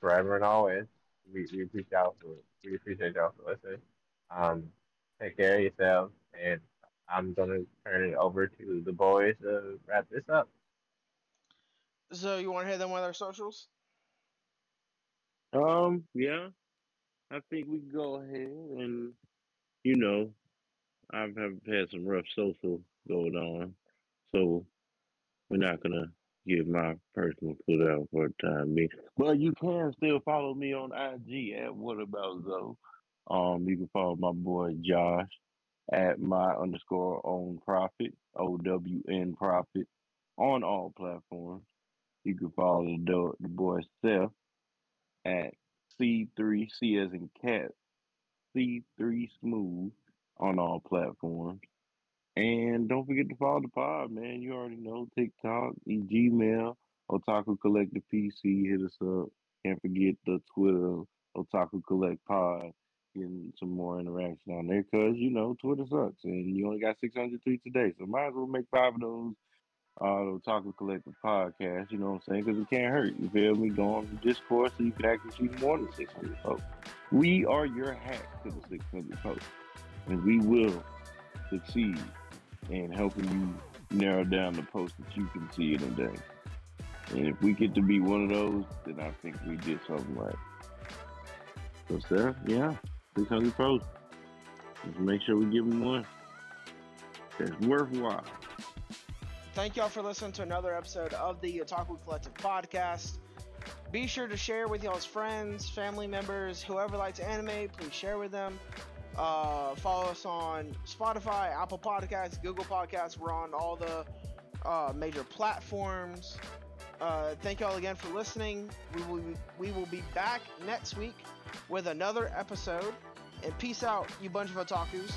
forever and always, we appreciate y'all for listening. Take care of yourselves, and I'm going to turn it over to the boys to wrap this up. So, you want to hit them with our socials? Yeah. I think we can go ahead and, I've had some rough social going on, so we're not going to give my personal put out for the time being. But you can still follow me on IG at WhatAboutZoe. You can follow my boy Josh at my_ownprofit, OWNprofit, on all platforms. You can follow the boy Seth at C3, C as in cat, C3 Smooth on all platforms. And don't forget to follow the pod, man. You already know TikTok, Gmail, Otaku Collective PC. Hit us up. Can't forget the Twitter, Otaku Collect Pod. Getting some more interaction on there because, you know, Twitter sucks. And you only got 600 tweets a day. So might as well make 5 of those Otaku Collective Podcast. You know what I'm saying? Because it can't hurt. You feel me? Go on Discord so you can actually see more than 600 folks. We are your hack to the 600 folks. And we will succeed in helping you narrow down the posts that you can see in a day. And if we get to be one of those, then I think we did something right. So, Steph, yeah, 600 posts. Just make sure we give them one that's worthwhile. Thank y'all for listening to another episode of the Otaku Collective Podcast. Be sure to share with y'all's friends, family members, whoever likes anime, please share with them. Follow us on Spotify, Apple Podcasts, Google Podcasts. We're on all the major platforms. Thank y'all again for listening. We will be back next week with another episode. And peace out, you bunch of otakus.